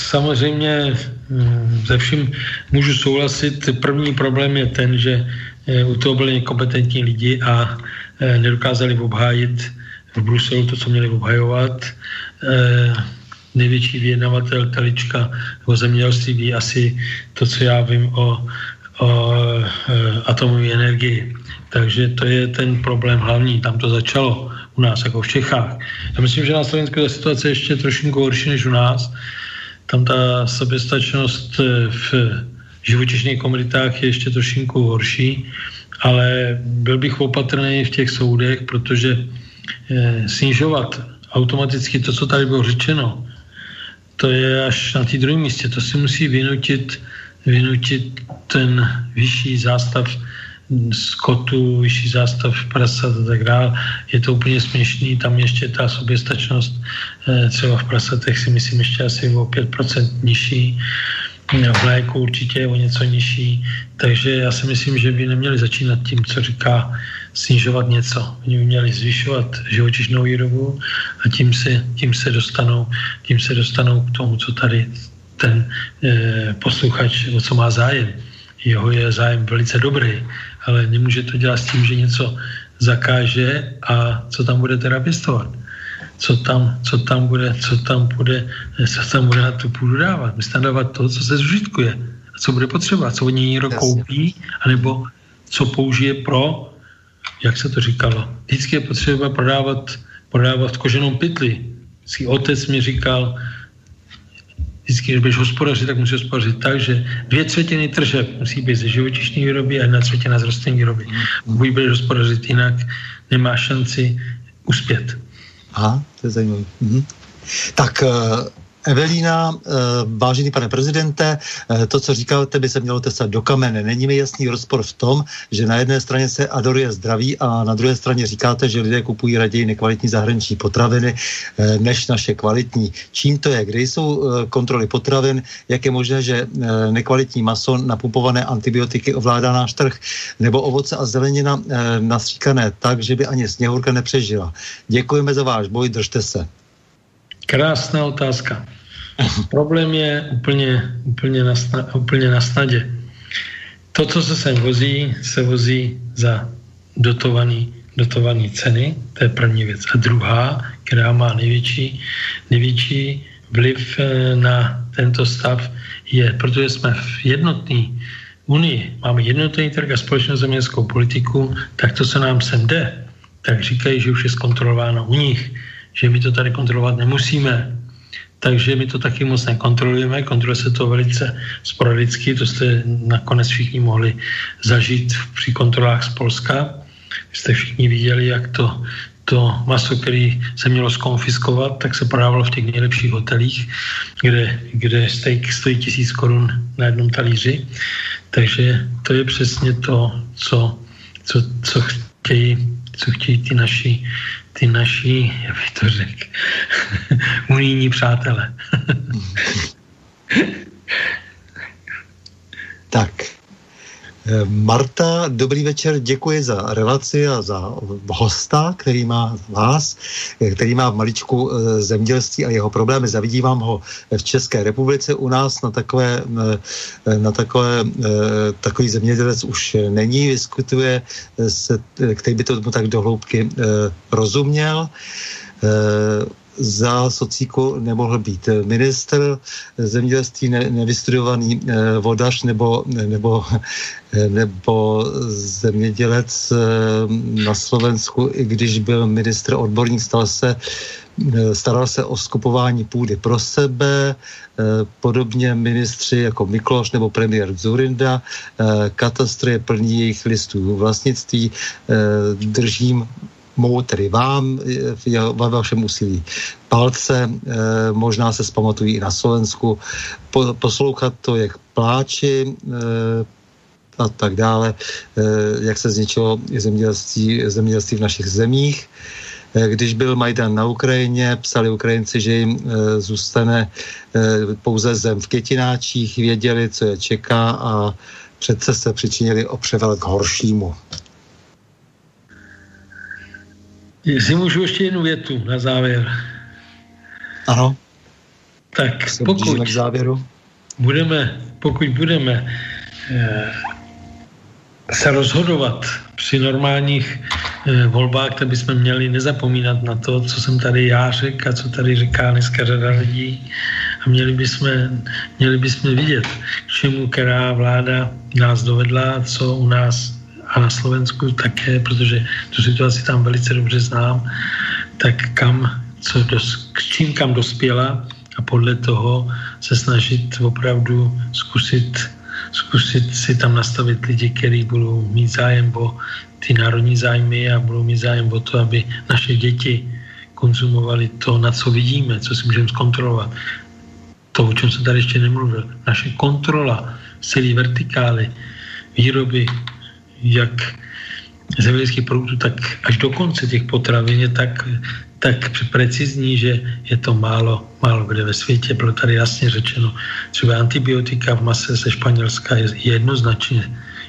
samozřejmě se vším můžu souhlasit. První problém je ten, že u toho byli nekompetentní lidi a nedokázali obhájit v Bruselu to, co měli obhajovat. Největší vyjednavatel Telička o zemědělství ví asi to, co já vím o atomové energii. Takže to je ten problém hlavní. Tam to začalo u nás, jako v Čechách. Já myslím, že na Slovensku ta situace je ještě trošinku horší než u nás. Tam ta soběstačnost v živočišných komoditách je ještě trošinku horší, ale byl bych opatrný v těch soudech, protože snižovat automaticky to, co tady bylo řečeno, to je až na té druhém místě. To si musí vynutit ten vyšší zástav skotu, vyšší zástav prasat a tak dále. Je to úplně směšný, tam ještě ta soběstačnost třeba v prasatech si myslím ještě asi o 5% nižší, v mléku určitě o něco nižší, takže já si myslím, že by neměli začínat tím, co říká snižovat něco. Oni by měli zvyšovat živočišnou výrobu a tím se dostanou k tomu, co tady ten posluchač, o co má zájem. Jeho je zájem velice dobrý, ale nemůže to dělat s tím, že něco zakáže a co tam bude teda pěstovat. Co tam bude na tu půdu dávat. Vystanovat to, co se zužitkuje a co bude potřeba, co oni někdo koupí, anebo co použije pro, jak se to říkalo. Vždycky je potřeba prodávat koženou pytli. Vždycky otec mi říkal, vždycky, když budeš hospodařit, tak musí hospodařit tak, že 2/3 tržeb musí být ze živočišní výroby a 1/3 z rostlinné výroby. Když budeš hospodařit jinak, nemáš šanci uspět. Aha, to je zajímavé. Mhm. Tak Evelína, vážený pane prezidente, to, co říkáte, by se mělo testat do kamene. Není mi jasný rozpor v tom, že na jedné straně se adoruje zdraví a na druhé straně říkáte, že lidé kupují raději nekvalitní zahraniční potraviny než naše kvalitní. Čím to je? Kde jsou kontroly potravin? Jak je možné, že nekvalitní maso napumpované antibiotiky ovládá náš trh? Nebo ovoce a zelenina nastříkané tak, že by ani sněhurka nepřežila? Děkujeme za váš boj, držte se. Krásná otázka. Problém je úplně na snadě. To, co se sem vozí, se vozí za dotované ceny, to je první věc. A druhá, která má největší vliv na tento stav, je, protože jsme v jednotný unii, máme jednotný trh a společnou zemědělskou politiku, tak to, co nám sem jde, tak říkají, že už je zkontrolováno u nich, že my to tady kontrolovat nemusíme. Takže my to taky moc nekontrolujeme, kontroluje se to velice sporadicky, to jste nakonec všichni mohli zažít při kontrolách z Polska. Vy jste všichni viděli, jak to maso, které se mělo skonfiskovat, tak se prodávalo v těch nejlepších hotelích, kde steak stojí 1000 korun na jednom talíři. Takže to je přesně to, co chtějí ty naši, já bych to řekl, unijní přátelé. Tak, Marta, dobrý večer, děkuji za relaci a za hosta, který má v maličku zemědělství a jeho problémy. Zavidím vám ho v České republice. U nás takový zemědělec už není, diskutuje se, který by tomu tak do hloubky rozuměl. Za socíku nemohl být ministr zemědělství, nevystudovaný vodař nebo zemědělec na Slovensku, i když byl ministr odborník, staral se o skupování půdy pro sebe, podobně ministři jako Mikloš nebo premiér Dzurinda, katastr je plný jejich listů vlastnictví, tedy vám ve vašem úsilí palce, možná se zpamatují i na Slovensku, poslouchat to, jak pláči a tak dále, jak se zničilo zemědělství v našich zemích. Když byl Majdan na Ukrajině, psali Ukrajinci, že jim zůstane pouze zem v Květináčích, věděli, co je čeká a přece se přičinili o převel k horšímu. Jestli můžu ještě jednu větu na závěr. Ano. Tak pokud budeme se rozhodovat při normálních volbách, tak bychom měli nezapomínat na to, co jsem tady já řekl a co tady říká dneska řada lidí. A měli bychom vidět, k čemu která vláda nás dovedla, co u nás a na Slovensku také, protože tu situaci tam velice dobře znám, tak kam dospěla a podle toho se snažit opravdu zkusit si tam nastavit lidi, kteří budou mít zájem o ty národní zájmy a budou mít zájem o to, aby naše děti konzumovali to, na co vidíme, co si můžeme zkontrolovat. To, o čem jsem tady ještě nemluvil. Naše kontrola celý vertikály výroby, jak zemědělských produktů, tak až do konce těch potravin je tak precizní, že je to málo kde ve světě. Bylo tady jasně řečeno, třeba antibiotika v mase ze Španělska je jednoznačně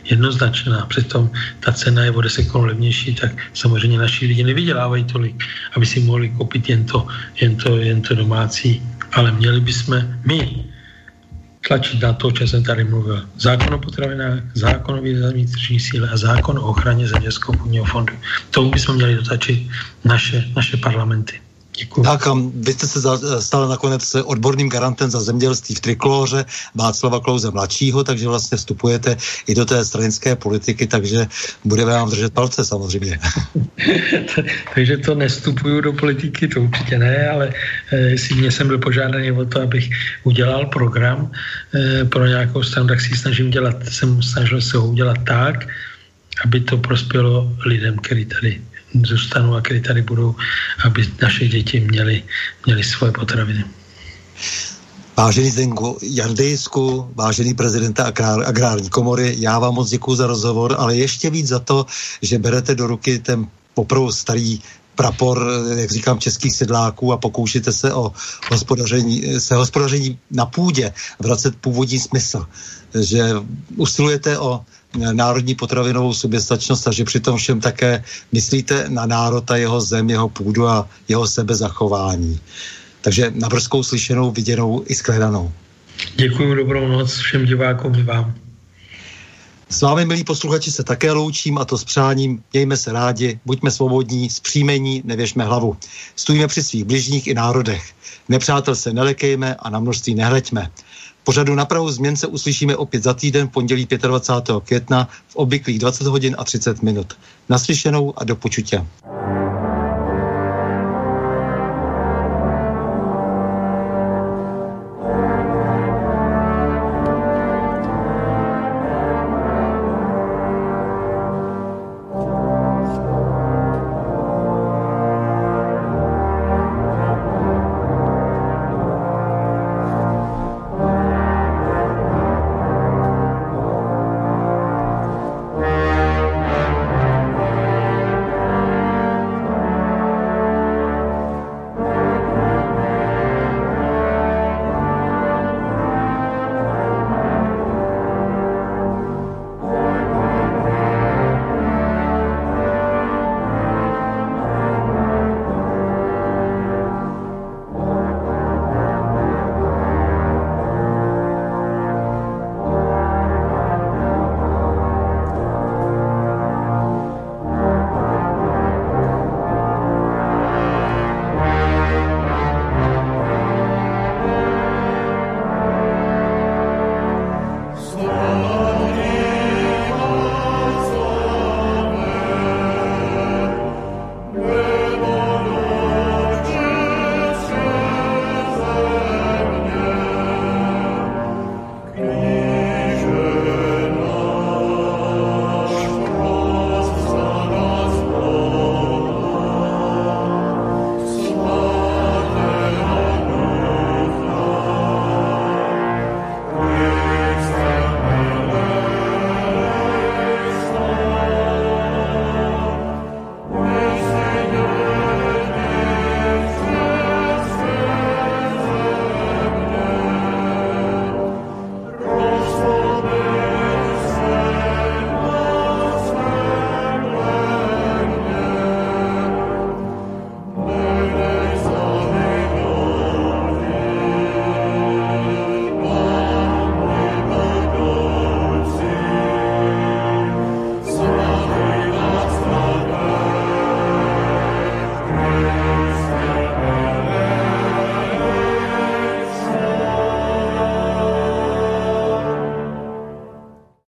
jednoznačná. Přitom ta cena je o 10 Kč levnější, tak samozřejmě naši lidi nevydělávají tolik, aby si mohli koupit jen to domácí, ale měli bychom my tlačit na to, o čem jsem tady mluvil. Zákon o potravinách, zákon o významní tržní síle a zákon o ochraně zemědělského půdního fondu. Tomu bychom měli dotlačit naše parlamenty. Děkuji. Tak vy jste se stal nakonec odborným garantem za zemědělství v Trikolóře Václava Klause mladšího, takže vlastně vstupujete i do té stranické politiky, takže budeme vám držet palce samozřejmě. Takže to nevstupuju do politiky, to určitě ne, ale jestli mě jsem byl požádaný o to, abych udělal program pro nějakou stranu, tak jsem se snažil ho udělat tak, aby to prospělo lidem, který tady zůstanou a který tady budou, aby naše děti měly svoje potraviny. Vážený Zdenku Jandejsku, vážený prezidenta Agrární komory, já vám moc děkuju za rozhovor, ale ještě víc za to, že berete do ruky ten poprvé starý prapor, jak říkám, českých sedláků a pokoušíte se o hospodaření na půdě vracet původní smysl. Že usilujete o národní potravinovou soběstačnost a že přitom všem také myslíte na národ a jeho zem, jeho půdu a jeho sebezachování. Takže na brzkou slyšenou, viděnou i shledanou. Děkuju, dobrou noc všem divákům i vám. S vámi, milí posluchači, se také loučím a to s přáním. Mějme se rádi, buďme svobodní, zpříjmení, nevěšme hlavu. Stojíme při svých bližních i národech. Nepřátel se nelekejme a na množství nehleďme. Pořadu Na prahu změn se uslyšíme opět za týden v pondělí 25. května v obvyklých 20:30 hodin. Naslyšenou a do počutě.